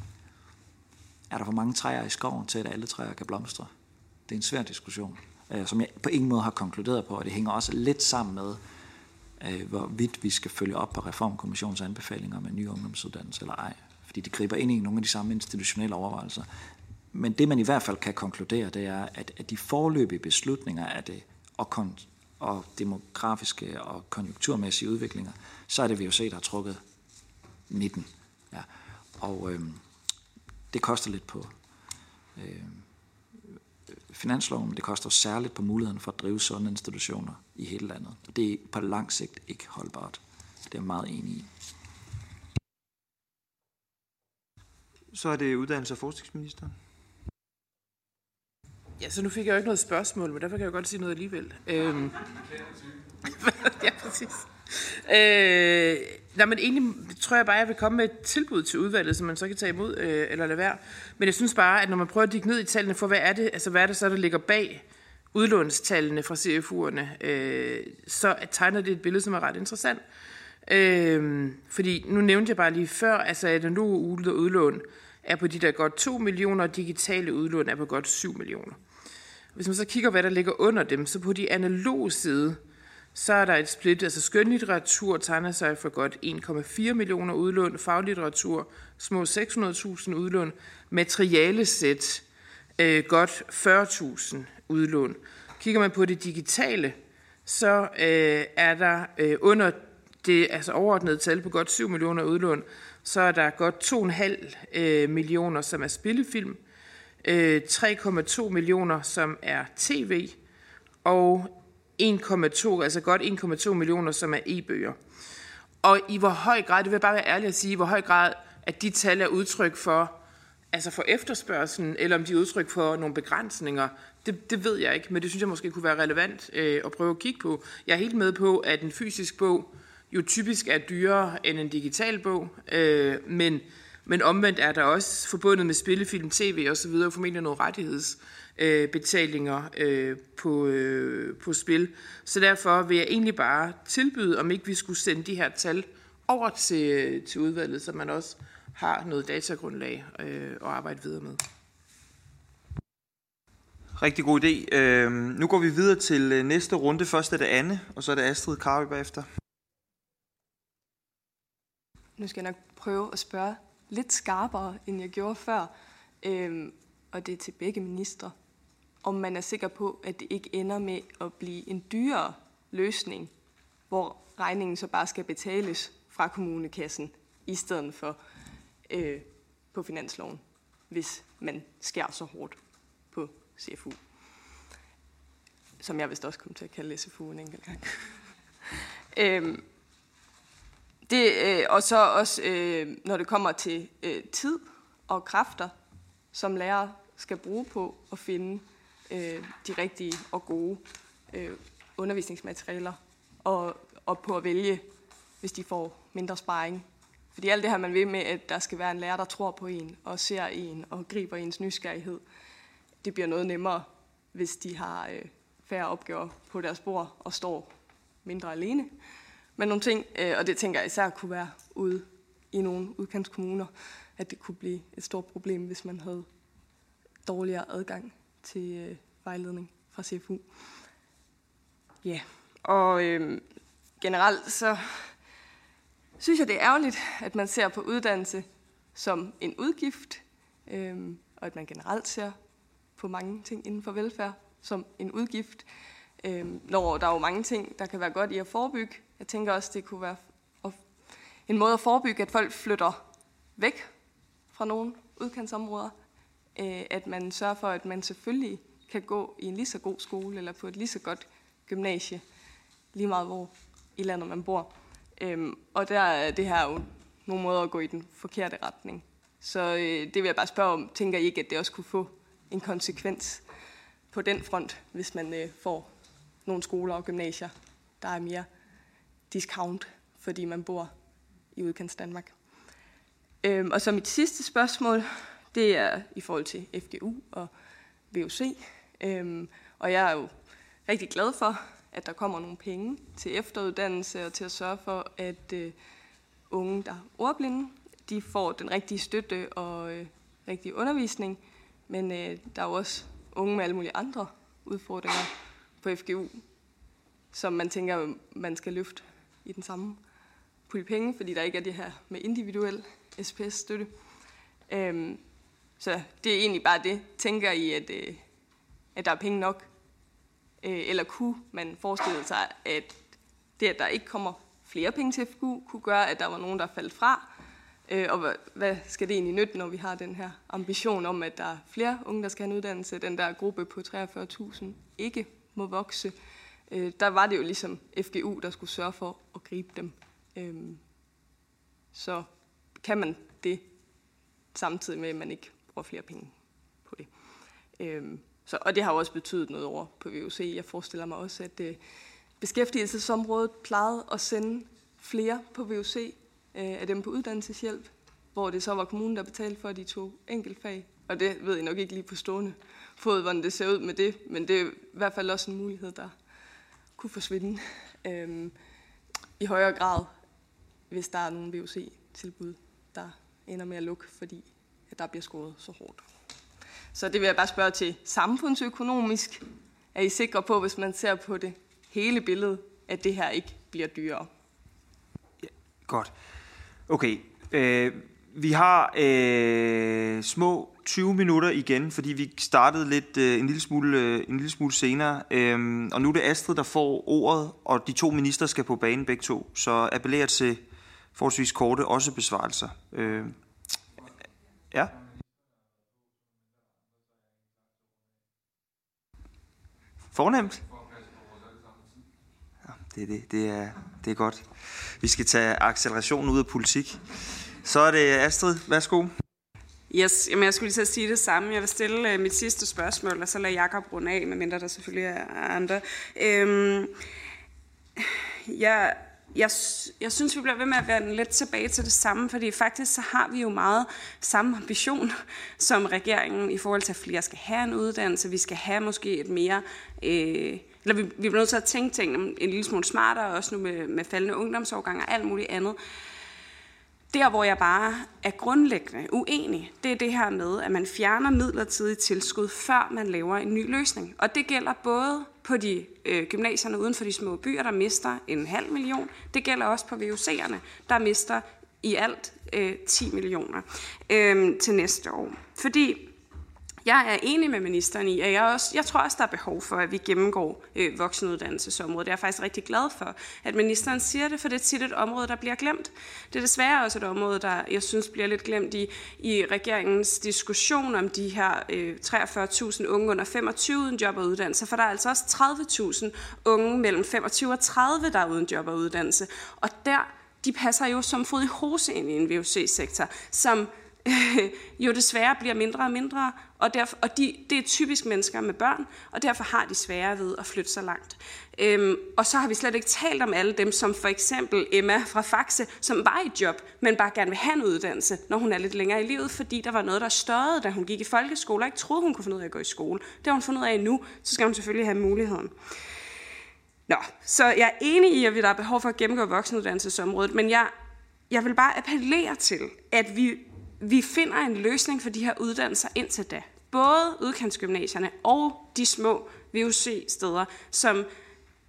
er der for mange træer i skoven til, at alle træer kan blomstre? Det er en svær diskussion, som jeg på ingen måde har konkluderet på. Og det hænger også lidt sammen med, hvorvidt vi skal følge op på Reformkommissionens anbefalinger med nye ungdomsuddannelse eller ej. Fordi de griber ind i nogle af de samme institutionelle overvejelser. Men det, man i hvert fald kan konkludere, det er, at de foreløbige beslutninger af det, Og, kon- og demografiske og konjunkturmæssige udviklinger, så er det V U C, der har trukket nitten. Ja. Og øhm, det koster lidt på øhm, finansloven, men det koster særligt på muligheden for at drive sunde institutioner i hele landet. Og det er på lang sigt ikke holdbart. Det er jeg meget enig i. Så er det uddannelses- og forskningsministeren. Ja, så nu fik jeg jo ikke noget spørgsmål, men derfor kan jeg godt sige noget alligevel. Øhm. Ja, præcis. Øh, nej, men egentlig tror jeg bare, at jeg vil komme med et tilbud til udvalget, som man så kan tage imod øh, eller lade være. Men jeg synes bare, at når man prøver at dykke ned i tallene for, hvad er det, altså, hvad er det så, der ligger bag udlånstallene fra C F U'erne, øh, så tegner det et billede, som er ret interessant. Øh, fordi nu nævnte jeg bare lige før, altså at nu udlån er på de der godt to millioner, og digitale udlån er på godt syv millioner. Hvis man så kigger, hvad der ligger under dem, så på de analoge side, så er der et split, altså skønlitteratur tegner sig for godt en komma fire millioner udlån, faglitteratur, små seks hundrede tusind udlån, materialesæt, øh, godt fyrre tusind udlån. Kigger man på det digitale, så øh, er der øh, under det altså overordnede tal på godt syv millioner udlån, så er der godt to komma fem millioner, som er spillefilm, tre komma to millioner, som er tv, og en komma to, altså godt en komma to millioner, som er e-bøger. Og i hvor høj grad, det vil jeg bare være ærlig at sige, i hvor høj grad, at de tal er udtryk for, altså for efterspørgselen, eller om de er udtryk for nogle begrænsninger, det, det ved jeg ikke, men det synes jeg måske kunne være relevant øh, at prøve at kigge på. Jeg er helt med på, at en fysisk bog jo typisk er dyrere end en digital bog, øh, men, men omvendt er der også forbundet med spillefilm, tv og så videre, formentlig nogle rettighedsbetalinger øh, øh, på, øh, på spil. Så derfor vil jeg egentlig bare tilbyde, om ikke vi skulle sende de her tal over til, til udvalget, så man også har noget datagrundlag øh, at arbejde videre med. Rigtig god idé. Øh, nu går vi videre til næste runde. Først er det Anne, og så er det Astrid Carøe bagefter. Nu skal jeg nok prøve at spørge lidt skarpere, end jeg gjorde før, øhm, og det er til begge ministre, om man er sikker på, at det ikke ender med at blive en dyrere løsning, hvor regningen så bare skal betales fra kommunekassen, i stedet for øh, på finansloven, hvis man skærer så hårdt på C F U. Som jeg vist også kom til at kalde S F U en enkelt gang. øhm, Det, øh, og så også, øh, når det kommer til øh, tid og kræfter, som lærere skal bruge på at finde øh, de rigtige og gode øh, undervisningsmaterialer og, og på at vælge, hvis de får mindre sparring. Fordi alt det her, man ved med, at der skal være en lærer, der tror på en og ser en og griber ens nysgerrighed, det bliver noget nemmere, hvis de har øh, færre opgaver på deres bord og står mindre alene. Men nogle ting, øh, og det tænker jeg især kunne være ude i nogle udkantskommuner, at det kunne blive et stort problem, hvis man havde dårligere adgang til øh, vejledning fra C F U. Ja, yeah. og øh, generelt så synes jeg, det er ærgerligt, at man ser på uddannelse som en udgift, øh, og at man generelt ser på mange ting inden for velfærd som en udgift, øh, når der er jo mange ting, der kan være godt i at forebygge. Jeg tænker også, det kunne være en måde at forebygge, at folk flytter væk fra nogle udkantsområder, øh, at man sørger for, at man selvfølgelig kan gå i en lige så god skole eller på et lige så godt gymnasie, lige meget hvor i landet man bor. Øhm, og der er det her jo nogle måder at gå i den forkerte retning. Så øh, det vil jeg bare spørge om. Tænker I ikke, at det også kunne få en konsekvens på den front, hvis man øh, får nogle skoler og gymnasier, der er mere discount, fordi man bor i udkants Danmark? Øhm, og så mit sidste spørgsmål, det er i forhold til F G U og V U C. Øhm, og jeg er jo rigtig glad for, at der kommer nogle penge til efteruddannelse og til at sørge for, at øh, unge, der er ordblinde, de får den rigtige støtte og øh, rigtige undervisning. Men øh, der er jo også unge med alle mulige andre udfordringer på F G U, som man tænker, man skal løfte i den samme pulje penge, fordi der ikke er det her med individuel S P S-støtte. Øhm, så det er egentlig bare det. Tænker I, at, øh, at der er penge nok? Eller kunne man forestille sig, at det, at der ikke kommer flere penge til F G U, kunne gøre, at der var nogen, der faldt fra? Og hvad skal det egentlig nytte, når vi har den her ambition om, at der er flere unge, der skal have en uddannelse? Den der gruppe på treogfyrre tusind ikke må vokse. Der var det jo ligesom F G U, der skulle sørge for at gribe dem. Så kan man det, samtidig med, at man ikke bruger flere penge på det. Så, og det har også betydet noget over på V U C. Jeg forestiller mig også, at øh, beskæftigelsesområdet plejede at sende flere på V U C øh, af dem på uddannelseshjælp, hvor det så var kommunen, der betalte for, at de tog enkeltfag. Og det ved jeg nok ikke lige på stående fod, hvordan det ser ud med det, men det er i hvert fald også en mulighed, der kunne forsvinde øh, i højere grad, hvis der er nogle V U C-tilbud, der ender med at lukke, fordi at der bliver skåret så hårdt. Så det vil jeg bare spørge til samfundsøkonomisk. Er I sikre på, hvis man ser på det hele billede, at det her ikke bliver dyrere? Ja, godt. Okay. Øh, vi har øh, små tyve minutter igen, fordi vi startede lidt øh, en, lille smule, øh, en lille smule senere. Øh, og nu er det Astrid, der får ordet, og de to minister skal på banen begge to. Så appellerer til forholdsvis korte også besvarelser. Øh, ja. Fornemt. Ja, det er det. Det er, det er godt. Vi skal tage accelerationen ud af politik. Så er det Astrid. Værsgo. Yes, jamen jeg skulle lige så sige det samme. Jeg vil stille mit sidste spørgsmål, og så lader Jacob runde af, medmindre der selvfølgelig er andre. Øhm, jeg, jeg, jeg synes, vi bliver ved med at være lidt tilbage til det samme, fordi faktisk så har vi jo meget samme ambition som regeringen i forhold til, at flere skal have en uddannelse. Vi skal have måske et mere... Øh, eller vi, vi bliver nødt til at tænke tingene en lille smule smartere, også nu med, med faldende ungdomsårgange og alt muligt andet. Der, hvor jeg bare er grundlæggende uenig, det er det her med, at man fjerner midlertidigt tilskud, før man laver en ny løsning. Og det gælder både på de øh, gymnasierne uden for de små byer, der mister en halv million. Det gælder også på V U C'erne, der mister i alt øh, ti millioner øh, til næste år. Fordi jeg er enig med ministeren i, at jeg, også, jeg tror også, der er behov for, at vi gennemgår øh, voksenuddannelsesområdet. Jeg er faktisk rigtig glad for, at ministeren siger det, for det er tit et område, der bliver glemt. Det er desværre også et område, der jeg synes bliver lidt glemt i, i regeringens diskussion om de her øh, treogfyrre tusind unge under femogtyve uden job og uddannelse, for der er altså også tredive tusind unge mellem femogtyve og tredive, der er uden job og uddannelse. Og der, de passer jo som fod i hose ind i en V U C-sektor, som jo desværre bliver mindre og mindre, og, derfor, og de, det er typisk mennesker med børn, og derfor har de sværere ved at flytte så langt. Øhm, og så har vi slet ikke talt om alle dem, som for eksempel Emma fra Faxe, som var i job, men bare gerne vil have en uddannelse, når hun er lidt længere i livet, fordi der var noget, der størrede, da hun gik i folkeskole, og ikke troede, hun kunne finde ud af at gå i skole. Det har hun fundet ud af nu, så skal hun selvfølgelig have muligheden. Nå, så jeg er enig i, at der er behov for at gennemgå voksenuddannelsesområdet, men jeg, jeg vil bare appellere til, at vi, vi finder en løsning for de her uddannelser indtil da. Både udkantsgymnasierne og de små V U C-steder, som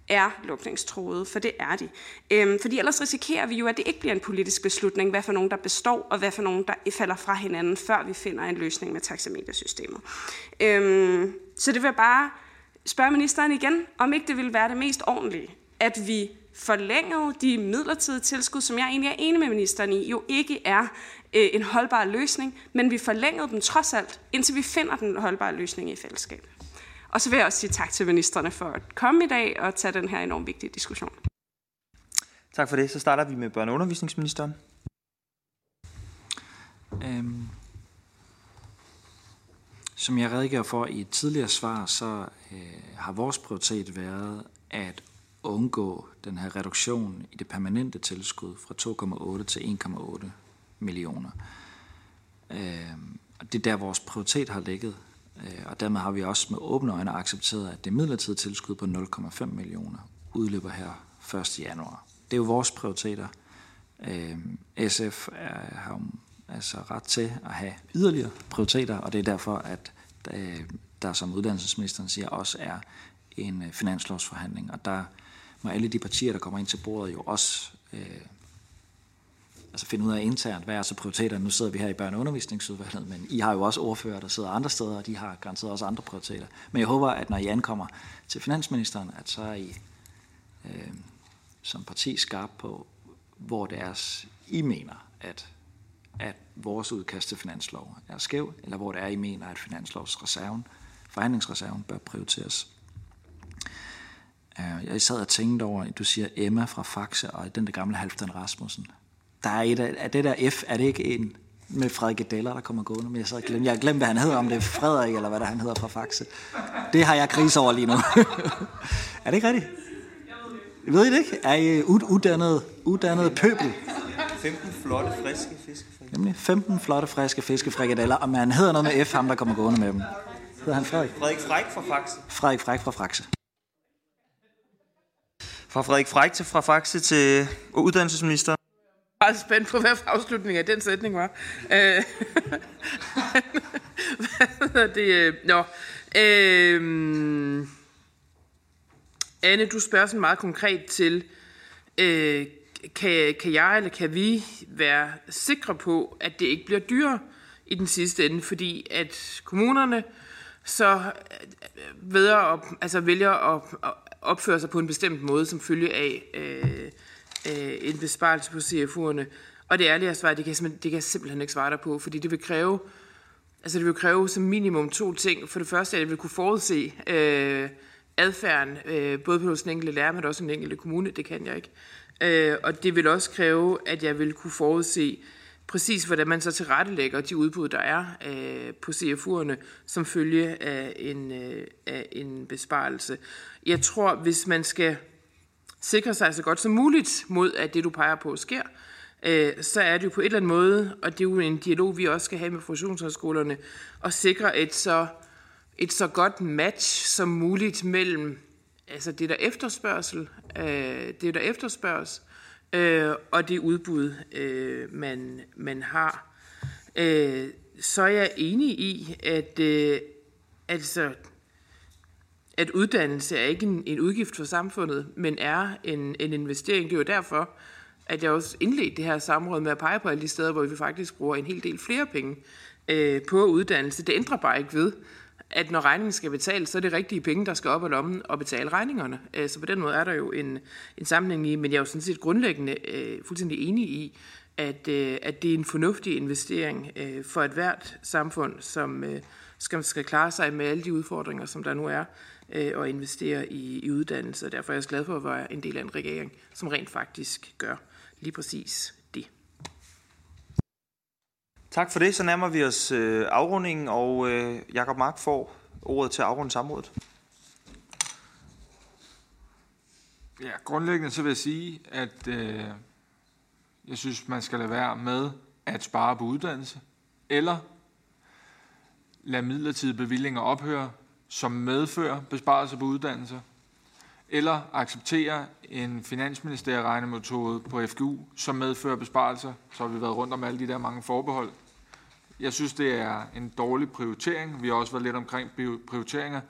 er lukningstruede, for det er de. Øhm, fordi ellers risikerer vi jo, at det ikke bliver en politisk beslutning, hvad for nogen, der består, og hvad for nogen, der falder fra hinanden, før vi finder en løsning med taxametersystemet. Øhm, så det vil bare spørge ministeren igen, om ikke det ville være det mest ordentlige, at vi forlængede de midlertidige tilskud, som jeg egentlig er enig med ministeren i, jo ikke er øh, en holdbar løsning, men vi forlængede dem trods alt, indtil vi finder den holdbare løsning i fællesskab. Og så vil jeg også sige tak til ministerne for at komme i dag og tage den her enormt vigtige diskussion. Tak for det. Så starter vi med børne- og undervisningsministeren. Øhm, som jeg redegør for i et tidligere svar, så øh, har vores prioritet været at undgå den her reduktion i det permanente tilskud fra to komma otte til en komma otte millioner. Øhm, og det er der, vores prioritet har ligget. Og dermed har vi også med åbne øjne accepteret, at det midlertidige tilskud på nul komma fem millioner udløber her første januar. Det er jo vores prioriteter. S F er, har altså ret til at have yderligere prioriteter, og det er derfor, at der, som uddannelsesministeren siger, også er en finanslovsforhandling. Og der må alle de partier, der kommer ind til bordet, jo også øh, altså finde ud af internt, hvad er så prioriteter. Nu sidder vi her i Børne- og Undervisningsudvalget, men I har jo også ordfører, der sidder andre steder, og de har garanteret også andre prioriteter. Men jeg håber, at når I ankommer til finansministeren, at så er I øh, som parti skarp på, hvor det er, I mener, at, at vores udkast til finanslov er skæv, eller hvor det er, I mener, at finanslovsreserven, forhandlingsreserven, bør prioriteres. Jeg sad og tænkte over, at du siger Emma fra Faxe og den der gamle Halfdan Rasmussen. Der er et af det der F, er det ikke en med Frederik Deller, der kommer gående? Men jeg sad og glemte, jeg glemte, hvad han hedder, om det er Frederik, eller hvad der han hedder fra Faxe. Det har jeg krise over lige nu. Er det ikke rigtigt? Jeg ved det. Ved I det ikke? Er I uddannet, uddannet pøbel? femten flotte, friske fiskefrikadeller. Nemlig femten flotte, friske fiskefrikadeller, og man hedder noget med F, ham der kommer gående med dem. Hedder han Frederik? Frederik Freik fra Faxe. Frederik Freik fra Faxe. Fra Frederik Freik til fra Faxe til uddannelsesminister. Jeg er meget spændt på, hvad afslutningen af den sætning var. Øh, hvad er det? Nå. Øh, Anne, du spørger sådan meget konkret til, øh, kan, kan jeg eller kan vi være sikre på, at det ikke bliver dyrere i den sidste ende, fordi at kommunerne så ved at, altså vælger at opføre sig på en bestemt måde, som følge af øh, en besparelse på C F U'erne. Og det ærlige svar, det kan, det kan jeg simpelthen ikke svare dig på, fordi det vil kræve, altså det vil kræve som minimum to ting. For det første, at det vil kunne forudse øh, adfærden, øh, både på den enkelte lærer, men også den enkelte kommune. Det kan jeg ikke. Øh, og det vil også kræve, at jeg vil kunne forudse præcis, hvordan man så tilrettelægger de udbud, der er øh, på C F U'erne, som følge af en, øh, af en besparelse. Jeg tror, hvis man skal sikre sig så godt som muligt mod, at det, du peger på, sker, øh, så er det jo på et eller andet måde, og det er jo en dialog, vi også skal have med professionshøjskolerne, at sikre et så, et så godt match som muligt mellem altså det, der efterspørgsel, øh, det, der efterspørges, øh, og det udbud, øh, man, man har. Øh, så er jeg enig i, at øh, altså at uddannelse er ikke en, en udgift for samfundet, men er en, en investering. Det er jo derfor, at jeg også indledte det her samråd med at pege på alle de steder, hvor vi faktisk bruger en hel del flere penge øh, på uddannelse. Det ændrer bare ikke ved, at når regningen skal betales, så er det rigtige penge, der skal op ad lommen og betale regningerne. Øh, så på den måde er der jo en, en sammenhæng i, men jeg er jo sådan set grundlæggende øh, fuldstændig enig i, at, øh, at det er en fornuftig investering øh, for et hvert samfund, som øh, skal, skal klare sig med alle de udfordringer, som der nu er, og investere i, i uddannelse, og derfor er jeg glad for at være en del af en regering, som rent faktisk gør lige præcis det. Tak for det. Så nærmer vi os øh, afrundingen, og øh, Jacob Mark får ordet til at afrunde samrådet. Ja, grundlæggende så vil jeg sige, at øh, jeg synes, man skal lade være med at spare på uddannelse, eller lade midlertidige bevillinger ophøre, som medfører besparelser på uddannelse, eller acceptere en finansministerieregnemetode på F G U, som medfører besparelser. Så har vi været rundt om alle de der mange forbehold. Jeg synes, det er en dårlig prioritering. Vi har også været lidt omkring prioriteringer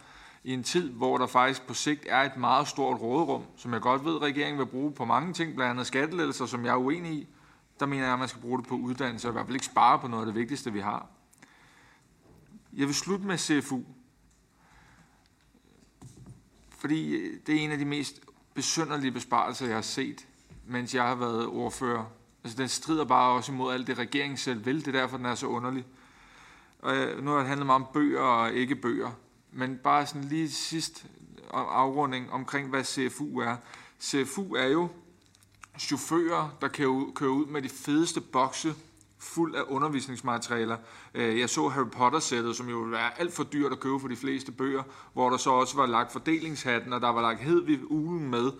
i en tid, hvor der faktisk på sigt er et meget stort råderum, som jeg godt ved, at regeringen vil bruge på mange ting, blandt andet skattelettelser, som jeg er uenig i. Der mener jeg, at man skal bruge det på uddannelse, og i hvert fald ikke spare på noget af det vigtigste, vi har. Jeg vil slutte med C F U, fordi det er en af de mest besynderlige besparelser, jeg har set, mens jeg har været ordfører. Altså, den strider bare også imod alt det, regeringen selv vil. Det er derfor, den er så underlig. Og nu har det handlet meget om bøger og ikke bøger. Men bare sådan lige sidst afrunding omkring, hvad C F U er. C F U er jo chauffører, der kan køre ud med de fedeste bokse fuld af undervisningsmaterialer. Jeg så Harry Potter-sættet, som jo ville være alt for dyrt at købe for de fleste bøger, hvor der så også var lagt fordelingshatten, og der var lagt Hedvig-ulen med,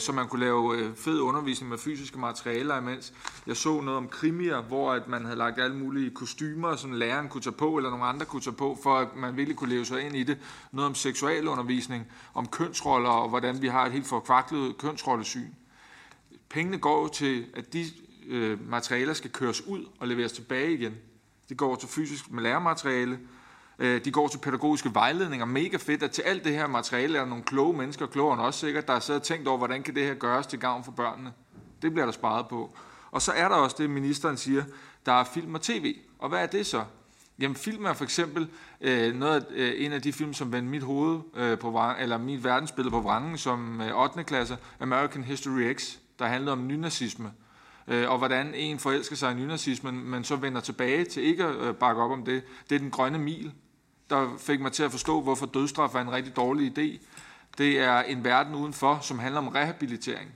så man kunne lave fed undervisning med fysiske materialer imens. Jeg så noget om krimier, hvor man havde lagt alle mulige kostymer, som læreren kunne tage på, eller nogle andre kunne tage på, for at man virkelig kunne leve sig ind i det. Noget om seksualundervisning, om kønsroller, og hvordan vi har et helt forkvaklet kønsrollesyn. Pengene går til, at de materialer skal køres ud og leveres tilbage igen. De går til fysisk lærermateriale, de går til pædagogiske vejledninger, mega fedt, at til alt det her materiale er nogle kloge mennesker, klogere end også sikkert, der har siddet og tænkt over, hvordan kan det her gøres til gavn for børnene. Det bliver der sparet på. Og så er der også det, ministeren siger, der er film og tv. Og hvad er det så? Jamen film er for eksempel øh, noget, øh, en af de film, som vendte mit hoved, øh, på vrang, eller mit verdensbillede på vrangen som øh, ottende klasse, American History X, der handlede om nynazisme. Og hvordan en forelsker sig i nynazismen, men, men så vender tilbage til ikke at bakke op om det. Det er Den Grønne Mil, der fik mig til at forstå, hvorfor dødsstraf er en rigtig dårlig idé. Det er En Verden Udenfor, som handler om rehabilitering.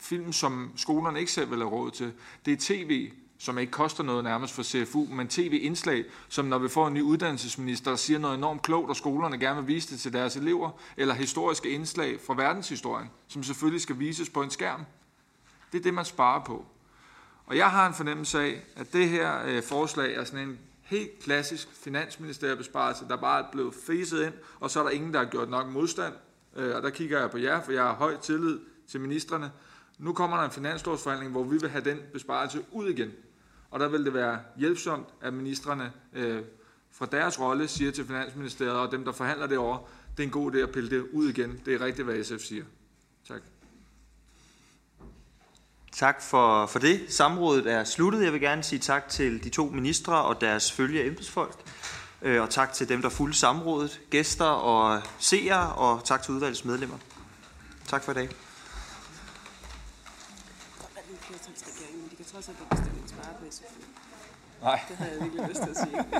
Film, som skolerne ikke selv vil have råd til. Det er tv, som ikke koster noget nærmest for C F U, men tv-indslag, som når vi får en ny uddannelsesminister, der siger noget enormt klogt, og skolerne gerne vil vise det til deres elever, eller historiske indslag fra verdenshistorien, som selvfølgelig skal vises på en skærm. Det er det, man sparer på. Og jeg har en fornemmelse af, at det her øh, forslag er sådan en helt klassisk finansministeriebesparelse, der bare er blevet fæset ind, og så er der ingen, der har gjort nok modstand. Øh, og der kigger jeg på jer, for jeg har høj tillid til ministerne. Nu kommer der en finanslovsforhandling, hvor vi vil have den besparelse ud igen. Og der vil det være hjælpsomt, at ministerne øh, fra deres rolle siger til finansministeriet, og dem, der forhandler det over, det er en god idé at pille det ud igen. Det er rigtigt, hvad S F siger. Tak. Tak for, for det. Samrådet er sluttet. Jeg vil gerne sige tak til de to ministre og deres følge af embedsfolk. Og tak til dem, der fulgte samrådet, gæster og seere, og tak til udvalgets medlemmer. Tak for i dag. Nej. Det har jeg virkelig lyst til at sige.